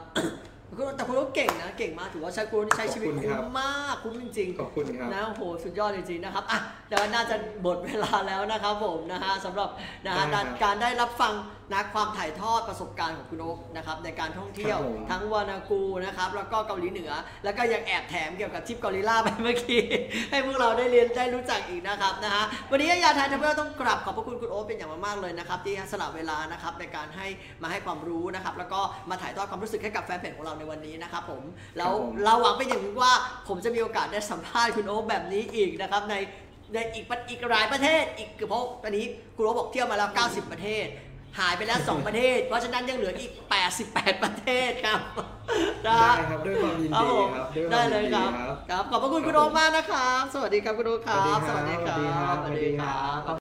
แต่คุณก็เก่งนะเก่งมากถือว่าใช้คุณที่ใช้ชีวิตคุ้มมากคุ้มจริงๆขอบคุณครับนะโหสุดยอดจริงๆนะครับอ่ะแต่ว่าน่าจะหมดเวลาแล้วนะครับผมนะฮะสำหรับนะฮะการได้รับฟังนะความถ่ายทอดประสบการณ์ของคุณโอ๊คนะครับในการท่องเที่ยวทั้งวานากูนะครับแล้วก็เกาหลีเหนือแล้วก็ยังแอบแถมเกี่ยวกับทริปกอริลลาไปเมื่อกี้ให้พวกเราได้เรียนได้รู้จักอีกนะครับนะฮะวันนี้ยาไทยทำเพื่อต้องกราบขอบพระคุณคุณโอ๊คเป็นอย่างมากๆเลยนะครับที่สละเวลานะครับในการให้มาให้ความรู้นะครับแล้วก็มาถ่ายทอดความรู้สึกให้กับแฟนเพจของเราในวันนี้นะครับผมแล้วเราหวังเป็นอย่างยิ่งว่าผมจะมีโอกาสได้สัมภาษณ์คุณโอ๊คแบบนี้อีกนะครับในในอีกอีกหลายประเทศอีกคือเพราะตอนนี้คุณโอ๊คบอกเที่ยวมาแล้วเก้าสิบประเทศหายไปแล้วสองประเทศเพราะฉะนั้นยังเหลืออีกแปดสิบแปดประเทศครับได้ครับด้วยความยินดีครับได้เลยครับครับขอบพระคุณคุณโอ๊คมากนะครับสวัสดีครับคุณโอ๊คครับสวัสดีครับสวัสดีครับ